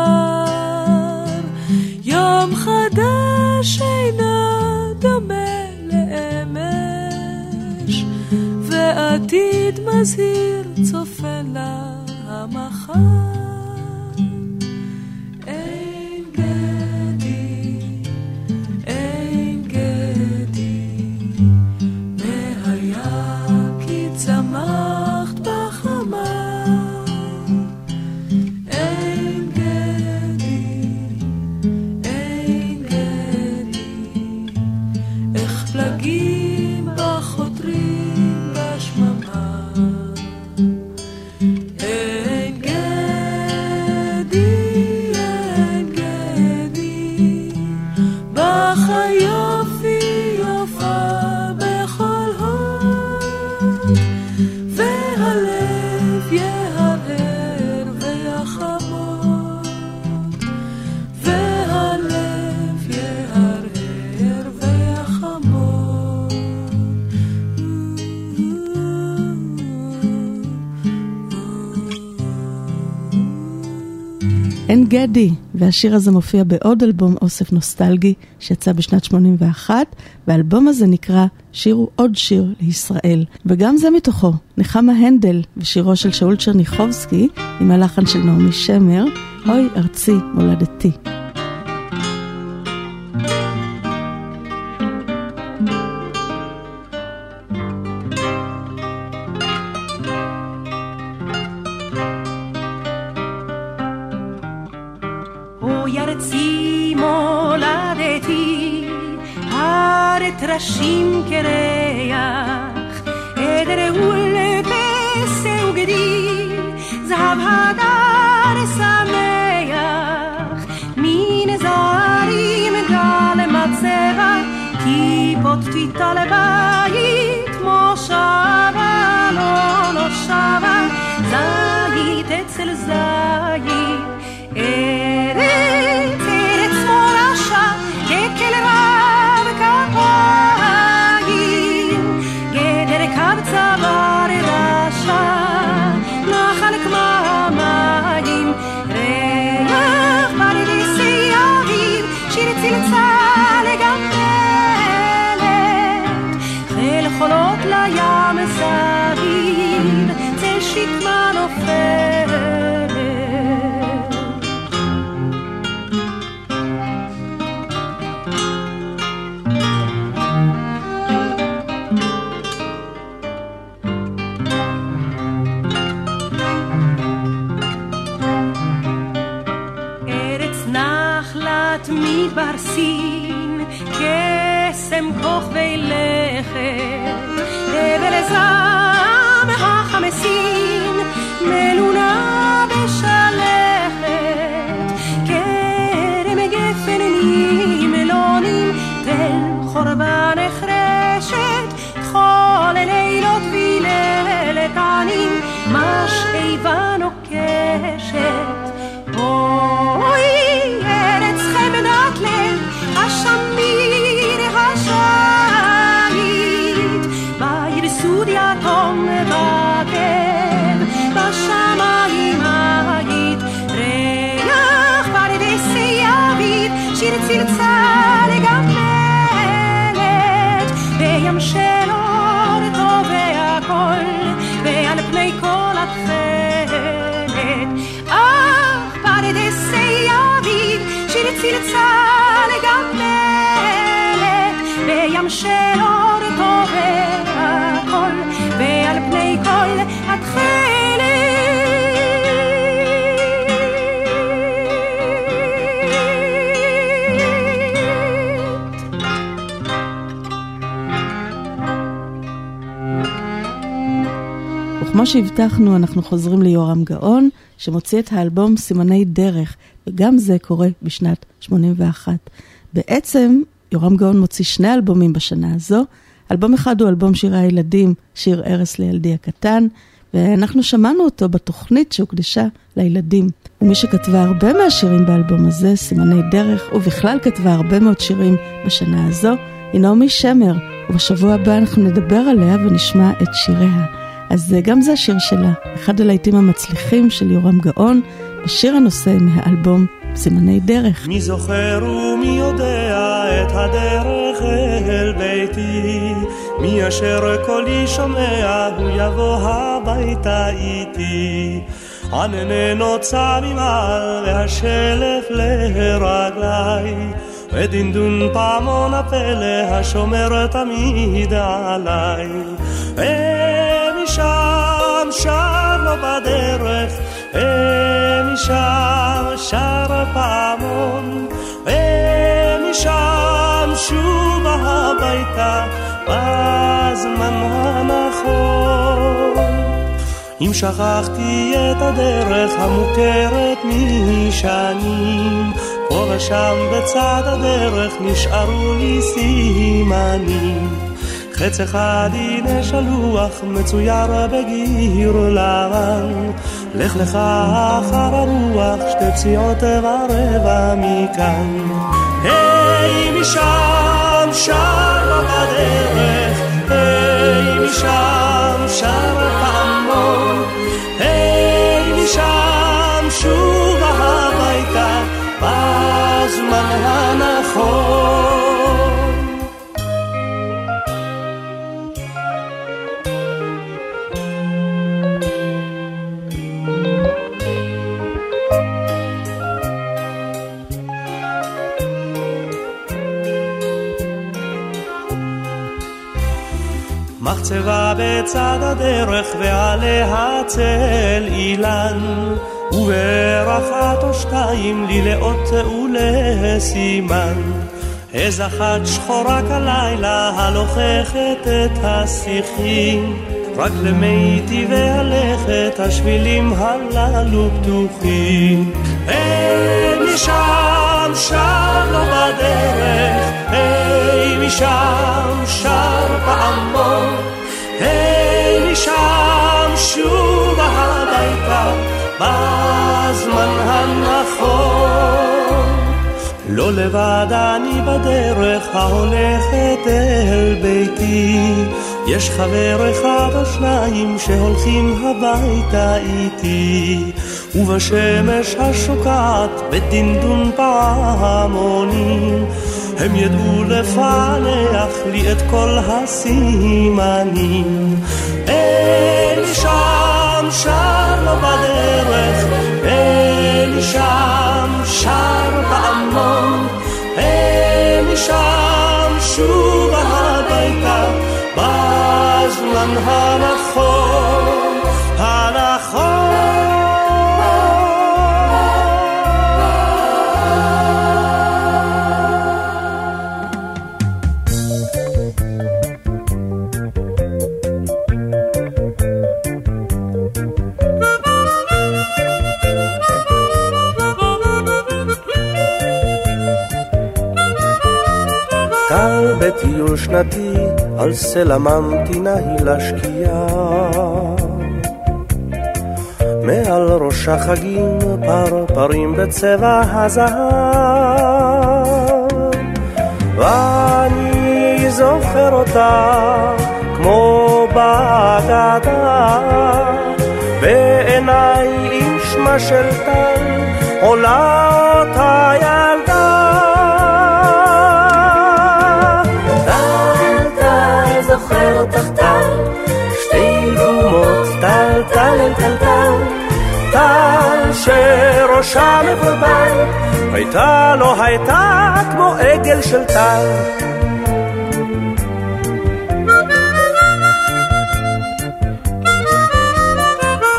יום חדש אינו דומה לאמש, ועתיד מזהיר צופה למחר. אין גדי, והשיר הזה מופיע בעוד אלבום אוסף נוסטלגי שיצא בשנת 81, והאלבום הזה נקרא שירו עוד שיר לישראל, וגם זה מתוכו נחמה הנדל ושירו של שאול צ'רניחובסקי עם הלחן של נעמי שמר, אוי ארצי מולדתי. Rashim kereach edere ulbese ugedi zahav hadar sameach min zarim gale matzeva ki potvi talevait moshava lo shava zayit etzel zayit eretz eretz morasha yekel rav kapo כמו שהבטחנו, אנחנו חוזרים ליורם גאון, שמוציא את האלבום סימני דרך, וגם זה קורה בשנת 81. בעצם, יורם גאון מוציא שני אלבומים בשנה הזו. אלבום אחד הוא אלבום שירי הילדים, שיר ערס לילדי הקטן, ואנחנו שמענו אותו בתוכנית שהוקדשה לילדים. ומי שכתבה הרבה מהשירים באלבום הזה, סימני דרך, ובכלל כתבה הרבה מאוד שירים בשנה הזו, היא נעמי שמר, ובשבוע הבא אנחנו נדבר עליה ונשמע את שיריה. אז גם זה השיר שלה, אחד הלהיטים המצליחים של יורם גאון, בשיר הנושא מהאלבום סימני דרך. מי זוכר ומי יודע את הדרך אל ביתי, מי אשר קולי שומע הוא יבוא הביתה איתי. עננה נוצה ממעל והשלף לרגליי, ודינדון פעמון הפלא השומר תמיד עליי. משם שר לו בדרך, משם שר פעמון, משם שוב הביתה בזמן הנכון. אם שכחתי את הדרך המוכרת משנים, פה ושם בצד הדרך נשארו לי סימנים. חץ אחד הנה שלוח מצויר בגיר לבן, לך לך אחר הרוח שתי פציעות ורבע מכאן. היי משם שר בדרך, היי משם שר פעמון, היי משם שוב הביתה בזמן הנכון. מחצבה בצד הדרך ועליה צל אילן, וברחת או שתיים ללאות ולסימן. איז אחת שחורה כלילה הלוכחת את השיחים, רק למיתי והלכת השבילים הללו פתוחים. אין משם שר לא בדרך, אין משם שר פעמון, אין משם שוב הביתה בזמן הנכון. לא לבד אני בדרך ההולכת אל ביתי, יש חבר אחד או שניים שהולכים הביתה איתי. ובשמש השוקעת בדינדון פעמונים, הם ידעו לפענח לי את כל הסימנים. אין שם שר לא בדרך, אין שם שר בעמון, אין שם שוב הביתה בזמן הנכון, הנכון. כאן בטיול שנתי על סלע ממתינה היא לשקיעה, מעל ראש החגים פרפרים בצבע הזהב, ואני זוכר אותה כמו באגדה, בעיניי איש משלטן עולה אותה ילדה. זוכר אותך טל, שתי גומות טל, טל אל טל טל, טל שראשה מבולבל, הייתה לא הייתה כמו עגל של טל.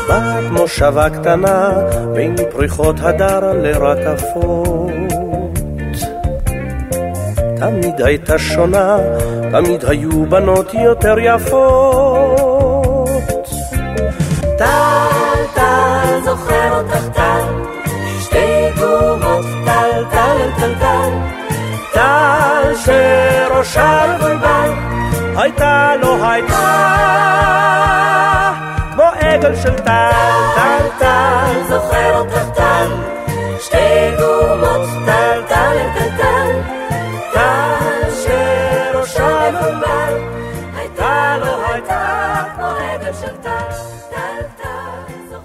בת מושבה קטנה בין פריחות הדר לרקפות, תמיד הייתה שונה, תמיד היו בנות יותר יפות. טל טל זוכר אותך טל שתי גומות טל טל טל טל טל שראשה לבולבל הייתה לא הייתה כמו עגל של טל טל טל זוכר אותך טל שתי גומות טל טל טל טל טל שראשה לבולבל הייתה לא הייתה כמו עגל של טל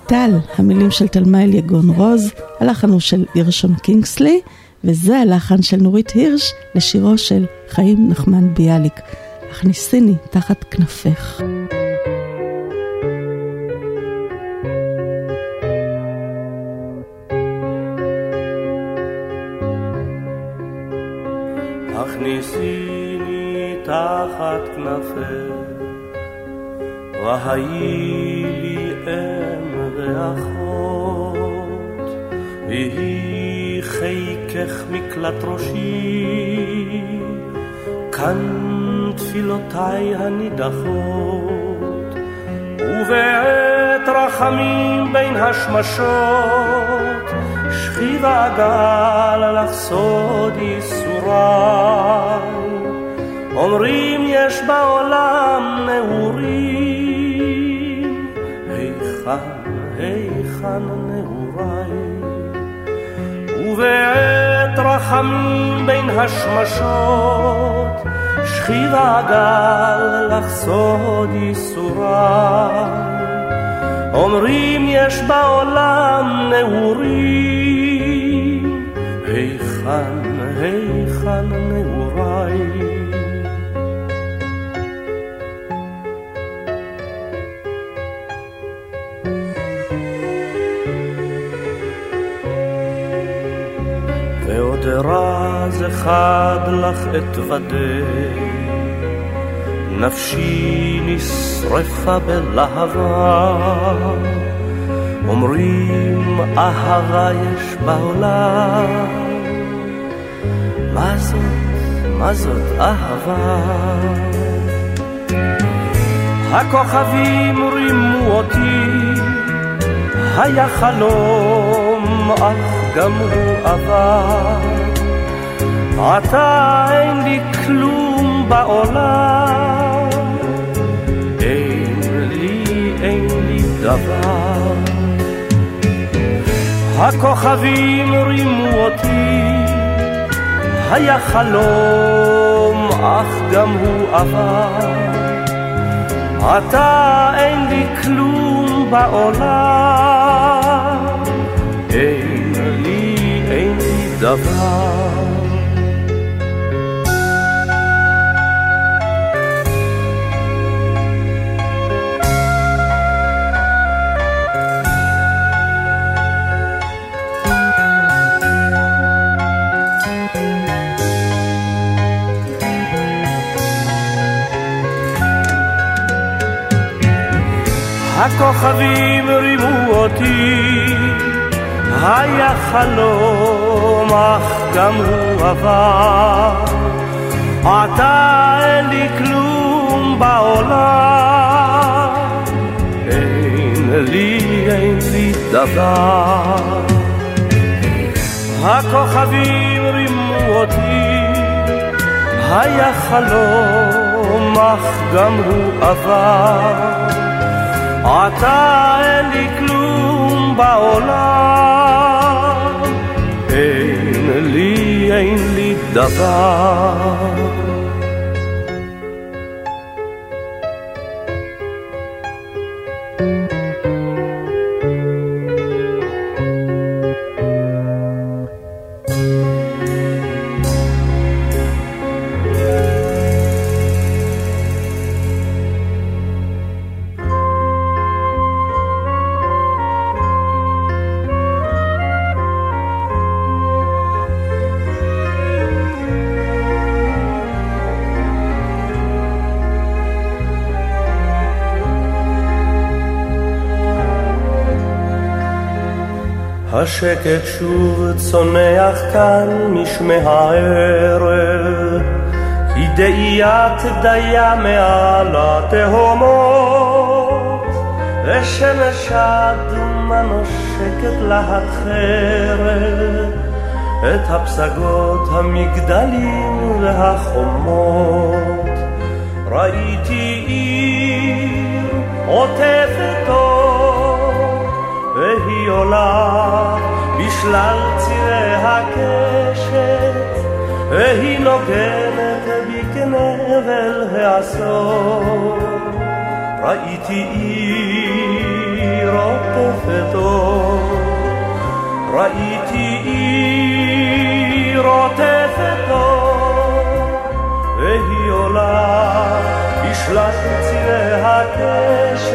טל, המילים של תלמה אל יגון רוז, הלחן הוא של גרשון קינגסלי, וזה הלחן של נורית הירש לשירו של חיים נחמן ביאליק. הכניסיני תחת כנפך. הכניסיני תחת כנפך, והיי לי אמא. ואחות והיא חיקך מקלט ראשי כאן תפילותיי הנידחות ובעת רחמים בין השמשות שכיבה גל לך סוד ייסוריי אומרים יש בעולם נעורים היכן היכן נעוריי ובעת רחמים בין השמשות שכיבה גל לך סוד ייסוריי אומרים יש בעולם נעורים היכן היכן נעוריי רז אחד לך אתוודה נפשי נשרפה בלהבה אומרים אהבה יש בעולם מה זאת אהבה הכוכבים רימו אותי היה חלום אך גם הוא עבר אתה אין לי כלום בעולם אין לי דבר הכוכבים רימו אותי היה חלום אך גם הוא עבר אתה אין לי כלום בעולם אין לי דבר הכוכבים רימו אותי היה חלום אך גם הוא עבר אתה אין לי כלום בעולם אין לי דבר הכוכבים רימו אותי היה חלום אך גם הוא עבר אתה אין לי כלום בעולם אין לי דבר השקט שוב צונח כאן משמי הערב כי דאיית דיה מעל התהומות ושמש אדומה נושקת להחרב את הפסגות, המגדלים והחומות. ראיתי עיר עוטפת אור, והיא עולה בשלל צירי הקשת, והיא נוגנת בקנבל העשור. ראיתי עיר עוטפת אור, ראיתי עיר עוטפת אור, והיא עולה בשלל צירי הקשת,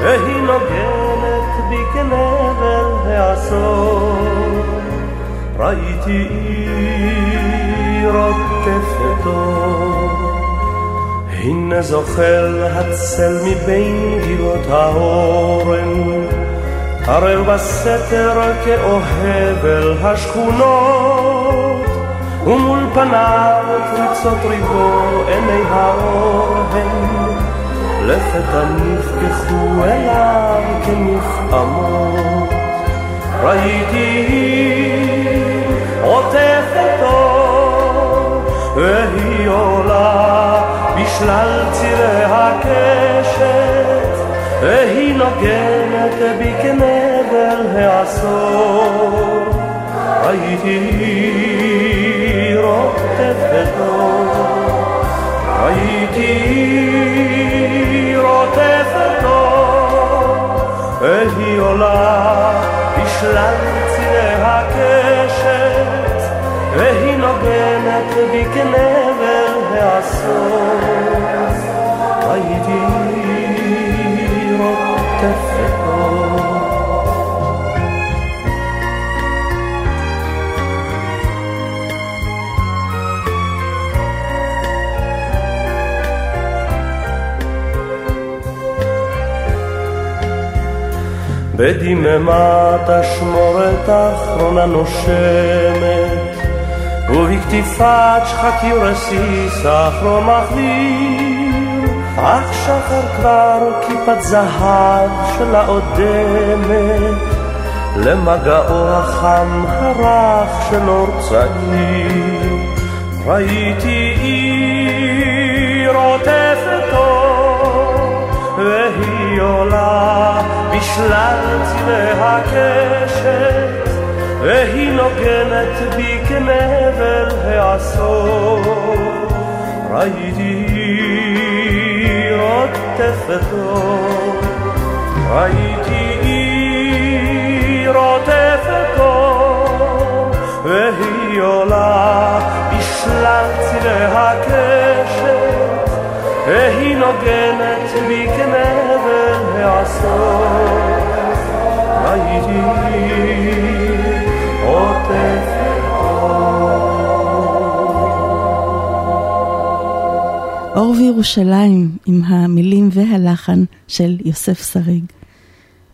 והיא נוגנת בקנבל העשור. ראיתי עיר עוטפת אור. הנה זוחל הצל מבין גבעות האורן, הרב בסתר כאוהב אל השכונות, ומול פניו קריצות ריבו עיני האורן, לפתע נפקחו אליו כמפעמות. ראיתי עוטפת אור, והיא עולה בשלל צירי הקשת, והיא נוגנת בקנבל העשור. ראיתי עיר עוטפת אור, ראיתי עיר עוטפת אור, והיא עולה בשלל צירי הקשת, והיא נוגנת בקנבל העשור. ראיתי בדממת השמורת האחרונה נושמת, ובכתיפת שחקי ורסיס האחרון מחדיר, אך שחר כבר כיפת זהב שלה עודמת למגעו החם הרך של אור צעיר. ראיתי עיר עוטפת אור, והיא עולה בשלל צירי הקשת, והיא נוגנת בי כנבל העשור. ראיתי עיר עוטפת אור, ראיתי עיר עוטפת אור, והיא עולה בשלל צירי הקשת, והיא נוגנת בי כנבל העשור. ראיתי אור וירושלים, עם המילים והלחן של יוסף סריג.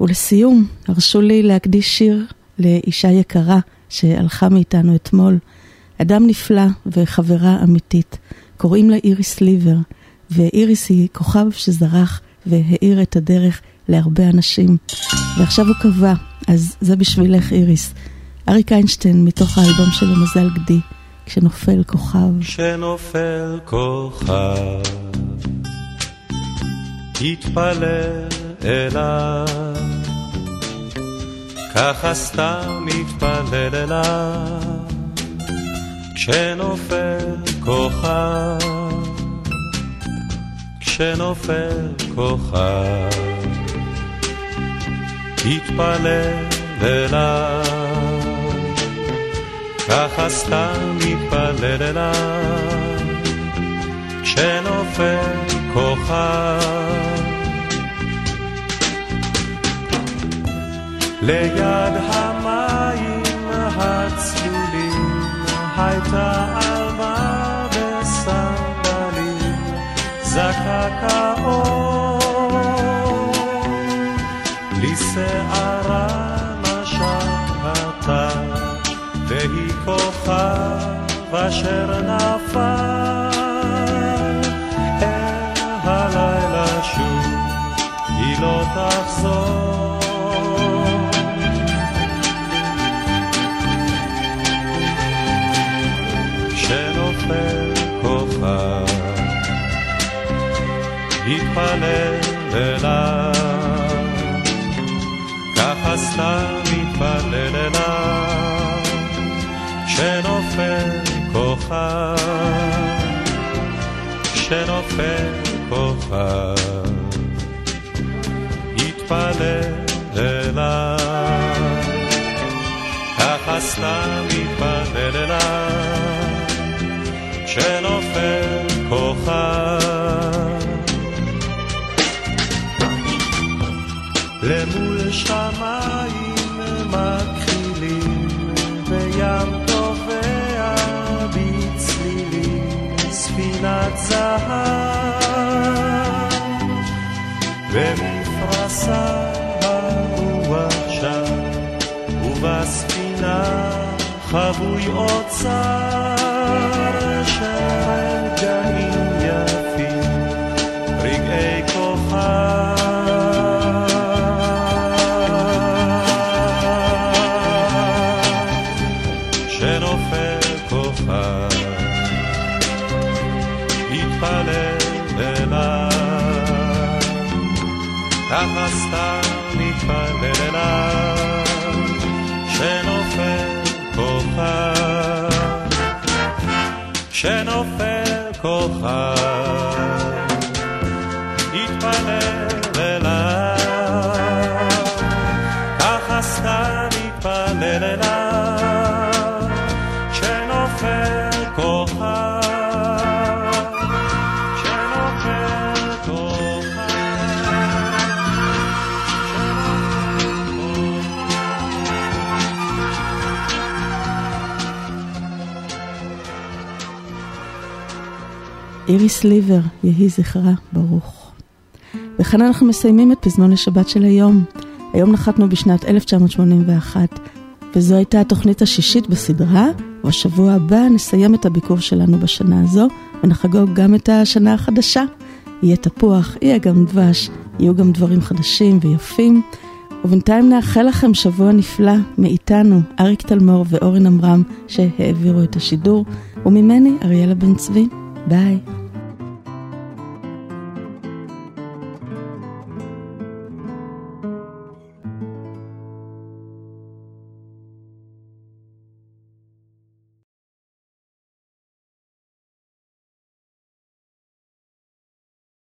ולסיום, הרשו לי להקדיש שיר לאישה יקרה שהלכה מאיתנו אתמול, אדם נפלא וחברה אמיתית, קוראים לה איריס ליבר, ואיריס היא כוכב שזרח והאיר את הדרך להרבה אנשים, ועכשיו הוא קבע, אז זה בשבילך איריס. אריק איינשטיין, מתוך האלבום שלו מזל גדי, כשנופל כוכב. כשנופל כוכב התפלל אליו, ככה סתם התפלל אליו. כשנופל כוכב, כשנופל כוכב התפלל אליו, ככה סתם מתפלל אליו. כשנופל כוכב ליד המים הצלולים, הייתה עלמה וסנדלים, זקק האור לשערה נשקתה, והיא כוכב אשר נפל אל הלילה שוב. היא לא תחזור. כשנופל כוכב התפלל אליו, ככה סתם התפלל אליו. כשנופל כוכב, כשנופל כוכב התפלל אליו, ככה סתם התפלל אליו. כשנופל כוכב למול שמיים מכחילים, וים טובע בצלילים ספינת זהב, ומפרסה הרוח שם, ובספינה חבוי אוצר שרגעים יפים, רגעי כוכב. כשנופל כוכב התפלל אליו, ככה סתם התפלל אליו. כשנופל כוכב, כשנופל כוכב התפלל אליו, ככה סתם התפלל אליו. כשנופל כוכב, כשנופל כוכב. איריס ליבר, יהי זכרה ברוך. וכאן אנחנו מסיימים את פזמון לשבת של היום. היום נחתנו בשנת 1981, וזו הייתה התוכנית השישית בסדרה, ובשבוע הבא נסיים את הביקור שלנו בשנה הזו, ונחגוג גם את השנה החדשה. יהיה תפוח, יהיה גם דבש, יהיו גם דברים חדשים ויפים. ובינתיים נאחל לכם שבוע נפלא מאיתנו, אריק תלמור ואורן אמרם, שהעבירו את השידור, וממני אריאלה בן צבי. ביי.